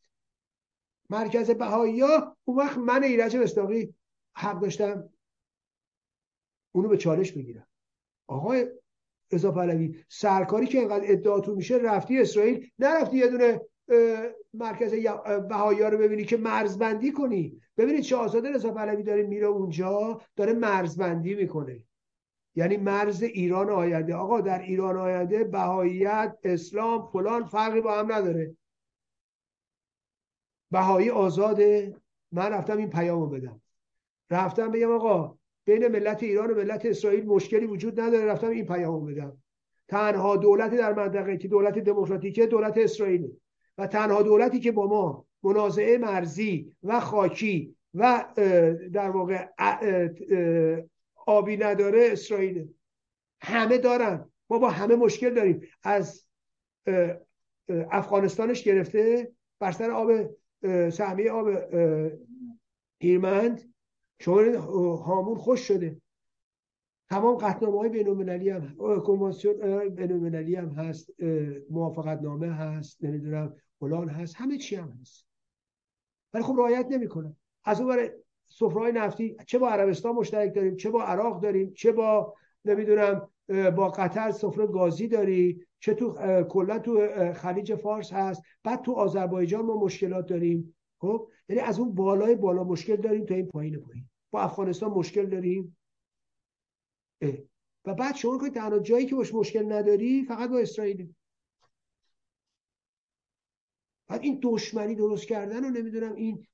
مرکز بهایی‌ها، اون وقت من ایرج مصداقی حق داشتم اونو به چالش بگیرم. آقای رضا پهلوی سرکاری که انقدر ادعاتون میشه، رفتی اسرائیل نرفتی یه دونه مرکز بهایی‌ها رو ببینی که مرزبندی کنی. ببینید شاهزاده رضا پهلوی داره میره اونجا، داره مرزبندی میکنه، یعنی مرز ایران آینده. آقا در ایران آینده بهاییت، اسلام، فلان فرقی با هم نداره، بهایی آزاده. من رفتم این پیامو بدم، رفتم بگم آقا بین ملت ایران و ملت اسرائیل مشکلی وجود نداره، رفتم این پیامو بدم. تنها دولت در منطقه که دولت دموکراتیکه دولت اسرائیل. و تنها دولتی که با ما منازعه مرزی و خاکی و در واقع آبی نداره اسرائیل. همه دارن، ما با همه مشکل داریم، از افغانستانش گرفته بر سر آب سهمیه آب هیرمند شمال هامون خوش شده، تمام قطعنامه‌های بین‌المللی هم کنوانسیون بین‌المللی هم هست، موافقتنامه هست، نمیدونم فلان هست، همه چی هم هست، ولی خب رعایت نمی‌کنه. از اون برای سفره‌های نفتی چه با عربستان مشترک داریم، چه با عراق داریم، چه با نمیدونم با قطر سفره گازی داری، چه تو کلا تو خلیج فارس هست، بعد تو آذربایجان ما مشکلات داریم. خب یعنی از اون بالای بالا مشکل داریم تا این پایین پایین، با افغانستان مشکل داریم. و بعد شما که تنها جایی که باش مشکل نداری فقط با اسرائیل. بعد این دشمنی درست کردن و نمیدونم این،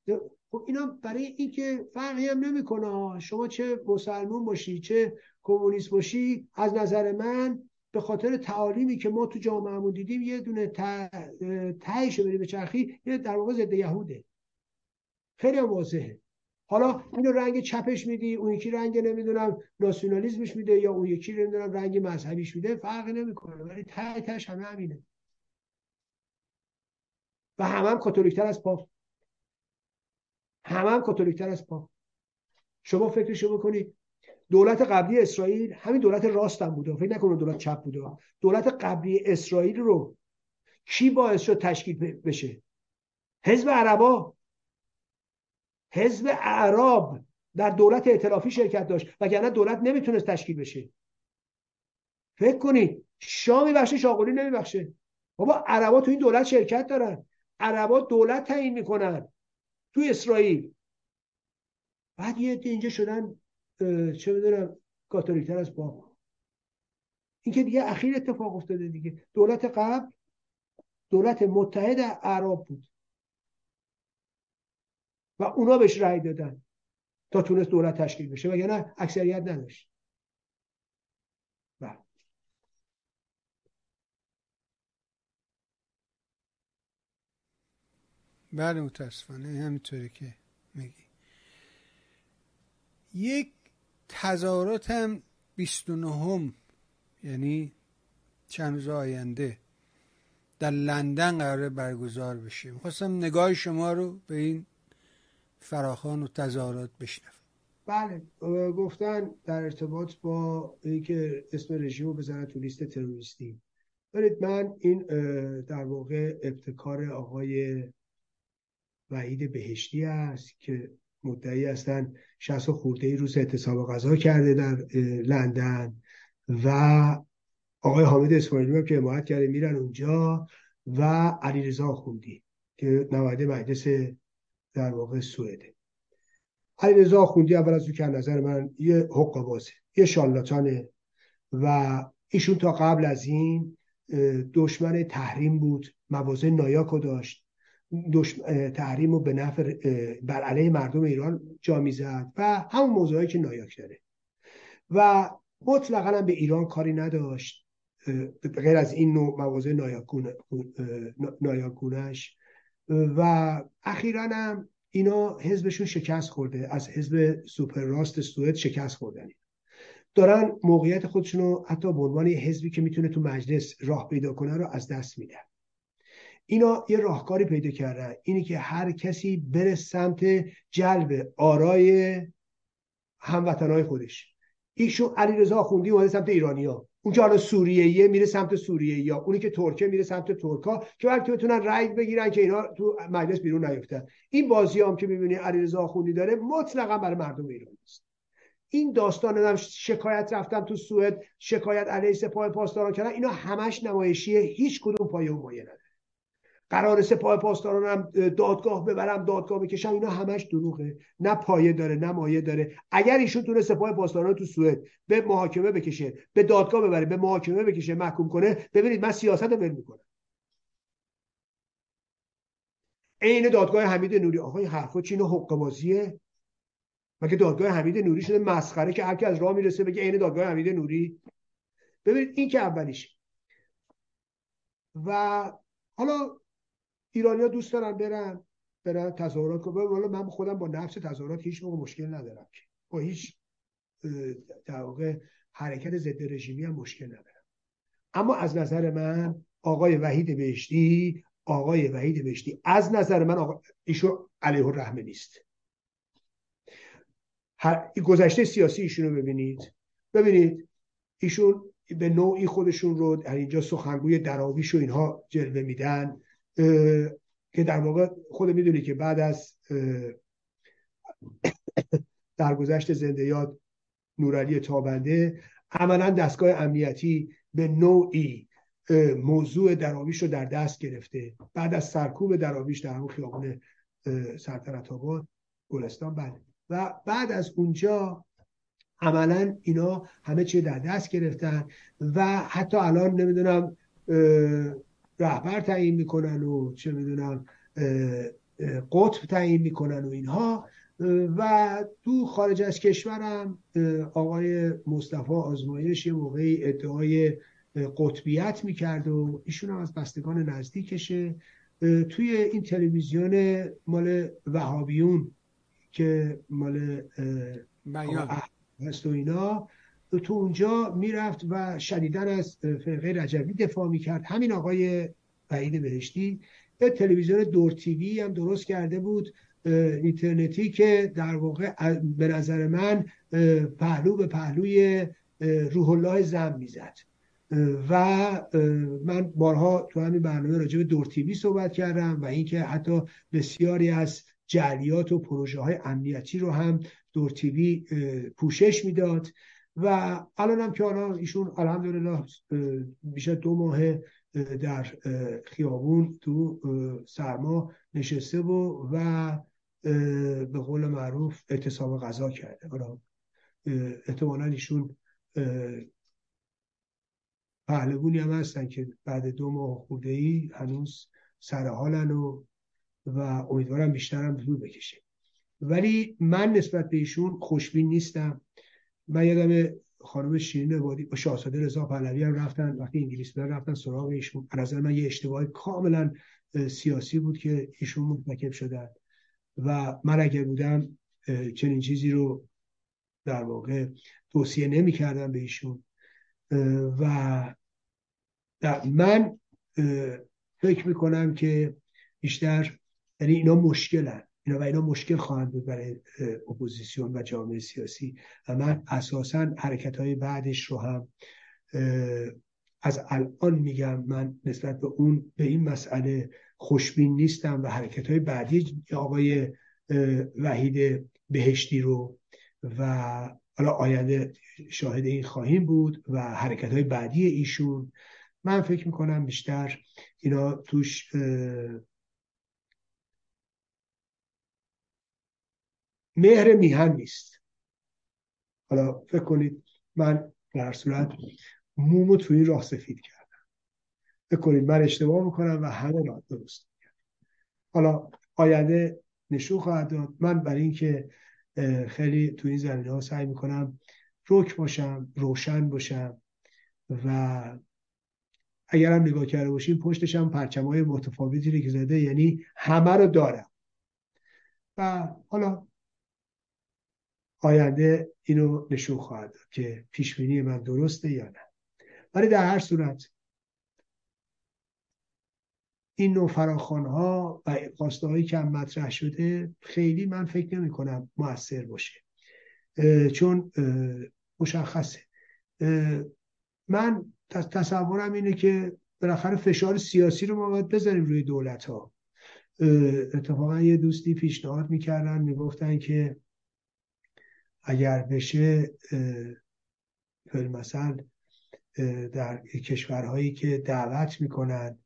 خب اینا برای این که فرقی هم نمیکنه شما چه مسلمان باشی چه کمونیست باشی، از نظر من به خاطر تعالیمی که ما تو جامعهمون دیدیم یه دونه تهش رو بریم به چرخی، یه در واقع ضد یهوده، خیلی واضحه. حالا اینو رنگ چپش میدی، اون یکی رنگ نمیدونم ناسیونالیسمش میده، یا اون یکی نمیدونم رنگ مذهبیش میده، فرقی نمیکنه، ولی تهش همه همینه و همه کاتولیک‌تر از پاپ، همه کاتولیک‌تر از پاپ. شما فکرشو بکنید دولت قبلی اسرائیل همین دولت راست هم بوده، فکر نکنید دولت چپ بوده. دولت قبلی اسرائیل رو کی باعث شد تشکیل بشه؟ حزب اعراب در دولت ائتلافی شرکت داشت، وگرنه دولت نمیتونست تشکیل بشه. فکر کنید شام میبخشه شاغولی نمیبخشه، بابا عربا تو این دولت شرکت دارن، عربا دولت تعیین میکنن تو اسرائیل. بعد یه اینجا شدن چه میدونم کاتولیک‌تر از پاپ. این که دیگه اخیر اتفاق افتاده دیگه. دولت قبل دولت متحد اعراب بود و اونا بهش رأی دادن تا تونست دولت تشکیل بشه، وگرنه اکثریت نداشت. بله بله، متاسفانه همینطوری که میگی. یک تظاهرات هم 29 یعنی چند روز آینده در لندن قراره برگزار بشه. می‌خواستم نگاه شما رو به این فراخوان و تظاهرات بشنوم. بله، گفتن در ارتباط با اینکه اسم رژیم رو بزنن تو لیست تروریستی. برید من این در واقع ابتکار آقای وحید بهشتی است که مدعی هستن 60 خورده ای روز اعتصاب غذا کرده در لندن و آقای حامد اسماعیلیون که حمایت کرده میرن اونجا و علیرضا خوندی که نماینده مجلس در واقع سوئده. علیرضا خوندی اول از اون که نظر من یه حقه‌بازه، یه شالاتانه و ایشون تا قبل از این دشمن تحریم بود، مواضع نایاکو داشت، تحریم رو به نفع بر علیه مردم ایران جا میزد و همون موضوعی که نایاک داره و مطلقاً هم به ایران کاری نداشت غیر از این نوع موازه نایاکونش. و اخیراً هم اینا حزبشون شکست خورده، از حزب سوپر راست سوئد شکست خوردن، دارن موقعیت خودشون رو حتی به عنوان حزبی که میتونه تو مجلس راه پیدا کنه رو از دست میدن. اینا یه راهکاری پیدا کردن، اینی که هر کسی بره سمت جلب آرای هموطنای خودش. ایشون علیرضا آخوندی اومده سمت ایرانیا، اون که حالا سوریه‌ایه میره سمت سوریه‌ایا، اونی که ترکه میره سمت ترکا که بلکه بتونن رأی بگیرن که اینا تو مجلس بیرون نیفتن. این بازیام که می‌بینی علیرضا آخوندی داره مطلقاً برای مردم ایران نیست. این داستانم شکایت رفتم تو سوئد، شکایت علیه سپاه پاسداران کردن، اینا همش نمایشیه، هیچ کدوم پایه مایه نداره. قرار سپاه پاسداران هم دادگاه ببرم دادگاه بکشم، اینا همش دروغه، نه پایه داره نه مایه داره. اگر ایشون تونه سپاه پاسداران تو سوئد به محاکمه بکشه، به دادگاه ببره، به محاکمه بکشه، محکوم کنه، ببینید من سیاست رو ول میکنم. عین دادگاه حمید نوری. آقای حرفا چی؟ اینا حقه‌بازیه؟ مگه دادگاه حمید نوری شده مسخره که هر کی از راه میرسه بگه عین دادگاه حمید نوری؟ ببینید این که اولیشه. و حالا ایرانی‌ها دوست دارن برن تظاهرات کنن. والا من خودم با نفس تظاهرات هیچ موقع مشکل ندارم، با هیچ در واقع حرکت ضد رژیمی هم مشکل ندارم. اما از نظر من آقای وحید بهشتی، از نظر من ایشون علیه الرحمه نیست. گذشته سیاسی ایشون رو ببینید ایشون به نوعی خودشون رو در اینجا سخنگوی دراویش و اینها جلوه میدن، که در واقع خود میدونی که بعد از درگذشت زنده یاد نورعلی تابنده عملاً دستگاه امنیتی به نوعی موضوع دراویش رو در دست گرفته. بعد از سرکوب دراویش در اون خیابان سلطنت آباد گلستان و بعد از اونجا عملاً اینا همه چیه در دست گرفتن و حتی الان نمیدونم رهبر تعیین میکنن و چه میدونم قطب تعیین میکنن و اینها. و تو خارج از کشورم آقای مصطفی آزمایش یه موقعی ادعای قطبیت میکرد و ایشون هم از بستگان نزدیکشه. توی این تلویزیون مال وهابیون که مال هست و اینا، تو اونجا میرفت و شدیدن از فرقه رجوی دفاع میکرد. همین آقای وحید بهشتی یه تلویزیون دور تی وی هم درست کرده بود اینترنتی که در واقع به نظر من پهلو به پهلوی روح الله زم میزد و من بارها تو همین برنامه راجع به دور تی وی صحبت کردم و اینکه حتی بسیاری از جعلیات و پروژه های امنیتی رو هم دور تی وی پوشش میداد. و الان هم که الان ایشون الحمدلله بیشتر 2 ماه در خیابون تو سرما نشسته و به قول معروف اعتصاب غذا کرده. احتمالاً ایشون پهلوانی هم هستن که بعد 2 ماه خورده‌ای هنوز سر حالن و امیدوارم بیشتر هم طول بکشه. ولی من نسبت به ایشون خوشبین نیستم. من یادم خانم شیرین عبادی با شاهزاده رضا پهلوی هم رفتن، وقتی انگلیس بودن رفتن سراغ ایشون. به نظر من یه اشتباه کاملا سیاسی بود که ایشون مرتکب شدن و من اگر بودم چنین چیزی رو در واقع توصیه نمی کردم به ایشون. و من فکر می کنم که بیشتر یعنی اینا مشکلن، اینا مشکل خواهند بود برای اپوزیسیون و جامعه سیاسی و من اساساً حرکت‌های بعدش رو هم از الان میگم من نسبت به اون به این مسئله خوشبین نیستم و حرکت‌های بعدی آقای وحید بهشتی رو و حالا آینده شاهد این خواهیم بود و حرکت‌های بعدی ایشون. من فکر میکنم بیشتر اینا توش مهر میهن نیست. حالا فکر کنید من در صورت مومو توی راه سفید کردم، فکر کنید من اشتباه میکنم و همه راه درست میکنم. حالا آینده نشون خواهد داد. من برای این که خیلی توی این زمینه ها سعی میکنم رک باشم، روشن باشم و اگر هم نگاه کرده باشیم پشتش هم پرچم‌های متفاوتی رو که زده، یعنی همه رو دارم و حالا آینده اینو نشون خواهد داد که پیشبینی من درسته یا نه. ولی در هر صورت این نوع فراخوان‌ها و خواسته‌هایی که مطرح شده خیلی من فکر نمی‌کنم موثر باشه، چون مشخصه. من تصورم اینه که بالاخره فشار سیاسی رو ما باید بذاریم روی دولت‌ها. اتفاقا یه دوستی پیشنهاد می‌کردن، می‌گفتن که اگر بشه مثلا در کشورهایی که دعوت میکنن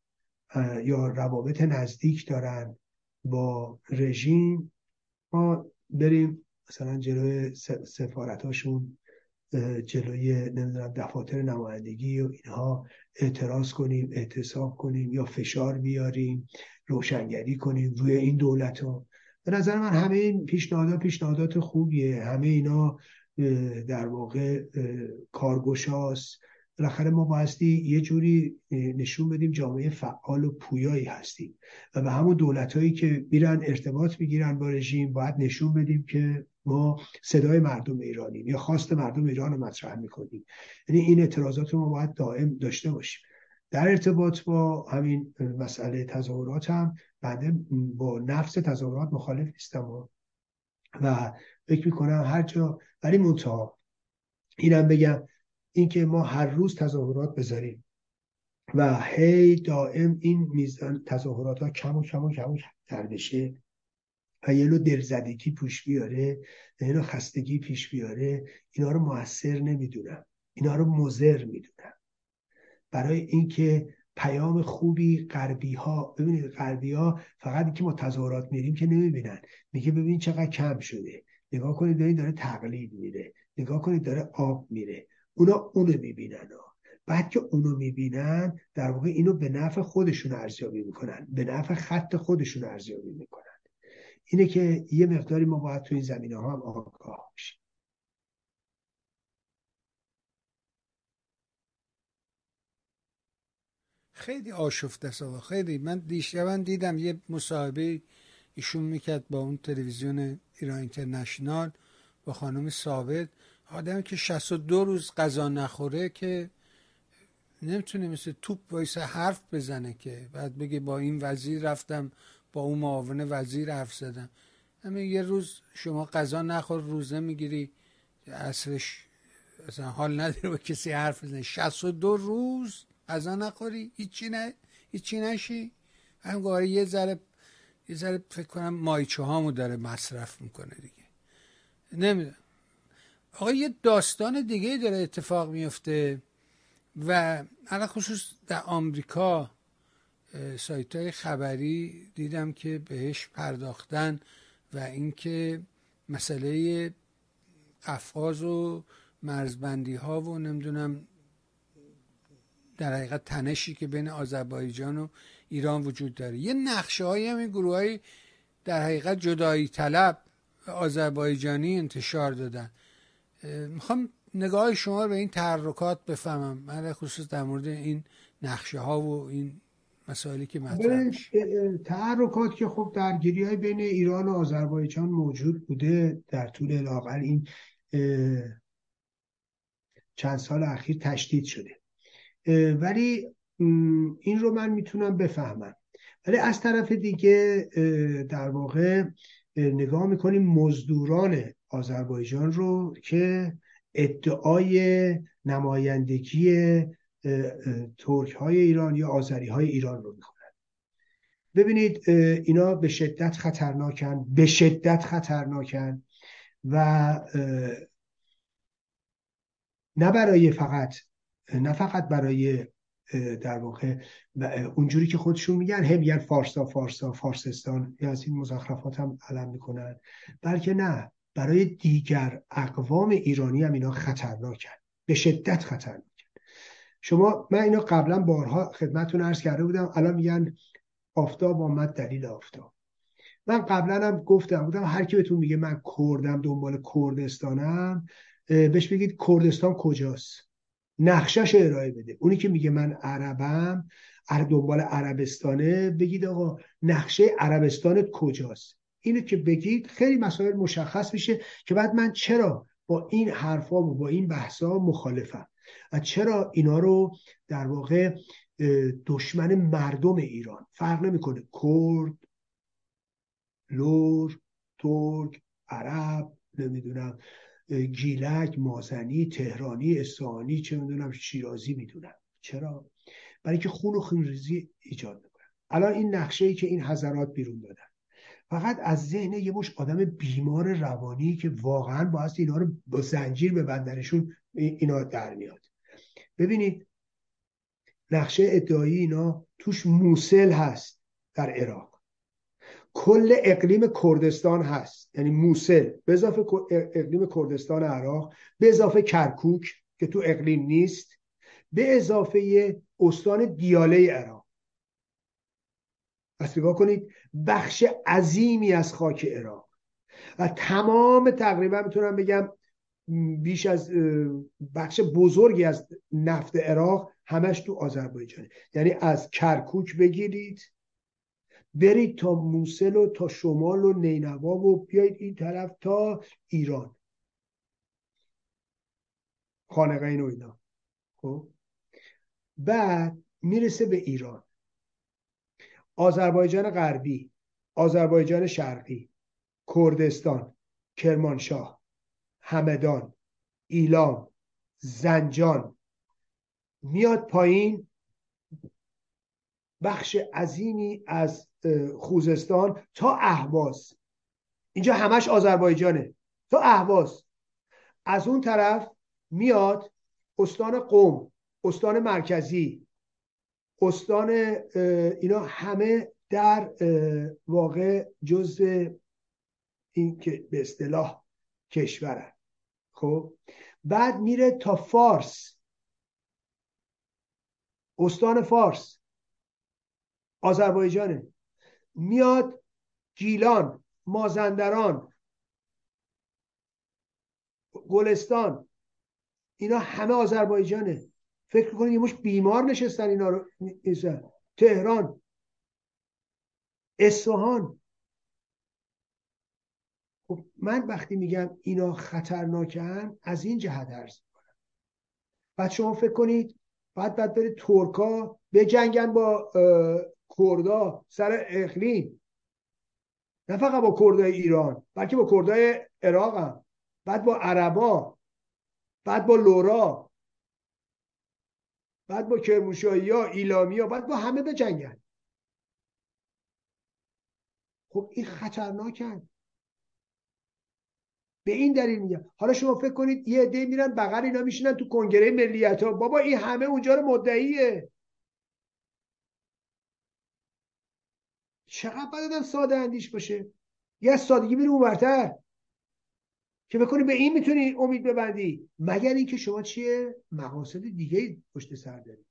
یا روابط نزدیک دارن با رژیم ما بریم مثلا جلوی سفارتاشون، جلوی نمیدونم دفاتر نمایندگی و اینها اعتراض کنیم، اعتصاب کنیم یا فشار بیاریم، روشنگری کنیم روی این دولت‌ها. به نظر من همه این پیشنهادات خوبیه، همه اینا در واقع کارگوشاست بالاخره ما بایستی یه جوری نشون بدیم جامعه فعال و پویایی هستیم و به همون دولت‌هایی که میرن ارتباط میگیرن با رژیم باید نشون بدیم که ما صدای مردم ایرانیم یا خواست مردم ایران رو مطرح میکنیم. یعنی این اعتراضات رو ما باید دائم داشته باشیم. در ارتباط با همین مسئله تظاهرات هم بنده با نفس تظاهرات مخالف نیستم و فکر میکنم هر جا، ولی منتها اینم بگم اینکه ما هر روز تظاهرات بذاریم و هی دائم این میزان تظاهرات ها کم و کم و کم تر بشه و یه لو دلزدگی پیش بیاره، یه لو خستگی پیش بیاره، اینا رو مؤثر نمیدونم، اینا رو مضر میدونم. برای اینکه پیام خوبی غربی ها، ببینید غربی ها فقط اینکه ما تظاهرات میریم که نمیبینن، میگه ببین چقدر کم شده، نگاه کنید داره تقلید میره، نگاه کنید داره آب میره، اونا اونو میبینن ها. بعد که اونو میبینن در واقع اینو به نفع خودشون ارزیابی میکنن، به نفع خط خودشون ارزیابی میکنن. اینه که یه مقداری ما باید تو این زمینه ها هم آگاه بشیم. خیلی آشفته است و خیلی من دیشب دیدم یه مصاحبه ایشون میکرد با اون تلویزیون ایران اینترنشنال با خانم ثابت، آدمی که 62 روز غذا نخوره که نمیتونه مثل توپ وایسه حرف بزنه، که بعد بگه با این وزیر رفتم با اون معاون وزیر حرف زدم. همین یه روز شما غذا نخور روزه میگیری، اصلش اصلا حال نداره با کسی حرف بزنه. 62 روز غذا نخوری، هیچی نشی. همینگاه یه ذره فکر کنم مایچه هامو داره مصرف میکنه دیگه، نمیدونم. آقا یه داستان دیگه داره اتفاق میفته و علاوه خصوص در آمریکا سایت‌های خبری دیدم که بهش پرداختن و اینکه مسئله قفقاز و مرزبندی‌ها و نمیدونم در حقیقت تنشی که بین آذربایجان و ایران وجود داره. یه نقشه‌هایی هم این گروه‌های در حقیقت جدایی طلب آذربایجانی انتشار دادن. میخوام نگاه شما رو به این تحرکات بفهمم، من خصوص در مورد این نقشه ها و این مسائلی که مطرح شد. تحرکات که خب درگیری‌های بین ایران و آذربایجان موجود بوده در طول لااقل این چند سال اخیر تشدید شده، ولی این رو من میتونم بفهمم. ولی از طرف دیگه در واقع نگاه میکنیم مزدوران آذربایجان رو که ادعای نمایندگی ترک های ایران یا آذری های ایران رو میکنن. ببینید اینا به شدت خطرناکن، به شدت خطرناکن و نه فقط برای در واقع اونجوری که خودشون میگن، هم میگن فارسا فارسستان یا از این مزخرفات هم علم میکنن، بلکه نه، برای دیگر اقوام ایرانی هم اینا خطرناکن، به شدت خطرناکن. من اینا قبلا بارها خدمتتون عرض کرده بودم، الان میگن آفتاب آمد دلیل آفتاب. من قبلا هم گفتم بودم هر کی بهتون میگه من کردم دنبال کردستانم، بهش بگید کردستان کجاست، نقشش ارائه بده. اونی که میگه من عربم دنبال عربستانه، بگید آقا نقشه عربستانت کجاست. اینو که بگید خیلی مسائل مشخص میشه که بعد من چرا با این حرفا و با این بحثا مخالفم و چرا اینا رو در واقع دشمن مردم ایران، فرق نمیکنه کرد، لور، ترک، عرب، نمیدونم گیلک، مازنی، تهرانی، اصفهانی، چه میدونم شیرازی میدونم. چرا؟ برای که خون و خونریزی ایجاد میکنن. الان این نقشه‌ای که این حضرات بیرون دادن فقط از ذهن یه مش آدم بیمار روانی که واقعا باید اینا رو با زنجیر ببندنشون اینا در میاد. ببینید نقشه ادعایی اینا توش موصل هست در عراق، کل اقلیم کردستان هست، یعنی موصل به اضافه اقلیم کردستان عراق، به اضافه کرکوک که تو اقلیم نیست، به اضافه استان دیاله عراق. پس نگاه کنید بخش عظیمی از خاک عراق و تمام تقریبا میتونم بگم بیش از بخش بزرگی از نفت عراق همش تو آذربایجانه، یعنی از کرکوک بگیرید برید تا موسل و تا شمال و نینوا و بیایید این طرف تا ایران، خانقین و اینا. خب بعد میرسه به ایران، آذربایجان غربی، آذربایجان شرقی، کردستان، کرمانشاه، همدان، ایلام، زنجان، میاد پایین بخش عظیمی از خوزستان تا اهواز. اینجا همش آذربایجانه تا اهواز. از اون طرف میاد استان قم، استان مرکزی، استان اینا همه در واقع جزء این که به اصطلاح کشورن. خب بعد میره تا فارس، استان فارس آذربایجانه، میاد گیلان، مازندران، گلستان، اینا همه آذربایجانه. فکر کنید یه مش بیمار نشستن اینا رو ایزن. تهران، اصفهان. خب من وقتی میگم اینا خطرناکن از این جهت عرض میکنم. بعد شما فکر کنید بعد برید ترکا بجنگن با کردا سر اقلیم، نه فقط با کردای ایران بلکه با کردای عراق هم، بعد با عربا، بعد با لورا، بعد با کرموشایی ها، ایلامی ها، بعد با همه بجنگن. خب این خطرناکن، به این دلیل میگم. حالا شما فکر کنید یه عده میرن بغل اینا میشینن تو کنگره ملیت ها، بابا این همه اونجا رو مدعیه. چقدر باید آدم ساده اندیش باشه، یه از سادگی میره اونورتر که بکنی به این میتونی امید ببندی، مگر اینکه شما چیه مقاصد دیگه پشت سر داری،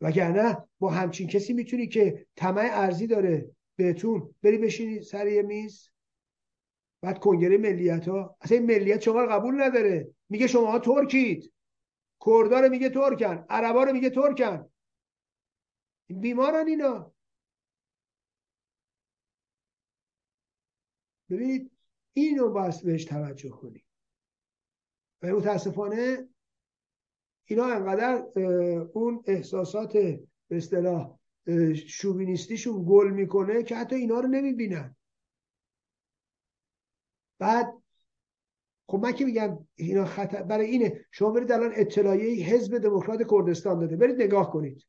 وگرنه با همچین کسی میتونی که طمع ارزی داره بهتون بری بشینی سر یه میز بعد کنگره ملیت ها. اصلا این ملیت شما رو قبول نداره، میگه شما ها ترکید، کردا رو میگه ترکن، عربا رو میگه ترکن، بیمارن اینا. ببینید اینو باید بهش توجه کنید. و متاسفانه اینا انقدر اون احساسات به اصطلاح شووینیستیشون گل میکنه که حتی اینا رو نمیبینن. بعد خب من که میگم اینا خطر، برای اینه شما برید الان اطلاعیه حزب دموکرات کردستان داده، برید نگاه کنید،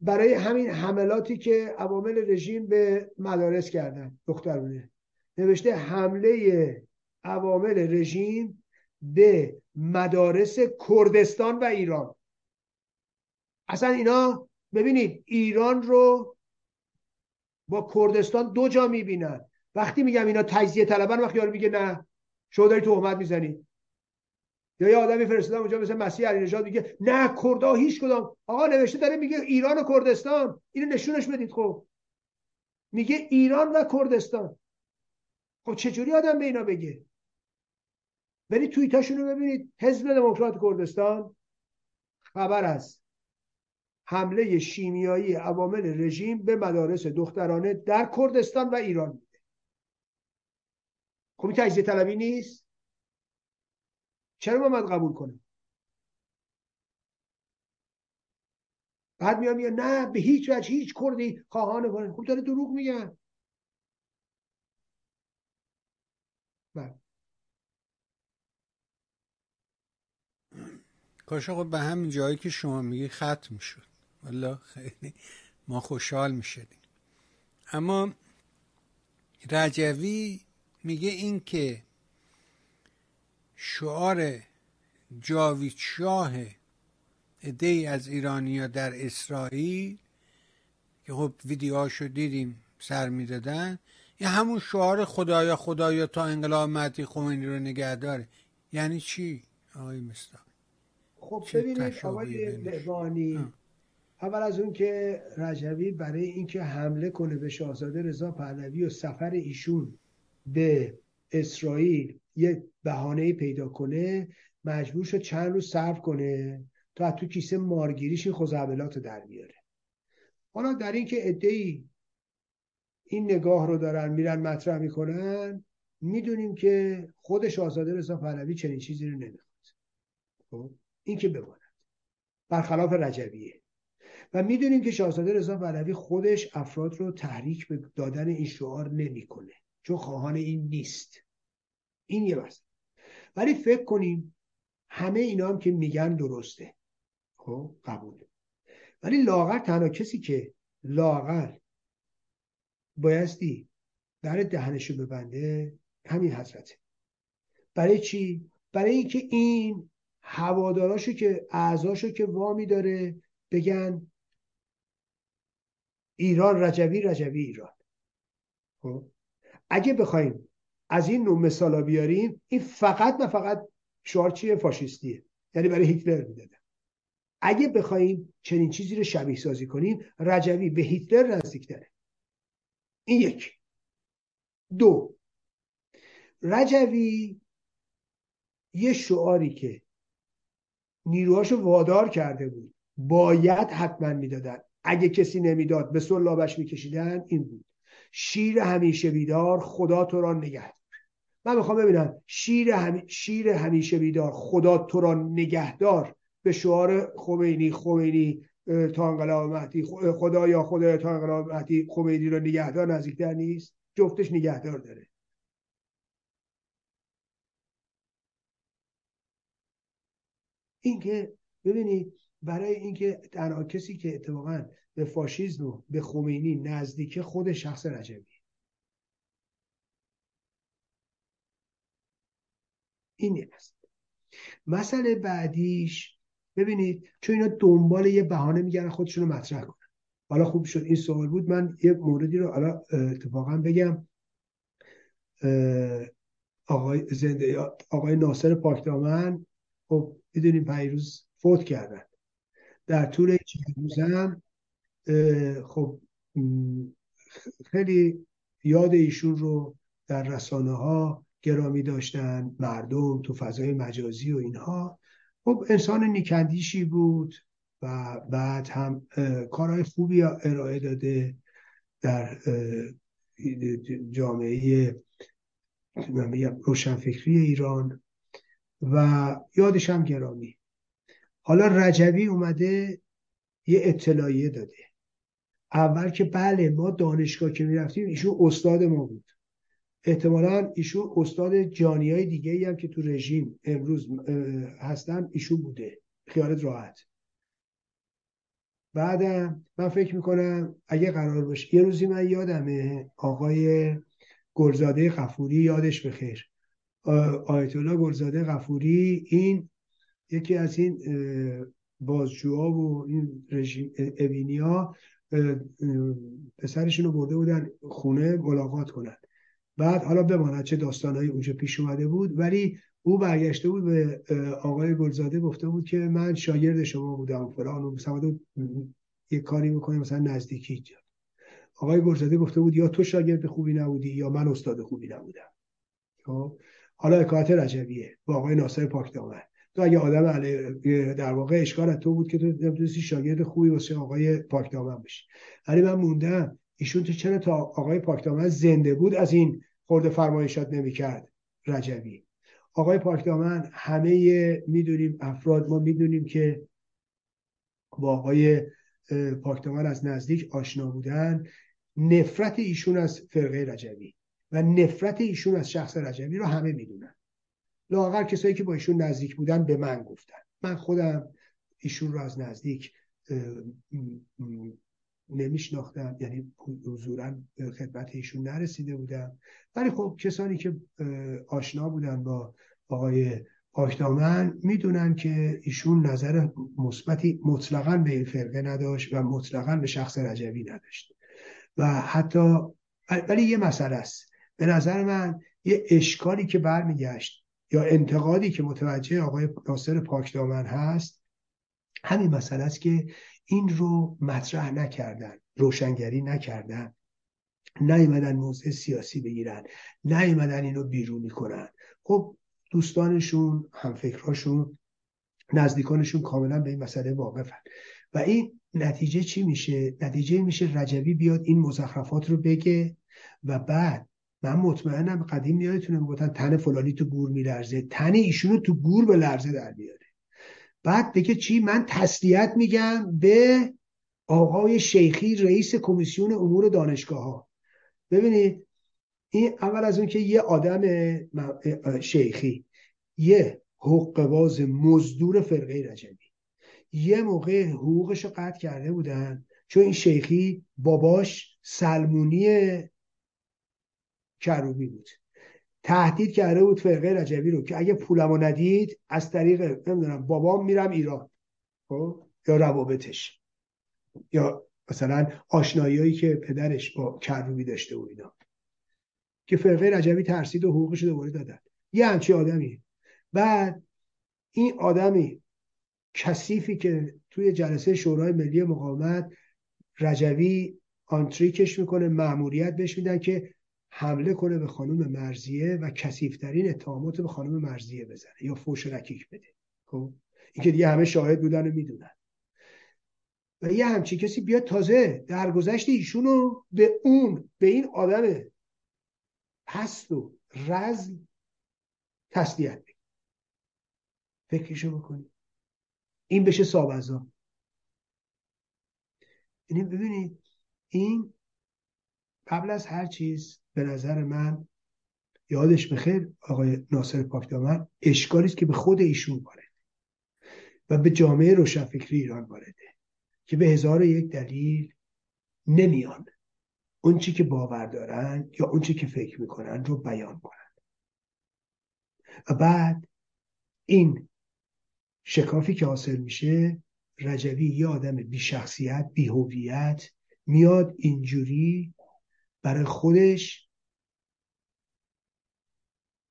برای همین حملاتی که عوامل رژیم به مدارس کردن دخترونه نوشته حمله عوامل رژیم به مدارس کردستان و ایران. اصلا اینا ببینید ایران رو با کردستان دو جا میبینن. وقتی میگم اینا تجزیه طلبن، وقتی یارو میگه نه شما داری تهمت میزنی، یا یه آدمی فرستادن اونجا مثل مسیح علینژاد میگه نه کردها هیچ کدام. آقا نوشته داره میگه ایران و کردستان، اینو نشونش بدید. خب میگه ایران و کردستان، خب چجوری آدم به اینا بگه؟ برید توییتاشون رو ببینید. حزب دموکرات کردستان خبر از حمله شیمیایی عوامل رژیم به مدارس دخترانه در کردستان و ایران میده. خب این تجزیه طلبی نیست؟ چرا من قبول کنم؟ بعد میگه نه به هیچ وجه هیچ کردی خواهان وارد. خب داره دروغ میگن. کاش آقا به همین جایی که شما میگی ختم شد، والله خیلی ما خوشحال میشدیم. اما رجوی میگه این که شعار جاویدشاه عده‌ای از ایرانی‌ها در اسرائیل که خب ویدیوهاشو دیدیم سر میدادن، یه همون شعار خدایا خدایا تا انقلاب مهدی خمینی رو نگه داره. یعنی چی آقای مصداقی؟ خب ببینید آقای لقانی، اول از اون که رجوی برای اینکه حمله کنه به شاهزاده رضا پهلوی و سفر ایشون به اسرائیل یه بهانه‌ای پیدا کنه، مجبور شد چند روز صرف کنه تا تو کیسه مارگیریش این خزعبلات در بیاره. حالا در این که ادعی این نگاه رو دارن میرن مطرح میکنن، میدونیم که خود شاهزاده رضا پهلوی چنین چیزی رو نمیخواد، این که بماند، برخلاف رجبیه. و میدونیم که شاهزاده رضا پهلوی خودش افراد رو تحریک به دادن این شعار نمیکنه، چون خواهان این نیست. این یه بحث. ولی فکر کنیم همه اینا هم که میگن درسته، خب قبوله، ولی لاغر تنها کسی که لاغر بایستی در دهنشو ببنده همین حضرته. برای چی؟ برای اینکه این هواداراشو که اعضاشو که وامی داره بگن ایران رجوی، رجوی ایران. خب اگه بخوایم از این نوع مثالا بیاریم، این فقط و فقط شعار چیه؟ فاشیستیه، یعنی برای هیتلر میدادن. اگه بخوایم چنین چیزی رو شبیه سازی کنیم، رجوی به هیتلر نزدیک‌تره. این یک. دو، رجوی یه شعاری که نیروهاشو وادار کرده بود باید حتما میدادن، اگه کسی نمیداد به سلابش میکشیدن، این بود شیر همیشه بیدار خدا تو را نگهدار. من میخوام ببینم شیر همیشه بیدار خدا تو را نگهدار به شعار خمینی تا انقلاب مهدی، خدایا خدایا تا انقلاب مهدی، خمینی را نگهدار نزدیکتر نیست؟ جفتش نگهدار داره. این که ببینید، برای اینکه تنها کسی که اتفاقا به فاشیسم و به خمینی نزدیک خود شخص رجبی. این است. مسئله بعدیش ببینید، چون اینا دنبال یه بهانه میگن خودشونو مطرح کنن. حالا خوب شد این سوال بود، من یه موردی رو حالا اتفاقا بگم. آقای ناصر پاکدامن، خب میدونیم پیروز فوت کردن. در طول چند روزم خب خیلی یاد ایشون رو در رسانه ها گرامی داشتن مردم تو فضای مجازی و اینها. خب انسان نیکندیشی بود و بعد هم کارهای خوبی ارائه داده در جامعه روشنفکری ایران و یادش هم گرامی. حالا رجوی اومده یه اطلاعیه داده. اول که بله، ما دانشگاه که میرفتیم ایشون استاد ما بود، احتمالا ایشون استاد جانیای دیگه‌ای هم که تو رژیم امروز هستن ایشون بوده، خیالت راحت. بعدم من فکر میکنم اگه قرار باشه یه روزی، من یادمه آقای گلزاده غفوری، یادش بخیر، آیتالله گلزاده غفوری، این یکی از این بازجوها و این رژیم اوینیا پسرشون رو برده بودن خونه ملاقات کنن. بعد حالا بماند چه داستانهایی اونجا پیش اومده بود، ولی او برگشته بود به آقای گلزاده گفته بود که من شاگرد شما بودم فلان و مثلا یک کاری میکنیم مثلا نزدیکی. آقای گلزاده گفته بود یا تو شاگرد خوبی نبودی یا من استاد خوبی نبودم. حالا حکایت رجبیه با آقای ناصر پاکدامن، تو اگه آدم در واقع اشکال تو بود که تو نمی‌تونستی شاگرد خوبی واسه آقای پاکدامن بشی. ولی من موندم ایشون تو چرا تا آقای پاکدامن زنده بود از این خورد فرمایشات نمی‌کرد رجبی؟ آقای پاکدامن همه میدونیم افراد، ما میدونیم که با آقای پاکدامن از نزدیک آشنا بودن. نفرت ایشون از فرقه رجبی و نفرت ایشون از شخص رجبی رو همه میدونن، لاغر کسایی که با ایشون نزدیک بودن به من گفتن. من خودم ایشون رو از نزدیک نمیشناختم، یعنی حضورا خدمت ایشون نرسیده بودم، ولی خب کسانی که آشنا بودن با آقای پاکدامن میدونن که ایشون نظر مثبتی مطلقاً به این فرقه نداشت و مطلقاً به شخص رجبی نداشت. و حتی ولی یه مسئله است به نظر من، یه اشکالی که برمیگشت یا انتقادی که متوجه آقای ناصر پاکدامن هست همین مسئله است که این رو مطرح نکردن، روشنگری نکردن، نیامدن موضع سیاسی بگیرن، نیامدن اینو بیرونی کنن. خب دوستانشون، همفکراشون، نزدیکانشون کاملا به این مسئله واقفن. و این نتیجه چی میشه؟ نتیجه میشه رجوی بیاد این مزخرفات رو بگه و بعد من مطمئنم قدیم یادتونه میگفتن تن فلانی تو گور میلرزه، تن ایشونو تو گور به لرزه در میاره. بعد دیگه چی؟ من تسلیت میگم به آقای شیخی رئیس کمیسیون امور دانشگاه ها. ببینید این اول از اون که یه آدم شیخی، یه حقوق‌باز مزدور فرقه رجبی، یه موقع حقوقش رو قطع کرده بودن چون این شیخی باباش سلمونی کروبی بود، تهدید کرده بود فرقه رجبی رو که اگه پولمو ندید از طریق نمیدونم بابام میرم ایران، یا روابطش، یا مثلا آشناییایی که پدرش با کروبی داشته و اینا، که فرقه رجبی ترسید و حقوقش دوباره دادن. یه همچین آدمی. بعد این آدمی کثیفی که توی جلسه شورای ملی مقاومت رجوی آنتریکش میکنه، مأموریت بهش میدن که حمله کنه به خانم مرضیه و کثیف‌ترین اتهامات به خانم مرضیه بزنه یا فحش رکیک بده. خب این که دیگه همه شاهد بودن و میدونن. و یه همچین کسی بیاد تازه درگذشت ایشونو به این آدم پست و رزل تسلیت بگید. فکرشو بکنید این بشه سابزا. یعنی ببینید این قبل از هر چیز به نظر من، یادش بخیر آقای ناصر پاکدامن، اشکالیست که به خود ایشون وارده و به جامعه روشنفکری ایران وارده که به 1001 دلیل نمیان اون چی که باور دارن یا اون چی که فکر میکنن رو بیان کنن. و بعد این شکافی که حاصل میشه، رجوی یه آدم بی شخصیت، بی هویت، میاد اینجوری برای خودش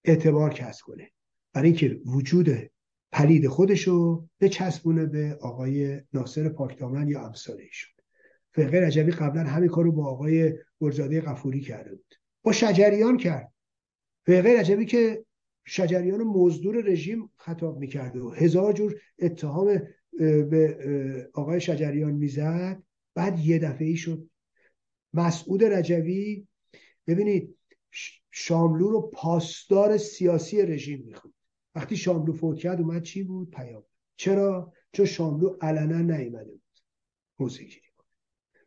اعتبار کسب کنه، برای اینکه وجود پلید خودشو بچسبونه به آقای ناصر پاکدامن یا امثالشون. فرقه رجبی قبلا همین کارو با آقای گلزاده غفوری کرده بود، با شجریان کرد. فرقه رجبی که شجریان مزدور رژیم خطاب میکرده و 1000 جور اتهام به آقای شجریان میزد، بعد یه دفعه‌ای شد مسعود رجوی. ببینید شاملو رو پاسدار سیاسی رژیم میخوند. وقتی شاملو فوت کرد اومد چی بود؟ پیام. چرا؟ چون شاملو علنا نیامده بود موزیکی کنه،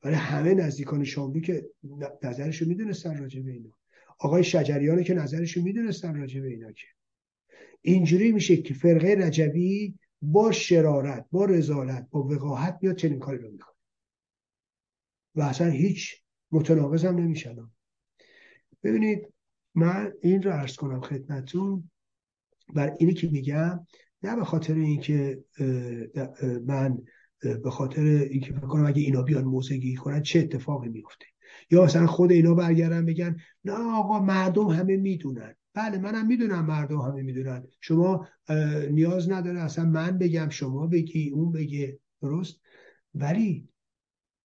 ولی همه نزدیکان شاملو که نظرشو میدونستن راجع به اینا، آقای شجریان که نظرشو میدونستن راجع به اینا، که اینجوری میشه که فرقه رجوی با شرارت، با رزالت، با وقاحت میاد چنین کاری رو میکنه و اصلا هیچ متناقض هم نمیشنم. ببینید من این رو عرض کنم خدمتون بر اینی که میگم، نه به خاطر اینکه من به خاطر اینکه فکر کنم اگه اینا بیان موزگی کنن چه اتفاقی میفته، یا مثلا خود اینا برگردن بگن نه آقا مردم همه میدونن. بله منم میدونم مردم همه میدونن، شما نیاز نداره اصلا من بگم، شما بگی، اون بگه، درست؟ ولی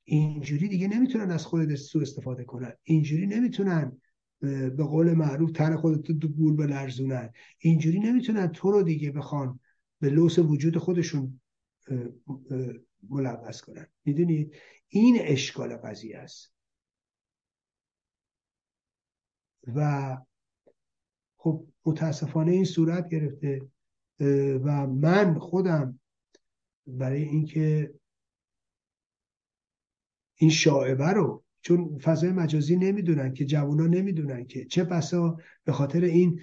اینجوری دیگه نمیتونن از خودت سوء استفاده کنن، اینجوری نمیتونن به قول معروف تن خودت رو گول بلرزونن، اینجوری نمیتونن تو رو دیگه بخوان به لوس وجود خودشون ملبس کنن. میدونید این اشکال قضیه است. و خب متاسفانه این صورت گرفته و من خودم برای اینکه این شائبه رو، چون فضای مجازی نمیدونن که، جوونا نمیدونن که، چه بسا به خاطر این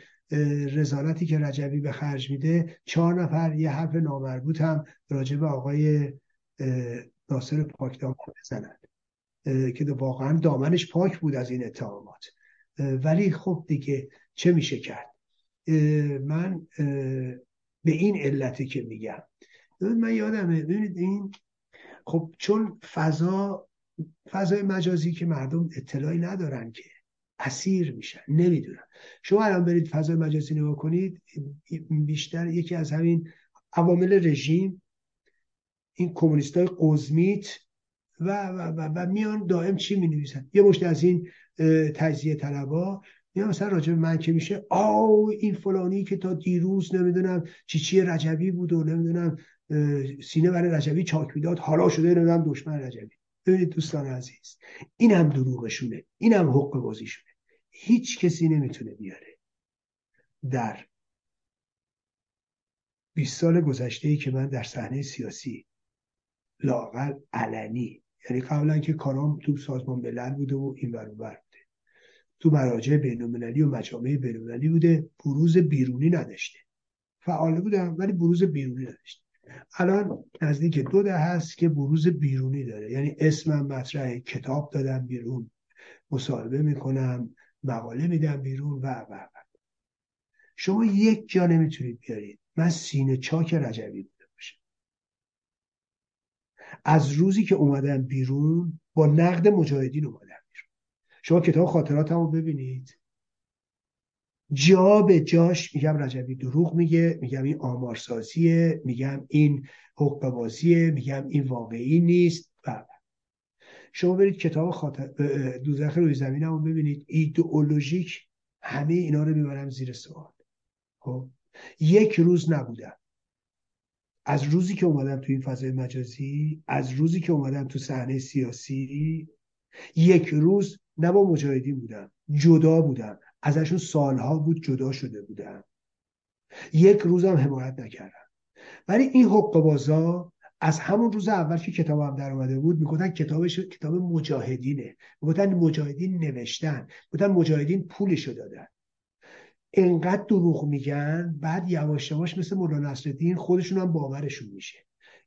رسالتی که رجبی به خرج میده 4 نفر یه حرف نامربوط هم راجع به آقای ناصر پاکدامن بزنن که واقعا دامنش پاک بود از این اتهامات. ولی خب دیگه چه میشه کرد؟ من به این علتی که میگم، من یادمه ببینید این خب چون فضای مجازی که مردم اطلاعی ندارن که اسیر میشن، نمیدونن. شما الان برید فضای مجازی نگاه کنید، بیشتر یکی از همین عوامل رژیم، این کمونیستای قزمیت و میان دائم چی مینویسن؟ یه مشت از این تجزیه طلبا یا مثلا راجع به من که میشه این فلانی که تا دیروز نمیدونم چی رجبی بود و نمیدونم سینه برای رجبی چاک میداد، حالا شده نمیدونم دشمن رجبی. ببینید دوستان عزیز، اینم دروغشونه، اینم حق بازیشونه. هیچ کسی نمیتونه بیاره. در 20 سال گذشته‌ای که من در صحنه سیاسی لااقل علنی، یعنی قبلا که کارام تو سازمان ملل بوده و این ور اون تو مراجع بین‌المللی و مجامع بین‌المللی بوده، بروز بیرونی نداشته. فعال بودم ولی بروز بیرونی نداشته. الان نزدیک 2 دهه هست که بروز بیرونی داره، یعنی اسمم مطرحه، کتاب دادم بیرون، مصاحبه میکنم، مقاله میدم بیرون و. شما یک جا نمیتونید بیارید من سینه چاک رجبی بوده باشم. از روزی که اومدم بیرون با نقد مجاهدین اومدم. شما کتاب خاطراتمو ببینید، جا به جاش میگم رجبی دروغ میگه، میگم این آمارسازیه، میگم این حقه‌بازیه، میگم این واقعی نیست و. شما برید کتاب دوزخ روی زمینمو ببینید، ایدئولوژیک همه اینا رو میبرم زیر سوال. خب یک روز نبودم. از روزی که اومدم تو این فضای مجازی، از روزی که اومدم تو صحنه سیاسی، یک روز نه با مجاهدین بودم، جدا بودم ازشون، سالها بود جدا شده بودم، یک روزم حمایت نکردم. ولی این حقه‌بازا از همون روز اول که کتابم در اومده بود میگفتن کتابش کتاب مجاهدینه، میگفتن مجاهدین نوشتن، میگفتن مجاهدین پولشو دادن. اینقدر دروغ میگن، بعد یواش یواش مثل مولانا نصرالدین خودشون هم باورشون میشه.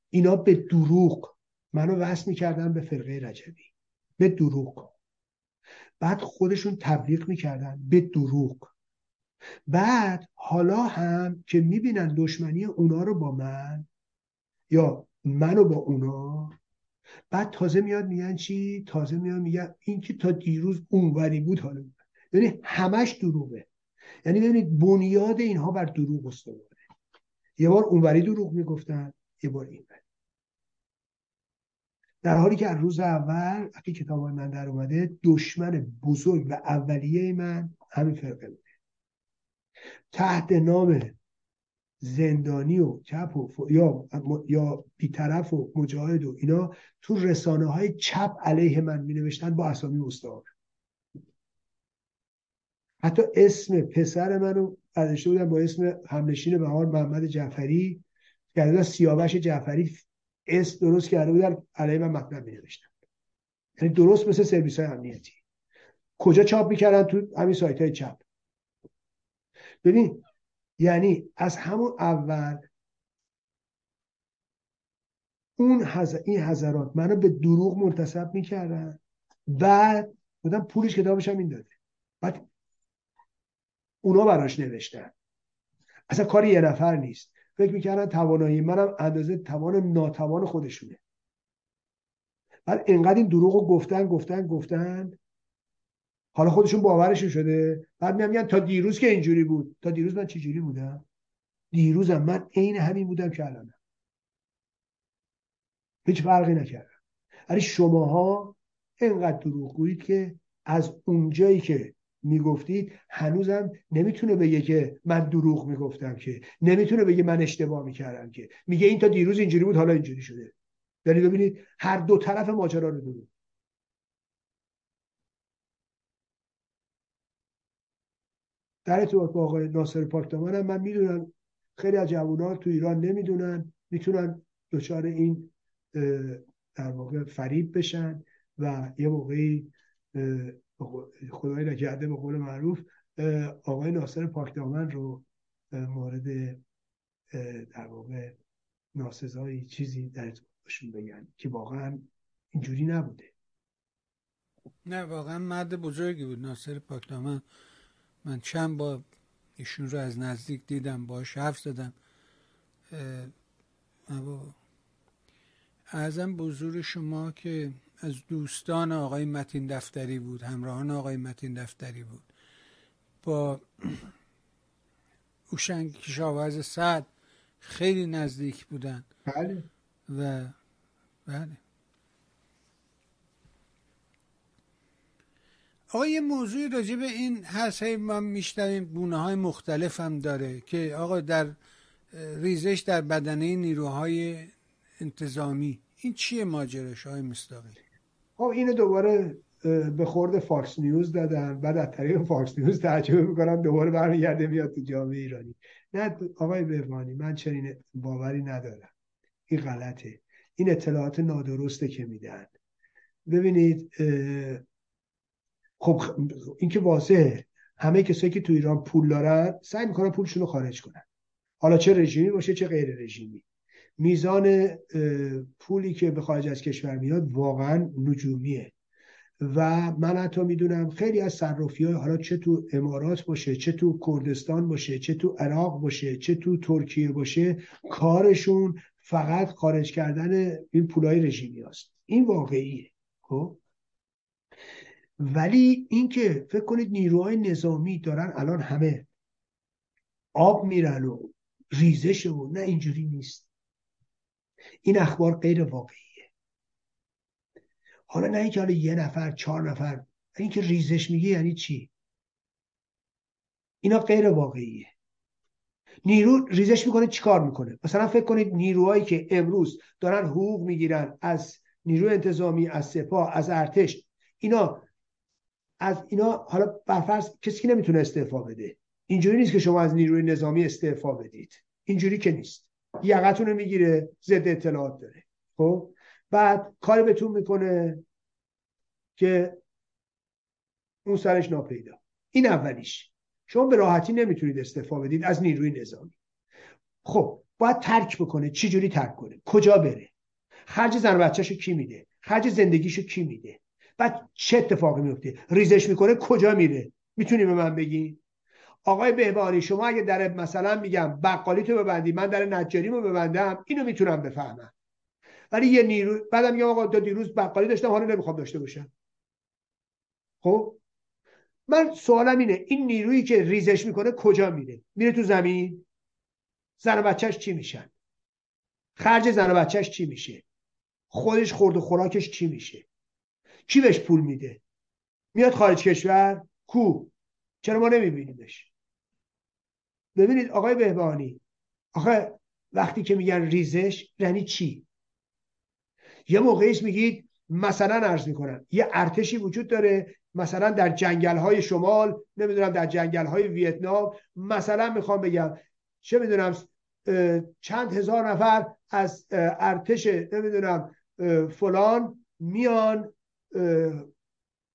اینا به دروغ منو وصل میکردن به فرقه رجبی، به دروغ. بعد خودشون تبلیغ میکردن به دروغ. بعد حالا هم که میبینن دشمنی اونا رو با من یا منو با اونا، بعد تازه میاد میگن چی؟ تازه میاد میگن این که تا دیروز اونوری بود حالا. یعنی همش دروغه. یعنی ببینید بنیاد اینها بر دروغ استواره. یه بار اونوری دروغ میگفتن، یه بار اینوری. در حالی که از روز اول وقتی کتابای من در اومده، دشمن بزرگ و اولیه من همین فرقه بوده. تحت نام زندانی و چپ و یا بی‌طرف و مجاهد و اینا تو رسانه‌های چپ علیه من می‌نوشتن با اسامی استاد. حتی اسم پسر منو برداشته بودن با اسم همنشین بهار محمد جعفری، یعنی سیاوش جعفری اس درست کرده بودن علیه من مطلب می‌نوشتن. یعنی درست مثل سرویس‌های امنیتی. کجا چاپ می‌کردن؟ تو همین سایت‌های چپ. ببین یعنی از همون اول این حضرات منو به دروغ منتسب می‌کردن. بعد بودن پولش کتابش هم می‌داده. بعد اونا براش نوشتن. اصلا کاری یه نفر نیست. فکر میکردن توانایی منم اندازه توان ناتوان خودشونه. بعد اینقدر این دروغو گفتن حالا خودشون باورشون شده. بعد میگن تا دیروز که اینجوری بود. تا دیروز من چه جوری بودم؟ دیروزم من عین همین بودم که الانم. هیچ فرقی نکردم. ولی شماها اینقدر دروغگویید که از اونجایی که میگفتید هنوزم نمیتونه بگه که من دروغ میگفتم، که نمیتونه بگه من اشتباه میکردم، که میگه این تا دیروز اینجوری بود حالا اینجوری شده. یعنی ببینید هر دو طرف ماجرا رو دروغ. در ارتباط با آقای ناصر پاکدامن من میدونم خیلی از جوونا تو ایران نمیدونن، میتونن دچار این در واقع فریب بشن و یه موقعی خدای نکرده به قول معروف آقای ناصر پاکدامن رو مورد در واقع ناسزایی چیزی در ارتباطشون بگن که واقعا اینجوری نبوده. نه واقعا مرد بزرگی بود ناصر پاکدامن. من چند بار ایشون رو از نزدیک دیدم، باهاش حرف زدم. اعظم بزرگ شما که از دوستان آقای متین دفتری بود، همراهان آقای متین دفتری بود، با اوشنگ کشاورز سعد خیلی نزدیک بودن. بله و بله آقا یه موضوعی راجع به این هست، ما میشنویم، گونه های مختلف هم داره که آقا در ریزش در بدنه نیروهای انتظامی، این چیه ماجراش آقای مصداقی؟ خب اینو دوباره به خورد فاکس نیوز دادن، بعد از طریق فاکس نیوز تعجب میکنم دوباره برمیگرده میاد تو جامعه ایرانی. نه آقای بهمانی، من چنین باوری ندارم، این غلطه، این اطلاعات نادرسته که میدن. ببینید خب این که واضحه، همه کسایی که تو ایران پول دارن سعی میکنن پولشون رو خارج کنن، حالا چه رژیمی باشه چه غیر رژیمی. میزان پولی که به خارج از کشور میاد واقعا نجومیه و من حتی میدونم خیلی از صرافی‌های، حالا چه تو امارات باشه چه تو کردستان باشه چه تو عراق باشه چه تو ترکیه باشه، کارشون فقط خارج کردن این پولای رژیمی هست. این واقعیه. خب ولی اینکه فکر کنید نیروهای نظامی دارن الان همه آب میرن و ریزش و نه، اینجوری نیست. این اخبار غیر واقعیه. حالا نه اینکه حالا یه نفر چهار نفر، اینکه ریزش میگه یعنی چی؟ اینا غیر واقعیه. نیرو ریزش میکنه چیکار میکنه؟ مثلا فکر کنید نیروهایی که امروز دارن حقوق میگیرن از نیرو انتظامی، از سپاه، از ارتش، اینا از اینا، حالا برفرض کسی که نمیتونه استعفا بده، اینجوری نیست که شما از نیروی نظامی استعفا بدید، اینجوری که نیست، یقتون رو میگیره، ضد اطلاعات داره، خب بعد کاری بهتون میکنه که اون سرش ناپیدا. این اولیش، شما به راحتی نمیتونید استعفا بدید از نیروی نظامی. خب باید ترک بکنه، چی جوری ترک کنه، کجا بره، خرج زن و بچه‌شو کی میده، خرج زندگیشو کی میده، بعد چه اتفاقی میفته، ریزش میکنه کجا میره؟ میتونی به من بگی؟ آقای بهبهانی شما اگه در مثلا میگم بقالیتو ببندی، من در نجاریمو ببندم، اینو میتونم بفهمم. ولی یه نیرو بعدم میگم آقا تا دیروز بقالی داشتم حالا نمیخوام داشته باشم. خب من سوالم اینه، این نیرویی که ریزش میکنه کجا میره؟ میره تو زمین؟ زن و بچه‌ش چی میشن؟ خرج زن و بچه‌ش چی میشه؟ خودش خورد و خوراکش چی میشه؟ کی بهش پول میده؟ میاد خارج کشور؟ کو؟ چرا ما نمیبینیمش؟ ببینید آقای بهبهانی، آخه وقتی که میگن ریزش یعنی چی؟ یه موقعیش میگید مثلا عرض میکنم یه ارتشی وجود داره، مثلا در جنگل‌های شمال، نمیدونم در جنگل‌های ویتنام، مثلا میخوام بگم چه میدونم چند هزار نفر از ارتش نمیدونم فلان میان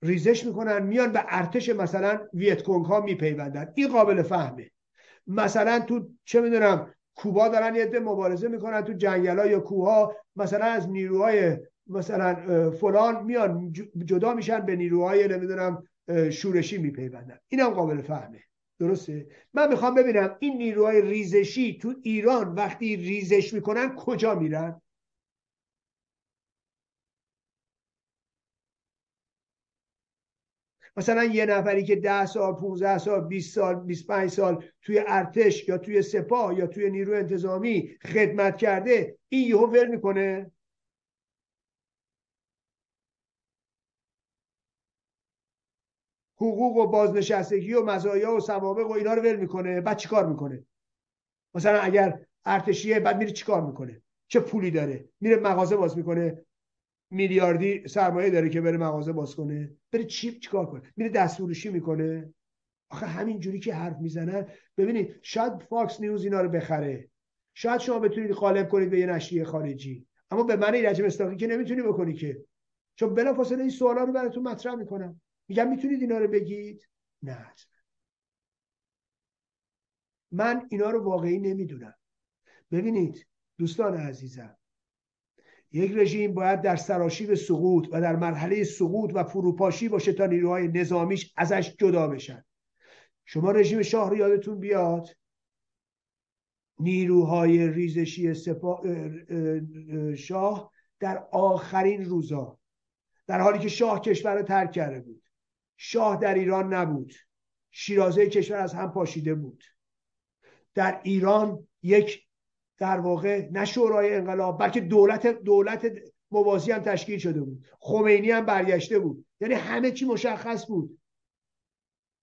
ریزش میکنن، میان به ارتش مثلا ویتکونگ ها میپیوندن، این قابل فهمه. مثلا تو چه میدونم کوبا دارن یه عده مبارزه میکنن تو جنگلا یا کوها، مثلا از نیروهای مثلا فلان میان جدا میشن به نیروهای نمیدونم شورشی میپیوندن، اینم قابل فهمه. درسته؟ من میخوام ببینم این نیروهای ریزشی تو ایران وقتی ریزش میکنن کجا میرن؟ مثلا یه نفری که 10 سال 15 سال 20 سال 25 سال توی ارتش یا توی سپاه یا توی نیرو انتظامی خدمت کرده، این یهو ول میکنه؟ حقوق و بازنشستگی و مزایا و سوابق و اینا رو ول میکنه؟ بعد چیکار میکنه؟ مثلا اگر ارتشیه بعد میره چیکار میکنه؟ چه پولی داره؟ میره مغازه باز میکنه؟ میلیاردی سرمایه داره که بره مغازه باز کنه؟ بره چیکار کنه؟ میره دستفروشی میکنه؟ آخه همین جوری که حرف میزنن. ببینید شاید فاکس نیوز اینا رو بخره، شاید شما بتونید غالب کنید به یه نشریه خارجی، اما به معنی رجب استاقی که نمیتونی بکنی که، چون بلافاصله این سوالا رو براتون مطرح میکنم، میگم میتونید اینا رو بگید؟ نه، من اینا رو واقعی نمیدونم. ببینید دوستان عزیزم، یک رژیم باید در سراشیب سقوط و در مرحله سقوط و فروپاشی باشه تا نیروهای نظامیش ازش جدا بشن. شما رژیم شاه رو یادتون بیاد، نیروهای ریزشی شاه در آخرین روزا، در حالی که شاه کشور رو ترک کرده بود، شاه در ایران نبود، شیرازه کشور از هم پاشیده بود، در ایران یک در واقع نه شورای انقلاب بلکه دولت موازی هم تشکیل شده بود، خمینی هم برگشته بود، یعنی همه چی مشخص بود،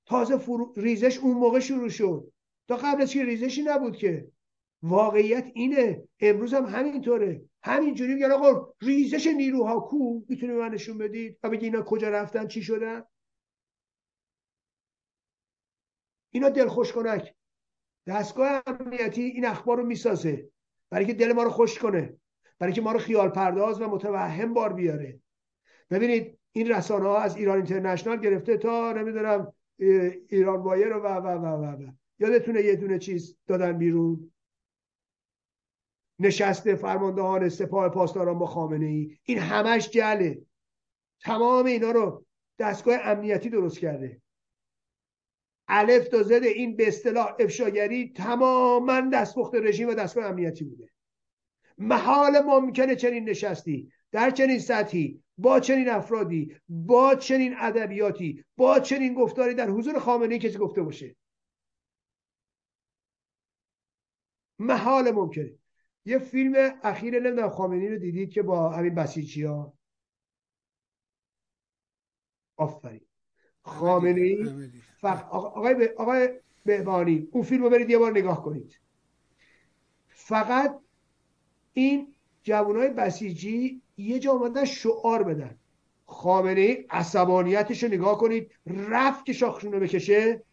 تازه ریزش اون موقع شروع شد، تا قبلش که ریزشی نبود که. واقعیت اینه، امروز هم همینطوره، همینجوری میگن آقا ریزش نیروها کو، میتونی من نشون بدید و بگی اینا کجا رفتن چی شدن؟ اینا دلخوش کنک، دستگاه امنیتی این اخبار رو میسازه برای که دل ما رو خوش کنه، برای که ما رو خیال پرداز و متوهم بار بیاره. ببینید این رسانه ها از ایران اینترنشنال گرفته تا نمیدونم ایران وایر و و و و و یادتونه یه دونه چیز دادن بیرون، نشست فرماندهان سپاه پاسداران با خامنه‌ای، این همش جله، تمام اینا رو دستگاه امنیتی درست کرده. الف تا زد این به اصطلاح افشاگری تماما دستپخت رژیم و دستگاه امنیتی بوده. محال ممکنه چنین نشستی در چنین سطحی با چنین افرادی با چنین ادبیاتی با چنین گفتاری در حضور خامنه‌ای کسی گفته باشه، محال ممکنه. یه فیلم اخیر نمیدونم خامنه‌ای رو دیدید که با همین بسیجی‌ها، آفرین، خامنه‌ای آقای بهبانی، اون فیلم رو برید یه بار نگاه کنید. فقط این جوانای بسیجی یه جا اومدن شعار بدن، خامنه‌ای عصبانیتش رو نگاه کنید، رفت که شاخشون رو بکشه،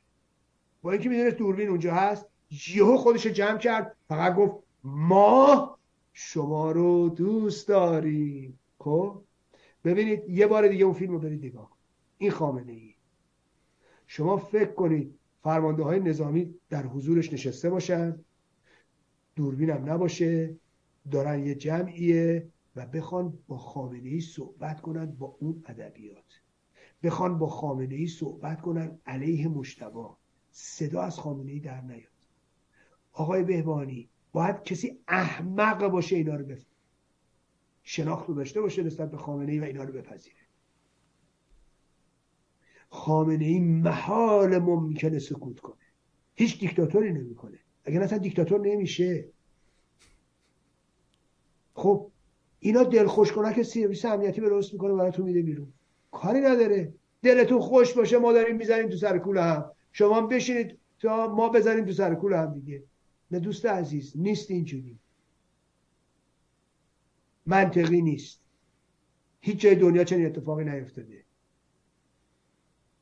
با اینکه میدونه دوربین اونجا هست، یهو خودش رو جمع کرد، فقط گفت ما شما رو دوست داریم. خب ببینید یه بار دیگه اون فیلم رو برید نگاه کنید. این خامنه‌ای، شما فکر کنید فرمانده‌های نظامی در حضورش نشسته باشن، دوربین هم نباشه، دارن یه جمعیه و بخوان با خامنه‌ای صحبت کنن با اون ادبیات، بخوان با خامنه‌ای صحبت کنن علیه مجتبی، صدا از خامنه‌ای در نیاد. آقای بهبانی باید کسی احمق باشه اینا رو بفهمه، شناخت رو داشته باشه نسبت به خامنه‌ای و اینا رو بپذیره. خامنه‌ای محال ممکنه سکوت کنه، هیچ دیکتاتوری نمیکنه، اگر اصلا دیکتاتور نمیشه. خب اینا دلخوش کنه که سرویس امنیتی درست میکنه براتون میده بیرون، کاری نداره، دلتون خوش باشه ما داریم میزنیم تو سر کوله هم، شما بشینید تا ما بزنیم تو سر کوله هم دیگه. نه دوست عزیز، نیست، اینجوری منطقی نیست، هیچ جای دنیا چنین اتفاقی نیفتاده.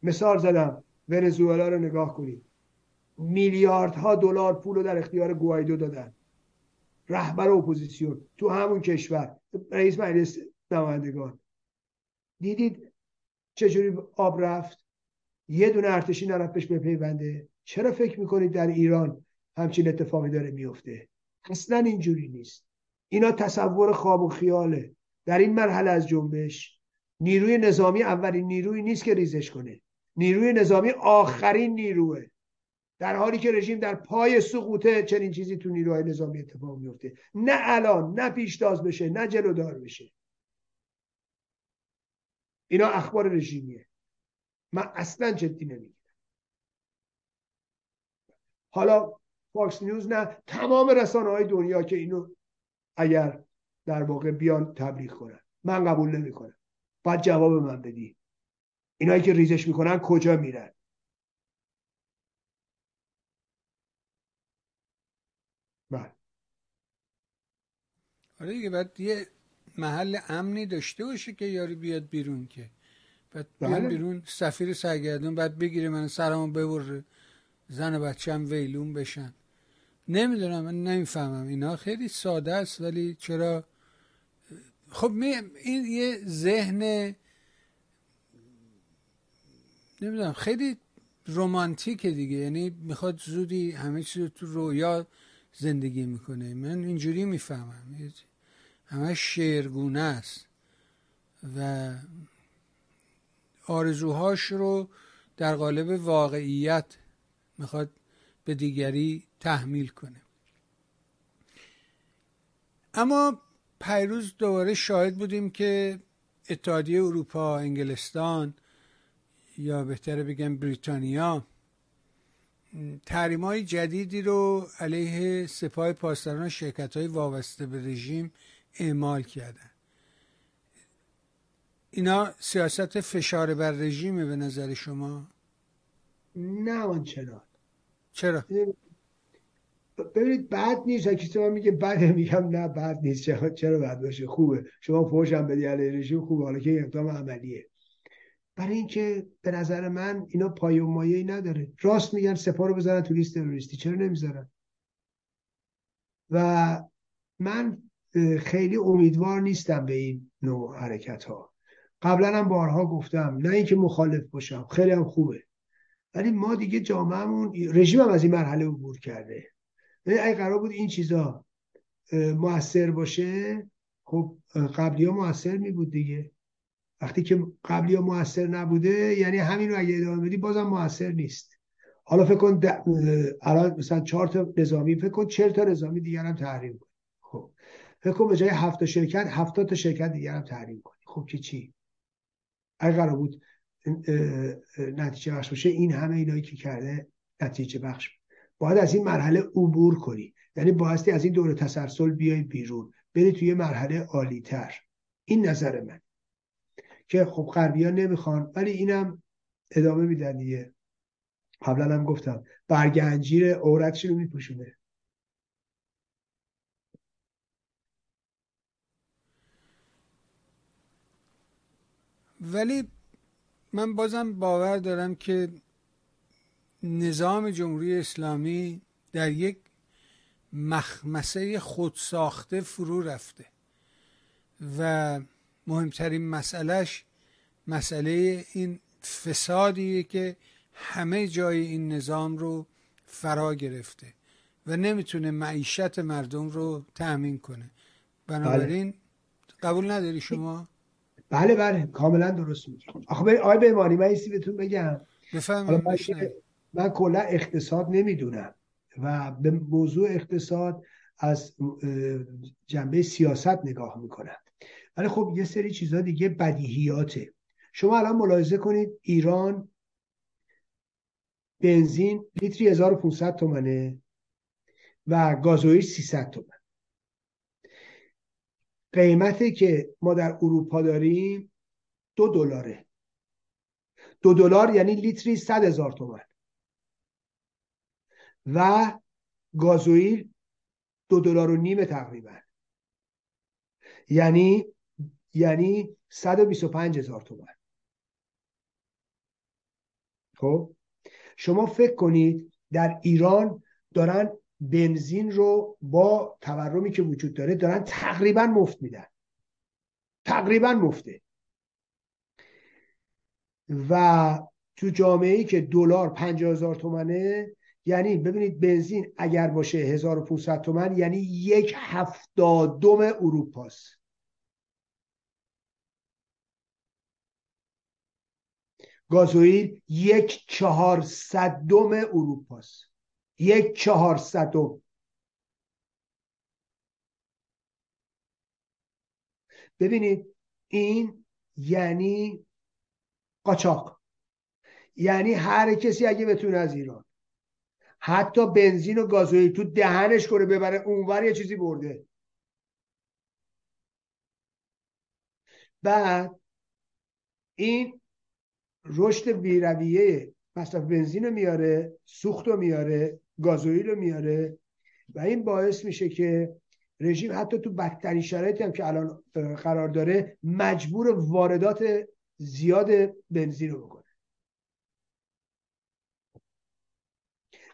مثال زدم، ونزوئلا رو نگاه کنید، میلیاردها دلار پول رو در اختیار گوایدو دادن، رهبر اپوزیسیون تو همون کشور، رئیس مجلس نمایندگان. دیدید چجوری آب رفت؟ یه دونه ارتشی نرفتش به پیونده. چرا فکر میکنید در ایران همچین اتفاقی داره میفته؟ اصلا اینجوری نیست، اینا تصور خواب و خیاله. در این مرحله از جنبش نیروی نظامی اولین نیروی نیست که ریزش کنه، نیروی نظامی آخرین نیروه، در حالی که رژیم در پای سقوطه. چنین چیزی تو نیروهای نظامی اتفاق میفته، نه الان، نه پیشتاز بشه، نه جلودار بشه. اینا اخبار رژیمیه، من اصلا جدی نمیگیرم. حالا فاکس نیوز نه، تمام رسانه‌های دنیا که اینو اگر در واقع بیان تبلیغ کنن، من قبول نمیکنم. باید جواب من بدی، اینایی که ریزش میکنن کجا میرن؟ آره دیگه، بعد یه محل امنی داشته باشه که یاری بیاد بیرون، که بعد بیاد بیرون سفیر سرگردون بعد بگیره من سرمو ببره، زن بچه‌م ویلون بشن. نمیدونم، من نمیفهمم، اینا خیلی ساده است ولی چرا؟ خب این یه ذهن نمیدونم خیلی رمانتیکه دیگه، یعنی میخواد زودی همه چیز تو رویا زندگی میکنه. من اینجوری میفهمم، همه شعرگونه است و آرزوهاش رو در قالب واقعیت میخواد به دیگری تحمیل کنه. اما پیروز دوباره شاهد بودیم که اتحادیه اروپا، انگلستان یا بهتره بگم بریتانیا، تحریم‌های جدیدی رو علیه سپاه پاسداران و شرکت‌های وابسته به رژیم اعمال کردن. اینا سیاست فشار بر رژیمه به نظر شما؟ نه آنچنان. چرا؟ ببینید بد نیست. کسی من میگه بده، میگم نه بد نیست. چرا بد باشه؟ خوبه. شما فحش هم بدی علیه رژیم خوبه، حالا که اقدام عملیه. برای اینکه به نظر من اینا پای و مایه‌ای نداره. راست میگن سپاه رو بذارن تو لیست تروریستی، چرا نمیذارن؟ و من خیلی امیدوار نیستم به این نوع حرکت‌ها. قبلا هم بارها گفتم، نه اینکه مخالف باشم، خیلی هم خوبه، ولی ما دیگه جامعهمون، رژیم هم از این مرحله عبور کرده. یعنی اگه قرار بود این چیزا موثر باشه، خب قبلی‌ها موثر می‌بود دیگه. وقتی که قبلی‌ها موثر نبوده، یعنی همین رو اگه ادامه بدی بازم موثر نیست. حالا فکر کن الان مثلا 4 تا نظامی، فکر کن 40 تا نظامی دیگه هم تحریم کنی. خب فکر کن به جای 7 تا شرکت 70 تا شرکت دیگه هم تحریم کنی. خب که چی؟ اگه قرار بود نتیجه بخش باشه، این همه اینایی که کرده نتیجه بخش باید از این مرحله عبور کنی. یعنی بایستی از این دوره تسلسل بیای بیرون، بری توی مرحله عالی‌تر. این نظر من که خب غربی‌ها نمیخوان، ولی اینم ادامه میدن دیگه. قبلا هم گفتم برگ انجیر عورتش رو میپوشونه. ولی من بازم باور دارم که نظام جمهوری اسلامی در یک مخمسه خودساخته فرو رفته و مهمترین مسئلهش مسئله این فسادیه که همه جای این نظام رو فرا گرفته و نمیتونه معیشت مردم رو تأمین کنه. بنابراین قبول نداری شما؟ بله کاملا درست میگی. آخه آقای بیماری من ایستی بهتون بگم، من کلا اقتصاد نمیدونم و به موضوع اقتصاد از جنبه سیاست نگاه میکنم، ولی خب یه سری چیزا دیگه بدیهیاته. شما الان ملاحظه کنید ایران بنزین لیتری 1500 تومنه و گازوئیل 300 تومن. قیمتی که ما در اروپا داریم $2. $2 یعنی لیتری 100,000 تومن و گازوئیل $2.50 تقریبا، یعنی 125,000 تومن. خب شما فکر کنید در ایران دارن بنزین رو با تورمی که وجود داره دارن تقریبا مفت میدن، تقریبا مفته. و تو جامعه‌ای که دلار 50,000 تومنه، یعنی ببینید بنزین اگر باشه 1500 تومن یعنی 1/70 اروپاست. گازوئیل 1/400 اروپاست. 1/400. ببینید این یعنی قاچاق. یعنی هر کسی اگه بتونه از ایران حتی بنزین و گازوئیل تو دهنش کنه ببره اونور، یه چیزی برده. بعد این رشد بی‌رویه مصرف بنزین رو میاره، سوخت رو میاره، گازوئیل رو میاره و این باعث میشه که رژیم حتی تو بدترین شرایطی هم که الان قرار داره مجبور واردات زیاد بنزین رو بکنه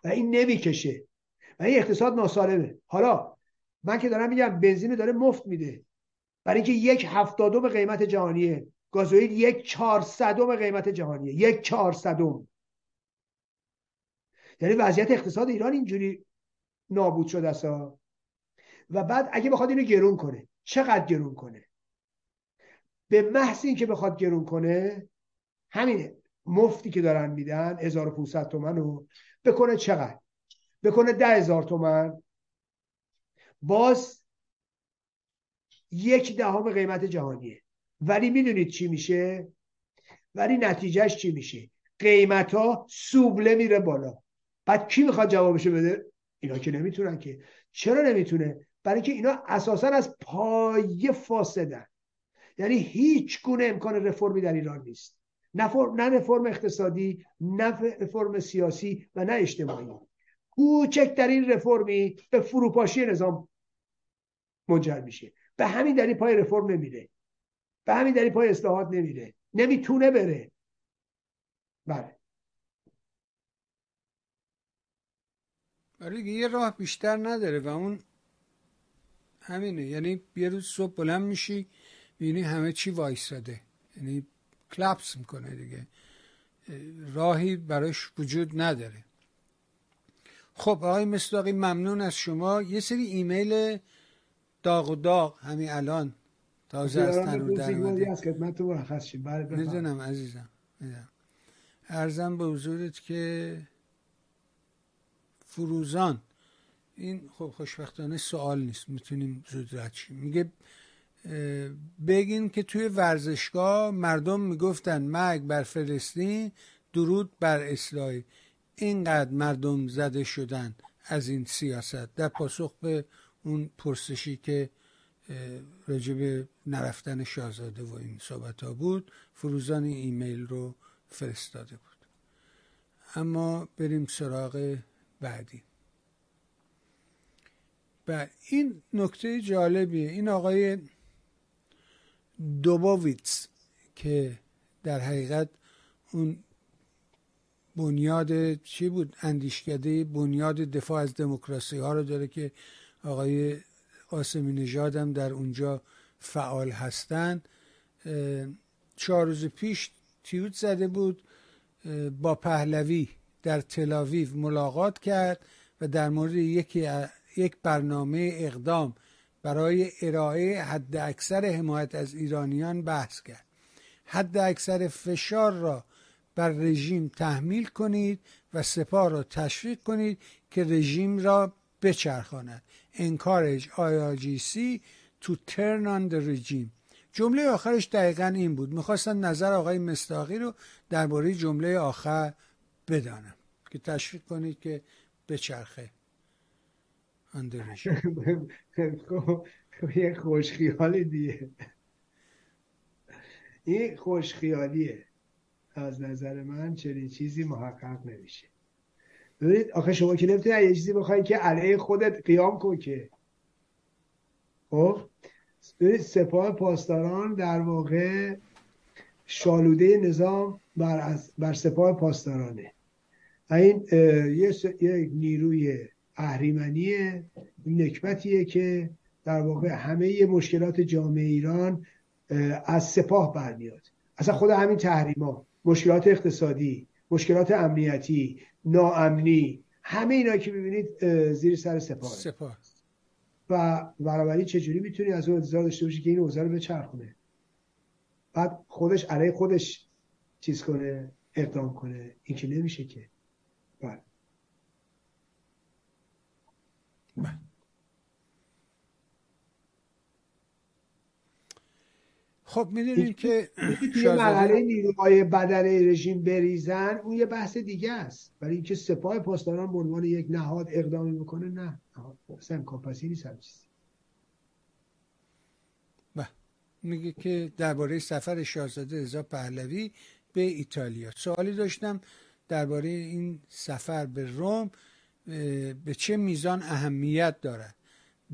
و این نمیکشه و این اقتصاد ناسالمه. حالا من که دارم میگم بنزین داره مفت میده برای اینکه 1/70 قیمت جهانیه، گازوئیل 1/400 قیمت جهانیه. 1/400. یعنی وضعیت اقتصاد ایران اینجوری نابود شده است. و بعد اگه بخواد اینو گرون کنه، چقدر گرون کنه؟ به محض اینکه بخواد گرون کنه، همینه مفتی که دارن میدن 1500 تومن رو بکنه چقدر؟ بکنه 10,000 تومن، باز 1/10 قیمت جهانیه. ولی میدونید چی میشه؟ ولی نتیجهش چی میشه؟ قیمت ها سوبله میره بالا. بعد کی میخواد جوابشو بده؟ اینا که نمیتونن که. چرا نمیتونه؟ برای اینکه اینا اساسا از پایه فاسدن. یعنی هیچ گونه امکان رفرمی در ایران نیست. نه رفرم اقتصادی، نه رفرم سیاسی و نه اجتماعی. کوچکترین رفرمی به فروپاشی نظام منجر میشه. به همین دلیل پای رفرم نمیره، به همین دلیل پای اصلاحات نمیره، نمیتونه بره. بله برای یه راه بیشتر نداره و اون همینه. یعنی یه روز صبح بلند میشی میبینی همه چی وایساده، یعنی کلپس میکنه دیگه، راهی براش وجود نداره. خب آقای مصداقی ممنون از شما. یه سری ایمیل داغ و داغ همین الان تازه از تنور در اومده. میدونم عزیزم، میدونم. عرضم به حضورت که فروزان این خب خوشبختانه سوال نیست، میتونیم زود رد شیم. میگه بگین که توی ورزشگاه مردم میگفتن مرگ بر فلسطین، درود بر اسرائیل، اینقدر مردم زده شدن از این سیاست. در پاسخ به اون پرسشی که راجب نرفتن شاهزاده و این صحبت ها بود، فروزان ایمیل رو فرستاده بود. اما بریم سراغ بعدی. و این نکته جالبیه، این آقای دوباویتس که در حقیقت اون بنیاد چی بود، اندیشکده بنیاد دفاع از دموکراسی ها رو داره که آقای قاسمی نژاد هم در اونجا فعال هستن، 4 روز پیش تیوت زده بود، با پهلوی در تل‌آویو ملاقات کرد و در مورد یک برنامه اقدام برای ارائه حد اکثر حمایت از ایرانیان بحث کرد. حد اکثر فشار را بر رژیم تحمیل کنید و سپاه را تشویق کنید که رژیم را بچرخاند. Encourage IRGC to turn on the regime. جمله آخرش دقیقا این بود. میخواستم نظر آقای مصداقی رو درباره جمله آخر بدانم که تشویق کنید که بچرخه. یه خوشخیال دیگه، این خوشخیالیه. از نظر من چنین چیزی محقق نمیشه. ببینید آخه شما که نمیتونید یه چیزی بخواید که علیه خودت قیام کن که. خب ببینید سپاه پاسداران در واقع شالوده نظام بر سپاه پاسدارانه. این یه نیروی اهریمنیه، نکبتیه که در واقع همه مشکلات جامعه ایران از سپاه برمیاد. اصلا خود همین تحریما، مشکلات اقتصادی، مشکلات امنیتی، ناامنی، همه اینا که می‌بینید زیر سر سپاه. و برابری چجوری میتونی از اون انتظار داشته باشی که این اوضاع رو بچرخونه، بعد خودش علیه خودش چیز کنه، اقدام کنه؟ این که نمیشه که. بله خب میدونیم که یه مرحله نیروهای بدنه رژیم بریزن، اون یه بحث دیگه است. برای اینکه سپاه پاسداران به عنوان یک نهاد اقدامی بکنه، نه اصلا امکان پذیر نیست همین چیزی. میگه که درباره سفر شاهزاده رضا پهلوی به ایتالیا سوالی داشتم، درباره این سفر به روم به چه میزان اهمیت دارد.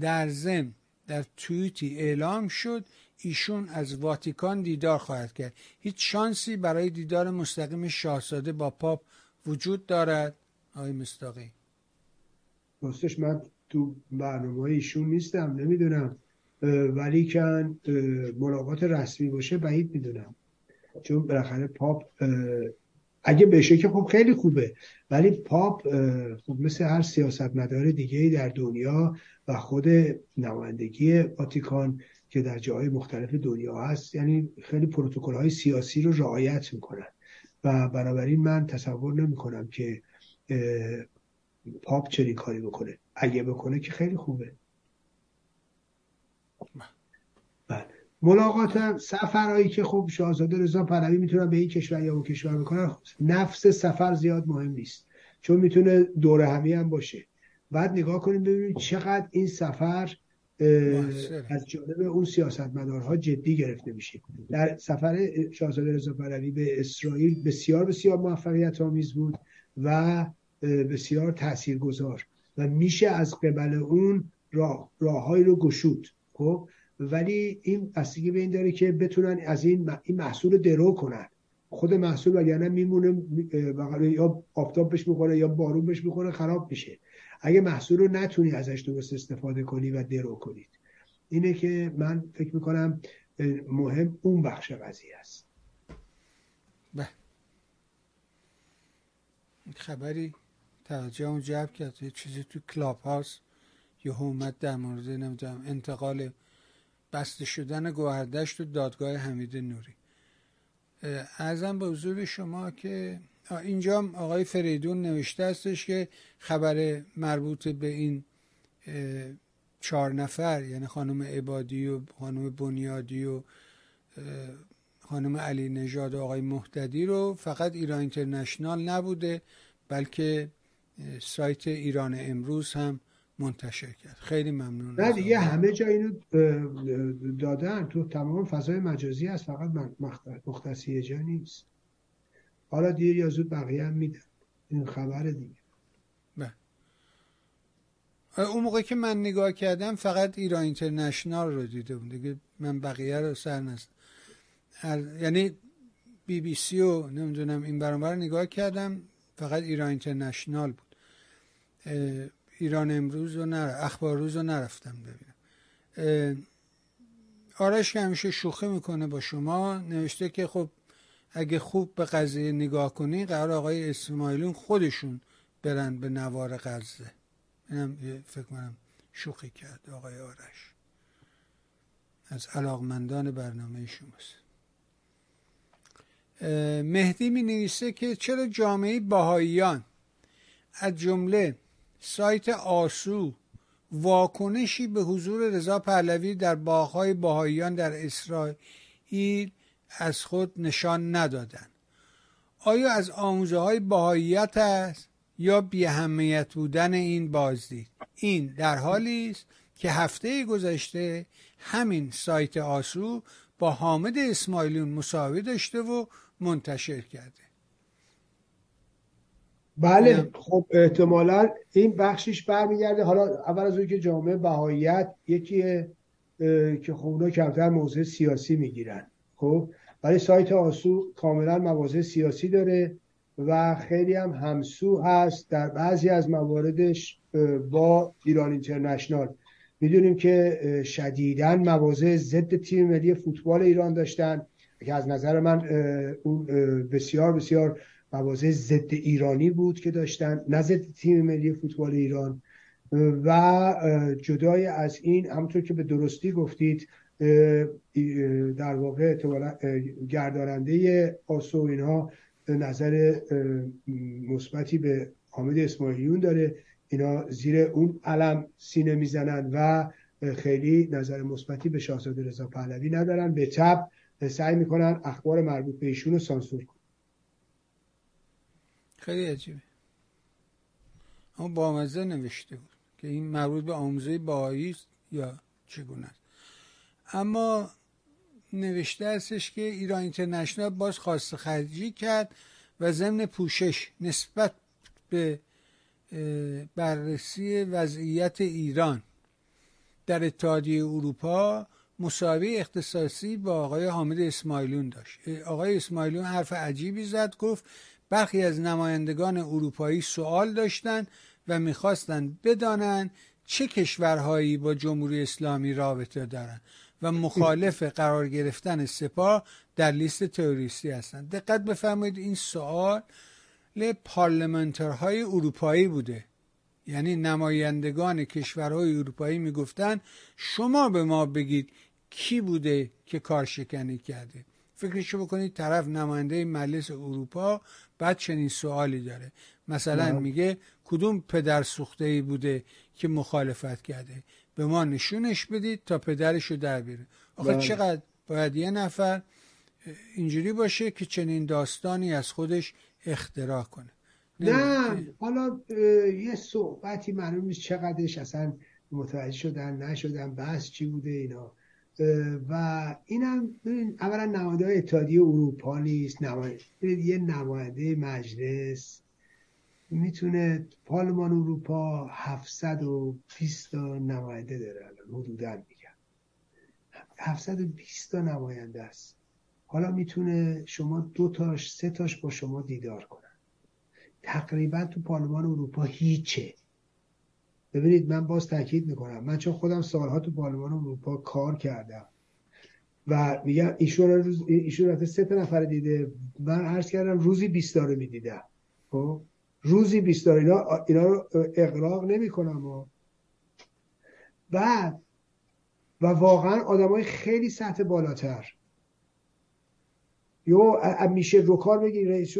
در ضمن در توییتی اعلام شد ایشون از واتیکان دیدار خواهد کرد. هیچ شانسی برای دیدار مستقیم شاهزاده با پاپ وجود دارد؟ آقای مصداقی راستش من تو برنامه ایشون نیستم، نمیدونم، ولی که ملاقات رسمی باشه بعید میدونم، چون بالاخره پاپ اگه بشه که خب خیلی خوبه، ولی پاپ خب مثل هر سیاستمدار دیگه‌ای در دنیا و خود نمایندگی واتیکان که در جاهای مختلف دنیا هست، یعنی خیلی پروتکل‌های سیاسی رو رعایت میکنن و بنابراین من تصور نمیکنم که پاپ چنین کاری بکنه. اگه بکنه که خیلی خوبه. بله ملاقات سفرهایی که خب شاهزاده رضا پهلوی میتونن به این کشور یا اون کشور بکنن، نفس سفر زیاد مهم نیست، چون میتونه دور همی هم باشه. بعد نگاه کنیم ببینیم چقدر این سفر از جانب اون سیاستمدارها جدی گرفته میشه. در سفر شاهزاده رضا پهلوی به اسرائیل بسیار بسیار موفقیت آمیز بود و بسیار تاثیرگذار و میشه از قبل اون راههایی رو گشود. خب ولی این بستگی به این داره که بتونن از این محصول رو درو کنن. خود محصول وگرنه میمونه یا آفتاب بهش میخوره یا بارون بهش میخوره، خراب میشه. اگه محصول رو نتونی ازش درست استفاده کنی و درو کنید، اینه که من فکر میکنم مهم اون بخش قضیه است. به خبری توجه هم جلب کرد، یه چیزی تو کلاب هاست یه اومد در مورد نمیدونم انتقال بسته شدن گوهردشت و دادگاه حمید نوری. عرضم به حضور شما که اینجا آقای فریدون نوشته استش که خبر مربوط به این 4 نفر یعنی خانم عبادی و خانم بنیادی و خانم علی نژاد و آقای مهتدی رو فقط ایران اینترنشنال نبوده بلکه سایت ایران امروز هم منتشر کرد. خیلی ممنون. نه دیگه همه جا اینو دادن، تو تمام فضای مجازی هست، فقط مختص یه جا نیست. حالا دیر یا زود بقیه هم میدن این خبر دیگه. بله اون موقع که من نگاه کردم فقط ایران اینترنشنال رو دیده بود دیگه، من بقیه رو سر نزد. یعنی بیبیسی و نمیدونم این برانبر نگاه کردم فقط ایران اینترنشنال بود، ایران امروز رو اخبار روز رو نرفتم ببینم. آرش که همیشه شوخی میکنه با شما نوشته که خب اگه خوب به قضیه نگاه کنی قرار آقای اسماعیلیون خودشون برن به نوار غزه. اینم فکر کنم شوخی کرد آقای آرش، از علاقمندان برنامه شماست. مهدی می نویسه که چرا جامعه بهائیان از جمله سایت آسو واکنشی به حضور رضا پهلوی در باغ‌های بهائیان در اسرائیل از خود نشان ندادند؟ آیا از آموزه‌های بهائیت است یا بی‌اهمیت بودن این بازدید؟ این در حالی است که هفته گذشته همین سایت آسو با حامد اسماعیلیون مساوی داشته و منتشر کرده. بله خب احتمالا این بخشش برمیگرده. حالا اول از اون که جامعه بهائیت یکیه که خب اونا کمتر موضع سیاسی میگیرن، خب ولی سایت آسو کاملا موضع سیاسی داره و خیلی هم همسو هست در بعضی از مواردش با ایران اینترنشنال. میدونیم که شدیداً مواضع ضد تیم ملی فوتبال ایران داشتن که از نظر من اون بسیار بسیار مواضع ضد ایرانی بود که داشتن، نه ضد تیم ملی فوتبال ایران. و جدای از این همونطور که به درستی گفتید در واقع گرداننده آسو اینها نظر مثبتی به حامد اسماعیلیون داره، اینا زیر اون علم سینه میزنن و خیلی نظر مثبتی به شاهزاده رضا پهلوی ندارن. به تبع سعی میکنن اخبار مربوط به ایشون رو سانسور کنن. خیلی عجیبه. اما با آموزه نوشته بود که این مربوط به آموزه باهایی است یا چگونه است. اما نوشته استش که ایران اینترنشنال باز خواست خرجی کرد و ضمن پوشش نسبت به بررسی وضعیت ایران در اتحادیه اروپا مصاحبه اختصاصی با آقای حامد اسماعیلیون داشت. آقای اسماعیلیون حرف عجیبی زد، گفت برخی از نمایندگان اروپایی سوال داشتند و میخواستند بدانند چه کشورهایی با جمهوری اسلامی رابطه دارند و مخالف قرار گرفتن سپاه در لیست تروریستی هستند. دقت بفرمایید این سوال پارلمانترهای اروپایی بوده، یعنی نمایندگان کشورهای اروپایی میگفتن شما به ما بگید کی بوده که کارشکنی کرده. فکرشو بکنید طرف نماینده مجلس اروپا بعد چنین سوالی داره، مثلا میگه کدوم پدر سوخته‌ای بوده که مخالفت کرده، به ما نشونش بدید تا پدرشو در بیاره. آخه چقدر باید یه نفر اینجوری باشه که چنین داستانی از خودش اختراع کنه؟ نه حالا یه صحبتی معلوم نیست چقدرش اصلا متوجه شدن نشدن بحث چی بوده اینا. و اینم ببین اولا نماینده اتحادیه اروپا نیست، یه نماینده مجلس میتونه، پارلمان اروپا 720 تا نماینده داره الان حدوداً، میگن 720 تا نماینده است. حالا میتونه شما 2 تاش 3 تاش با شما دیدار کنن. تقریبا تو پارلمان اروپا هیچه. ببینید من باز تاکید میکنم، من چون خودم سالها تو پارلمان اروپا کار کردم و میگم ایشون رفته 3 نفر دیده، من عرض کردم روزی 20 تا رو میدیدم، خب روزی 20 تا، اینا رو اغراق نمیکنم. و بعد و واقعا آدمای خیلی سطح بالاتر، یا میشه رو کار بگیر رئیس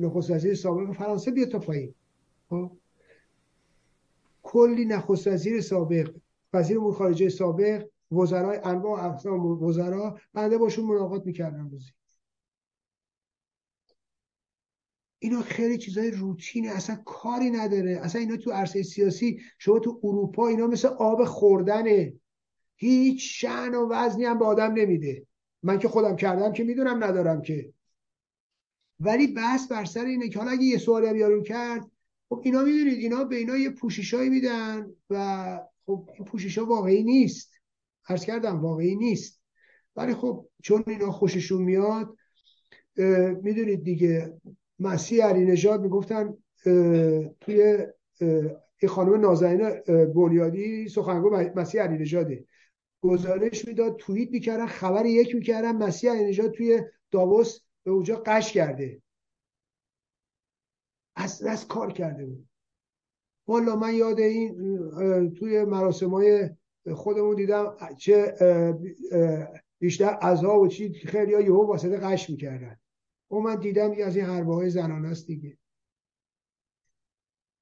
نخست وزیر سابق فرانسه بیاد تا پایین، خب کلی نخست وزیر سابق، وزیر امور خارجه سابق، وزرای انواع و اقسام وزرا، بنده باشون ملاقات میکردم روزی. اینا خیلی چیزای روتینه، اصلا کاری نداره. اصلا اینا تو عرصه سیاسی شما تو اروپا اینا مثل آب خوردنه، هیچ شأن و وزنی هم به آدم نمیده. من که خودم کردم که میدونم ندارم که، ولی بحث بر سر اینه که حالا اگه یه سوالی بیارون کرد، خب اینا میدونید اینا به اینا یه پوششایی میدن و خب این پوششا واقعی نیست، عرض کردم واقعی نیست، ولی خب چون اینا خوششون میاد میدونید دیگه. مسیح علینژاد میگفتن توی این خانم نازنین بنیادی سخنگو مسیح علینژاده، گزارش میداد، توییت میکردن، خبر یک میکردن مسیح علینژاد توی داووس به اونجا قش کرده، از کار کرده بود. والا من یاد این توی مراسمای خودمون دیدم چه بیشتر عذاب و چی خیلی ها یهو واسطه قش میکردن. و من دیدم دیگه از این حربه های زنانه است دیگه.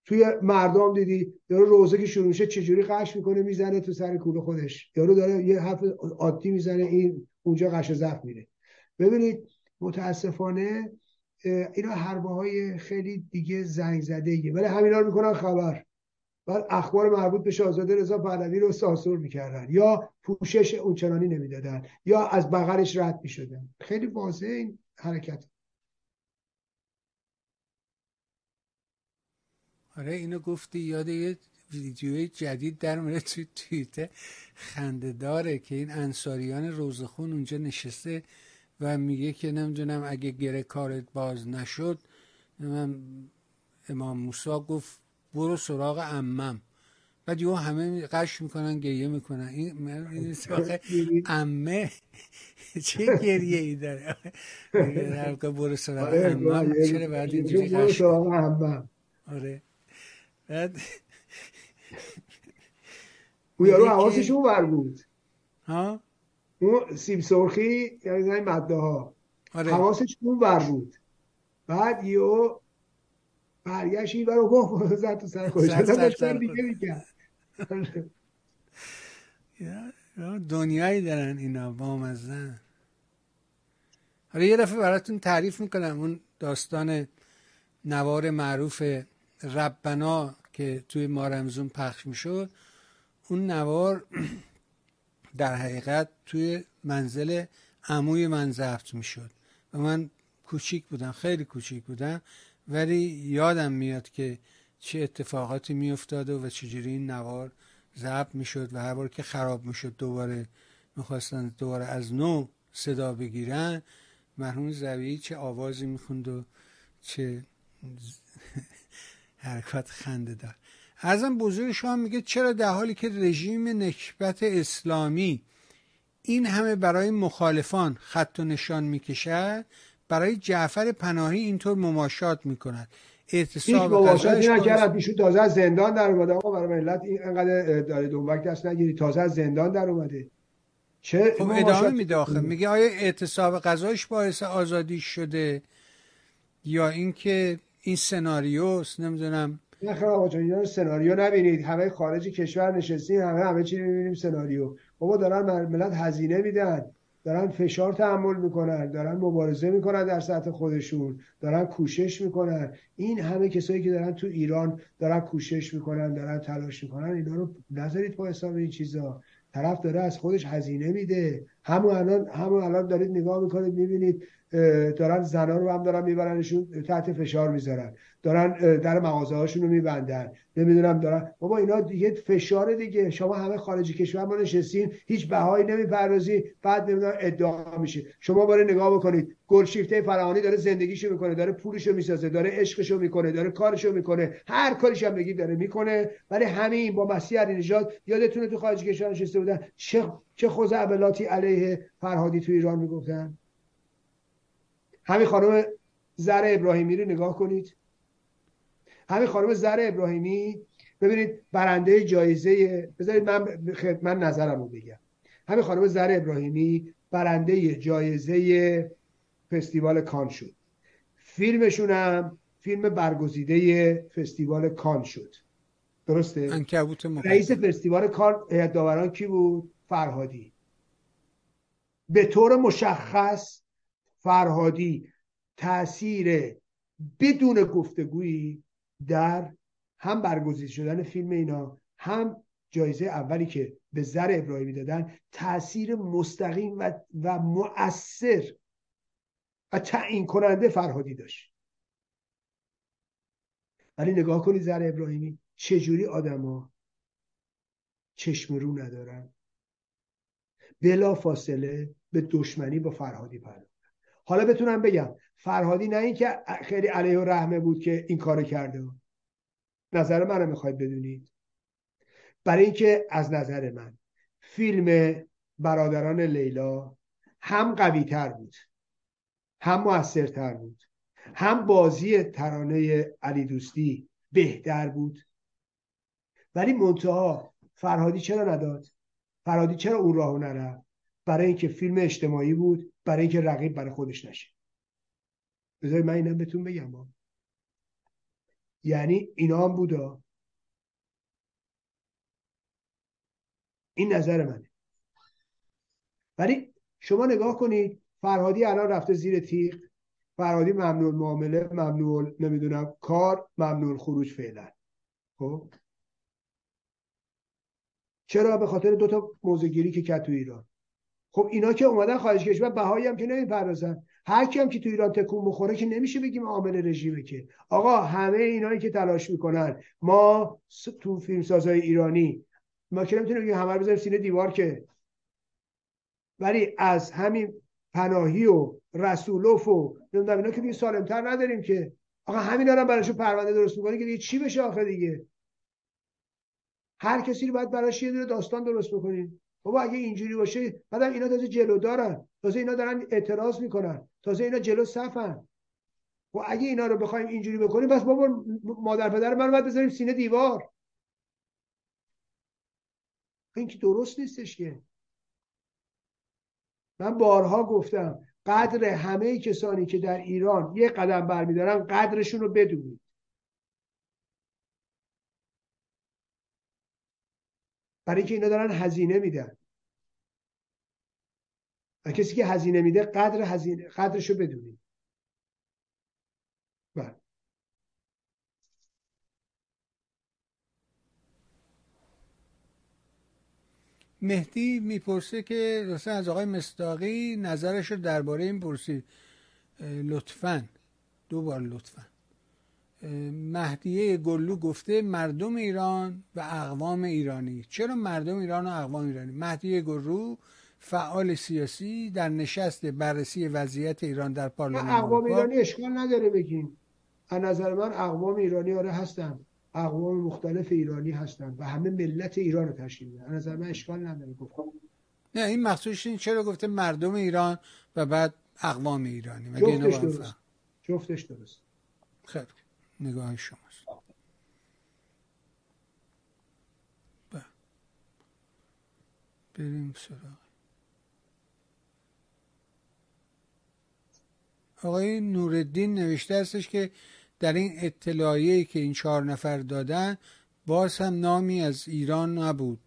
توی مردم دیدی یارو روزه که شروع شه چجوری قش میکنه میزنه تو سر کوله خودش، یارو داره یه حرف عادی میزنه این اونجا قش زخم میره. ببینید متاسفانه اینا حربه های خیلی دیگه زنگ زدهیه، ولی همینا رو میکنن خبر. بعد اخبار مربوط به شاهزاده رضا پهلوی رو سانسور میکردن یا پوشش اونچنانی نمیدادن یا از بغلش رد میشدن. خیلی واضحه این حرکت. آره اینو گفتی، یاد یه ویدیوی جدید در میاد توی توییتر، خنده داره که این انصاریان روزخون اونجا نشسته و میگه که نمیدونم اگه گره کارت باز نشد امام موسی گفت برو سراغ عمم، بعد یهو همه قش میکنن گریه میکنن. این سراغ عمه چه گریه ای داره؟ برو سراغ عمم، چرا بعد اینجوری برو سراغ عمم؟ آره بعد او یارو حواسش اون ور بود، ها اون سیب سرخی یعنی زنی مده ها، حواسش اون ور بود، بعد یهو برگشت این ور و گفت زد تو سر خودش، داشتن دیگه میکرد. دنیایی دارن اینا بامزن. حالا یه دفعه براتون تعریف میکنم اون داستان نوار معروف ربنا که توی مارمزون پخش میشد. اون نوار در حقیقت توی منزل عموی من ضبط میشد و من کوچیک بودم، خیلی کوچیک بودم، ولی یادم میاد که چه اتفاقاتی میافتاد و چجوری این نوار ضبط میشد و هر بار که خراب میشد دوباره میخواستن دوباره از نو صدا بگیرن. مرحوم زویی چه آوازی میخوند و چه حرکات خنده دار. ازم بزرگ شما میگه چرا در حالی که رژیم نکبت اسلامی این همه برای مخالفان خط و نشان میکشد، برای جعفر پناهی اینطور مماشات میکند؟ اعتصاب مماشاتی نکرد، میشون تازه از زندان در اومده. آقا برای ملت اینقدر داره دنبک دست نگیری، تازه از زندان در اومده. چه خب ادامه میده آخه، میگه آیا اعتصاب قضایش باعث آزادی شده یا اینکه این سناریوست؟ نمیدونم. نه خب آقا جان اینا سناریو نبینید، همه خارج کشور نشستین، همه چی میبینیم سناریو. بابا دارن ملت هزینه میدن، دارن فشار تحمل میکنن، دارن مبارزه میکنن در سطح خودشون، دارن کوشش میکنن. این همه کسایی که دارن تو ایران دارن کوشش میکنن، دارن تلاش میکنن، اینا رو نذارید پای حساب این چیزا. طرف داره از خودش هزینه میده. همون الان دارید نگاه میکنید میبینید دارن زنا رو هم دارن میبرنشون تحت فشار میذارن، دارن در مغازه هاشون رو میبندن، نمیدونم دارن. بابا اینا دیگه فشار دیگه. شما همه خارجی کشور ما نشستین، هیچ بهایی نمیپردازی، بعد نمیدونم ادعا میشه. شما باره نگاه بکنید، گلشیفته فراهانی داره زندگیشو میکنه، داره پولشو میسازه، داره عشقشو میکنه، داره کارشو میکنه، هر کاریش هم بگید داره میکنه. ولی همین با مسیح علینژاد یادتونه تو خارج کشور نشسته بودن چه خزعبلاتی علیه فرهادی تو ایران میگفتن. همین خانم زهرا ابراهیمی رو نگاه کنید. همین خانم زهرا ابراهیمی ببینید برنده جایزه، بذارید من نظرم رو بگم. همین خانم زهرا ابراهیمی برنده جایزه فستیوال کان شد. فیلمشون هم فیلم برگزیده فستیوال کان شد. درسته؟ عنکبوت مقدس. رئیس فستیوال کان هیئت داوران کی بود؟ فرهادی. به طور مشخص فرهادی تأثیر بدون گفتگویی در هم برگزیده شدن فیلم اینا، هم جایزه اولی که به زهرا ابراهیمی دادن، تأثیر مستقیم و مؤثر و تعیین کننده فرهادی داشت. ولی نگاه کنید زهرا ابراهیمی چجوری آدما چشم رو ندارن، بلا فاصله به دشمنی با فرهادی پرداختن. حالا بتونم بگم فرهادی نه اینکه خیلی علیه و رحمه بود که این کارو کرده. نظر منو میخواید بدونید؟ برای اینکه از نظر من فیلم برادران لیلا هم قوی تر بود، هم موثرتر بود، هم بازی ترانه علی دوستی بهتر بود. ولی منتها فرهادی چرا نداد؟ فرهادی چرا اون راهو نرفت؟ برای اینکه فیلم اجتماعی بود، برای اینکه رقیب برای خودش نشه. بذارید من اینم بهتون بگم با. یعنی اینا هم بودا. این نظر منه. ولی شما نگاه کنید فرهادی الان رفته زیر تیغ. فرهادی ممنوع معامله، ممنوع نمیدونم کار، ممنوع خروج فعلا. خب چرا؟ به خاطر دو تا موضع گیری که کرد تو ایران. خب اینا که اومدن خارج کشور بهایی هم که نمیپردازن، هر کی هم که تو ایران تکون بخوره که نمیشه بگیم عامل رژیمه. که آقا همه اینایی که تلاش میکنن ما تو فیلمسازهای ایرانی، ما که نمیتونیم بگیم همه رو بذاریم سینه دیوار که. ولی از همین پناهی و رسولوف و نمیدونم اینا که دیگه سالمتر نداریم که. آقا همینا رو براشون پرونده درست میکنه که دیگه چی بشه آخه دیگه. هر کسی رو باید براش یه دونه داستان درست بکنیم. بابا اگه اینجوری باشه بعدم اینا تازه جلو دارن، تازه اینا دارن اعتراض میکنن، تازه اینا جلو صفن. و اگه اینا رو بخوایم اینجوری بکنیم بس بابا مادر پدر من رو باید بذاریم سینه دیوار. این که درست نیستش که. من بارها گفتم قدر همه کسانی که در ایران یک قدم برمیدارن قدرشون رو بدونید. برای که اینا دارن هزینه میدن و کسی که هزینه میده قدرشو بدونید. بله مهدی میپرسه که راستا از آقای مصداقی نظرش رو درباره این پرسید. لطفاً دوبار لطفاً. مهدیه گلو گفته مردم ایران و اقوام ایرانی. چرا مردم ایران و اقوام ایرانی؟ مهدیه گلو فعال سیاسی در نشست بررسی وضعیت ایران در پارلمان اروپا. اقوام ایرانی اشکال نداره بگیم. از نظر من اقوام ایرانی آره هستن، اقوام مختلف ایرانی هستن و همه ملت ایران رو تشکیل میدن. از نظر من اشکال نداره گفتم. نه این مخصوصش این چرا گفته مردم ایران و بعد اقوام ایرانی؟ مگه اینا درست؟ جفتش درست. خیر نگاه شماست. بریم سراغ آقای نوردین. نوشته هستش که در این اطلاعیه‌ای که این 4 نفر دادن باز هم نامی از ایران نبود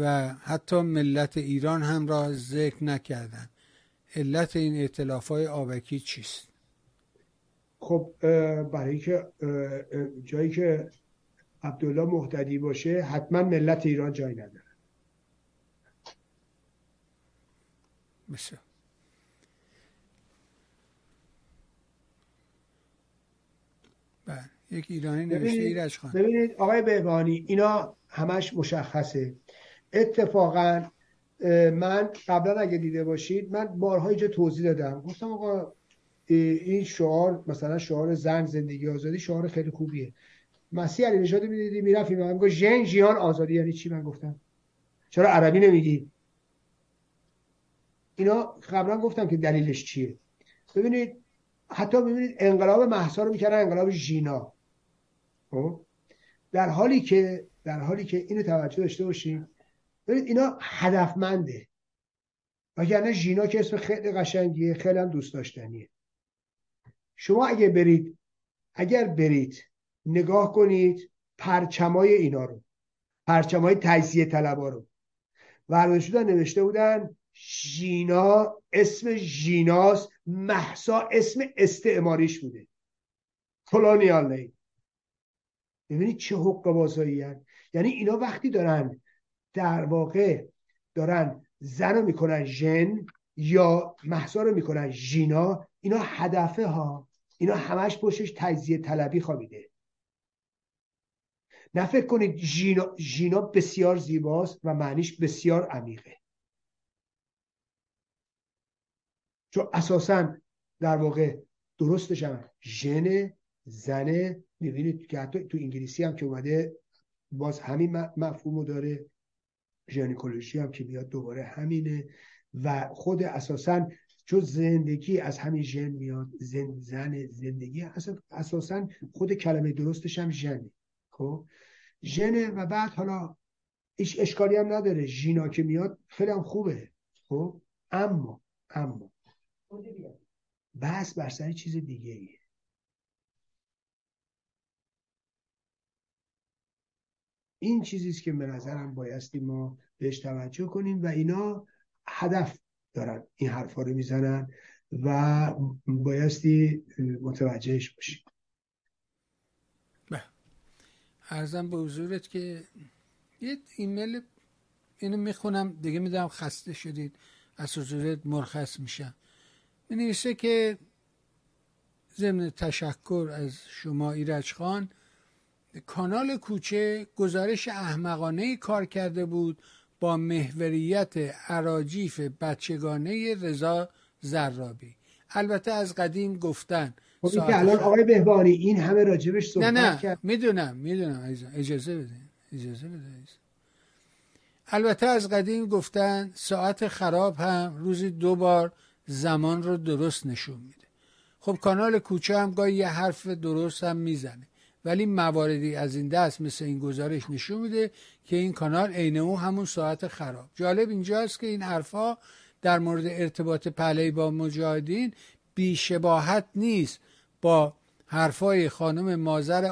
و حتی ملت ایران هم را ذکر نکردند. علت این ائتلاف‌های آبکی چیست؟ خب برای که جایی که عبدالله مهتدی باشه حتما ملت ایران جای نداره. بسیار. بله یک ایرانی نوشته ایرج خان. ببینید آقای بهبانی اینا همش مشخصه. اتفاقا من قبلا اگه دیده باشید من بارها اینجا توضیح دادم، گفتم آقا این شعار مثلا شعار زن زندگی آزادی شعار خیلی خوبیه. مسیح علینژاد میدیدی میرفت اینا میگه ژن جیان آزادی یعنی چی؟ من گفتم چرا عربی نمیگی؟ اینا قبلا گفتم که دلیلش چیه. ببینید حتی ببینید انقلاب مهسا رو میکردن انقلاب ژینا، در حالی که اینو توجه داشته باشین ببینید اینا هدفمنده، وگرنه ژینا که اسم خیلی قشنگیه، خیلی هم دوست داشتنیه. شما اگر برید نگاه کنید پرچمای اینا رو، پرچمای تجزیه طلبا رو ورداشتن نوشته بودن ژینا اسم ژیناست، مهسا اسم استعماریش بوده، کلونیال نیم. ببینید چه حقوق بازایی هست. یعنی اینا وقتی دارن در واقع دارن زن رو میکنن ژن یا مهسا رو میکنن ژینا، اینا هدفه ها، اینا همش پشتش تجزیه طلبی خوابیده. نه فکر کنید ژینا بسیار زیباست و معنیش بسیار عمیقه، چون اساساً در واقع درستش هم ژن زنه. میبینید که حتی تو انگلیسی هم که اومده باز همین مفهومو داره، ژنیکولوژی هم که میاد دوباره همینه. و خود اساساً چون زندگی از همین ژن میاد، زن زندگی اساساً خود کلمه درستش هم ژنه، خب ژنه. و بعد حالا هیچ اشکالی هم نداره ژینا که میاد خیلی هم خوبه، خب اما بس بر سر چیز دیگه ایه. این چیزیست که به نظرم بایستی ما بهش توجه کنیم و اینا هدف دارن این حرفا رو میزنن و بایستی متوجهش باشیم. عرضم به حضورت که یه ایمیل اینو میخونم دیگه، میدونم خسته شدید، از حضورت مرخص میشم. منیسه که ضمن تشکر از شما ایرج خان، کانال کوچه گزارش احمقانه کار کرده بود با محوریت اراجیف بچگانه رضا زرابی. البته از قدیم گفتن خب که الان آقای بهبانی این همه راجبش صحبت کرد. میدونم عزیزم، اجازه بدین. البته از قدیم گفتن ساعت خراب هم روزی 2 بار زمان رو درست نشون میده. خب کانال کوچه هم گاهی یه حرف درست هم میزنه، ولی مواردی از این دست مثل این گزارش نشون میده که این کانال عین اون همون ساعت خراب. جالب اینجاست که این حرفا در مورد ارتباط پهلوی با مجاهدین بیشباهت نیست با حرفای خانم مازر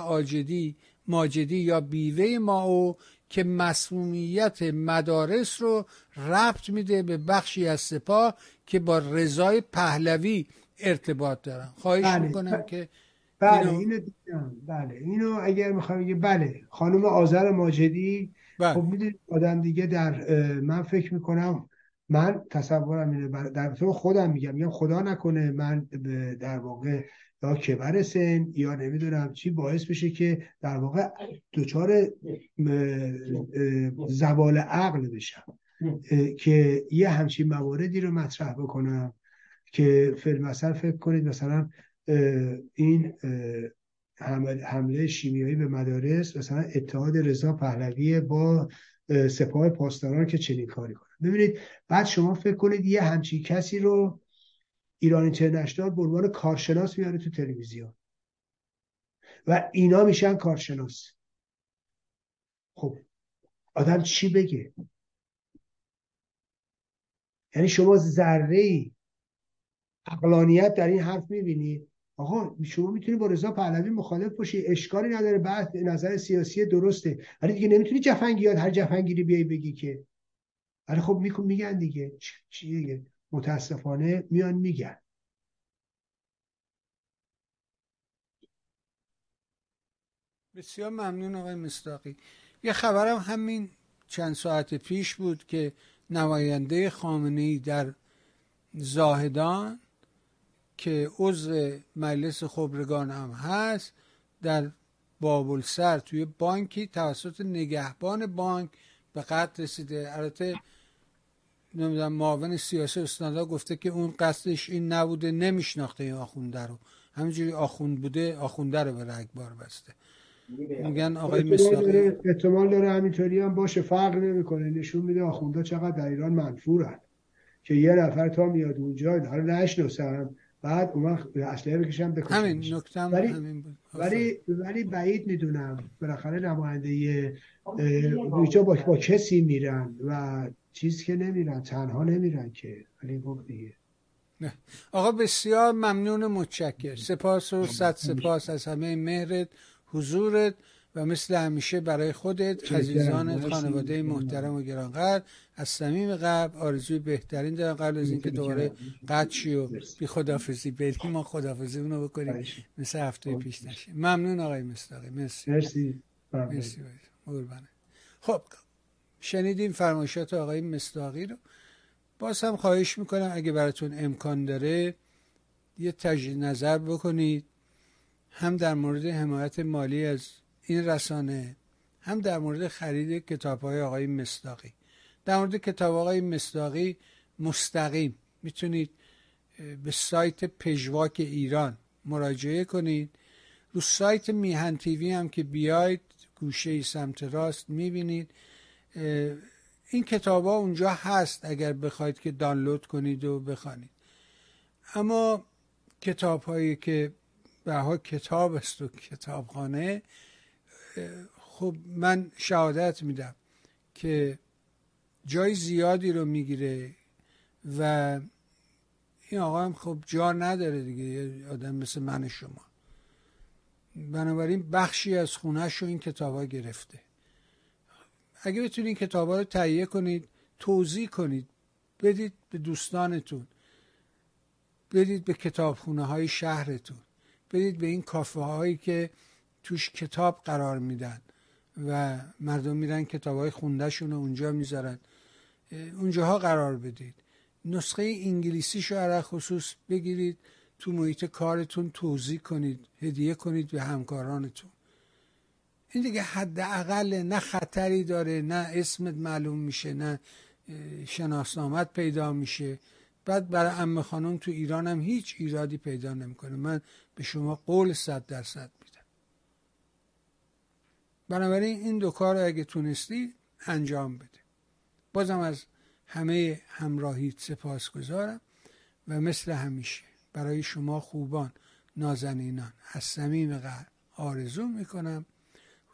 ماجدی یا بیوه ماو که مسمومیت مدارس رو ربط میده به بخشی از سپاه که با رضای پهلوی ارتباط دارن. خواهش میکنم که اینو اگر میخوام بگم خانم آذر ماجدی خب میدونید آدم دیگه در من فکر میکنم، من تصورم اینه، در طور خودم میگم خدا نکنه من در واقع یا کبر سن یا نمیدونم چی باعث بشه که در واقع دچار زوال عقل بشم که یه همچین مواردی رو مطرح بکنم که مثلا فکر کنید مثلا این حمله شیمیایی به مدارس مثلا اتحاد رضا پهلوی با سپاه پاسداران که چنین کاری کنه. ببینید بعد شما فکر کنید یه همچین کسی رو ایران اینترنشنال به عنوان کارشناس میاره تو تلویزیون و اینا میشن کارشناس. خب آدم چی بگه؟ یعنی شما ذره‌ای عقلانیت در این حرف میبینی؟ آقا شما میتونی با رضا پهلوی مخالف باشی، اشکالی نداره، بعد نظر سیاسی درسته، ولی دیگه نمیتونی جفنگیات هر جفنگیری بیای بگی که. ولی خب میگن دیگه چی دیگه متاسفانه میان میگن. بسیار ممنون آقای مصداقی. یه خبرم همین چند ساعت پیش بود که نماینده خامنه‌ای در زاهدان که عضو مجلس خبرگان هم هست در بابلسر توی بانکی توسط نگهبان بانک به قتل رسیده. البته نمیدونم معاون سیاسی استاندار گفته که اون قصدش این نبوده، نمیشناخته این آخونده رو، همینجوری آخوند بوده، آخونده رو به رگبار بسته. میگن آقای مصداقی احتمال داره همینطوری هم باشه، فرق نمیکنه. نشون میده آخونده چقدر در ایران منفورن که یه نفر تا میاد اونجا داره نشناسم بعد اون اصله بکشم بکشم. همین نکته همین بود. ولی بعید میدونم بالاخره نماینده ویچا با کسی میرن و چیز که نمیرن، تنها نمیرن که. ولی گفت دیگه نه. آقا بسیار ممنون، متشکر، سپاس و صد سپاس از همه مهرت، حضورت و مثل همیشه برای خودت، عزیزانت، خانواده محترم و گرانقدر از صمیم قلب آرزوی بهترین دارم. قبل از اینکه دوباره قطع شی و بی خداحافظی بدیم، ما خداحافظی اونو بکنیم مثل هفته پیش نشه. ممنون آقای مصداقی، مرسی. قربانه. خب شنیدیم فرمایشات آقای مصداقی رو. باز هم خواهش میکنم اگه براتون امکان داره یه تجدید نظر بکنید، هم در مورد حمایت مالی از این رسانه، هم در مورد خرید کتاب‌های آقای مصداقی. در مورد کتاب آقای مصداقی مستقیم میتونید به سایت پژواک ایران مراجعه کنید. رو سایت میهن تیوی هم که بیاید گوشه سمت راست میبینید این کتاب ها اونجا هست اگر بخواید که دانلود کنید و بخوانید. اما کتاب هایی که برها کتاب است و کتابخانه، خب من شهادت میدم که جای زیادی رو میگیره و این آقا هم خب جا نداره دیگه، یه آدم مثل من شما. بنابراین بخشی از خونه‌ش رو این کتاب‌ها گرفته. اگه بتونید کتاب‌ها رو تهیه کنید، توزیع کنید، بدید به دوستانتون، بدید به کتابخونه‌های شهرتون، بدید به این کافه‌هایی که توش کتاب قرار میدن و مردم میرن کتاب‌های خونده‌شون رو اونجا میذارن، اونجاها قرار بدید. نسخه انگلیسیشو علاوه خصوص بگیرید، تو محیط کارتون توزیع کنید، هدیه کنید به همکارانتون. این دیگه حداقل نه خطری داره، نه اسمت معلوم میشه، نه شناسنامت پیدا میشه. بعد برای عمه خانم تو ایران هم هیچ ایرادی پیدا نمیکنه. من به شما قول 100% میدم. بنابراین این دو کار رو اگه تونستی انجام بده. بازم از همه همراهیت سپاسگزارم و مثل همیشه برای شما خوبان نازنینان از صمیم قلب آرزو میکنم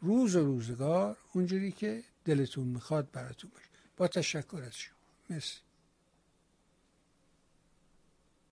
روز و روزگار اونجوری که دلتون میخواد براتون باشه. با تشکر از شما، مرسی.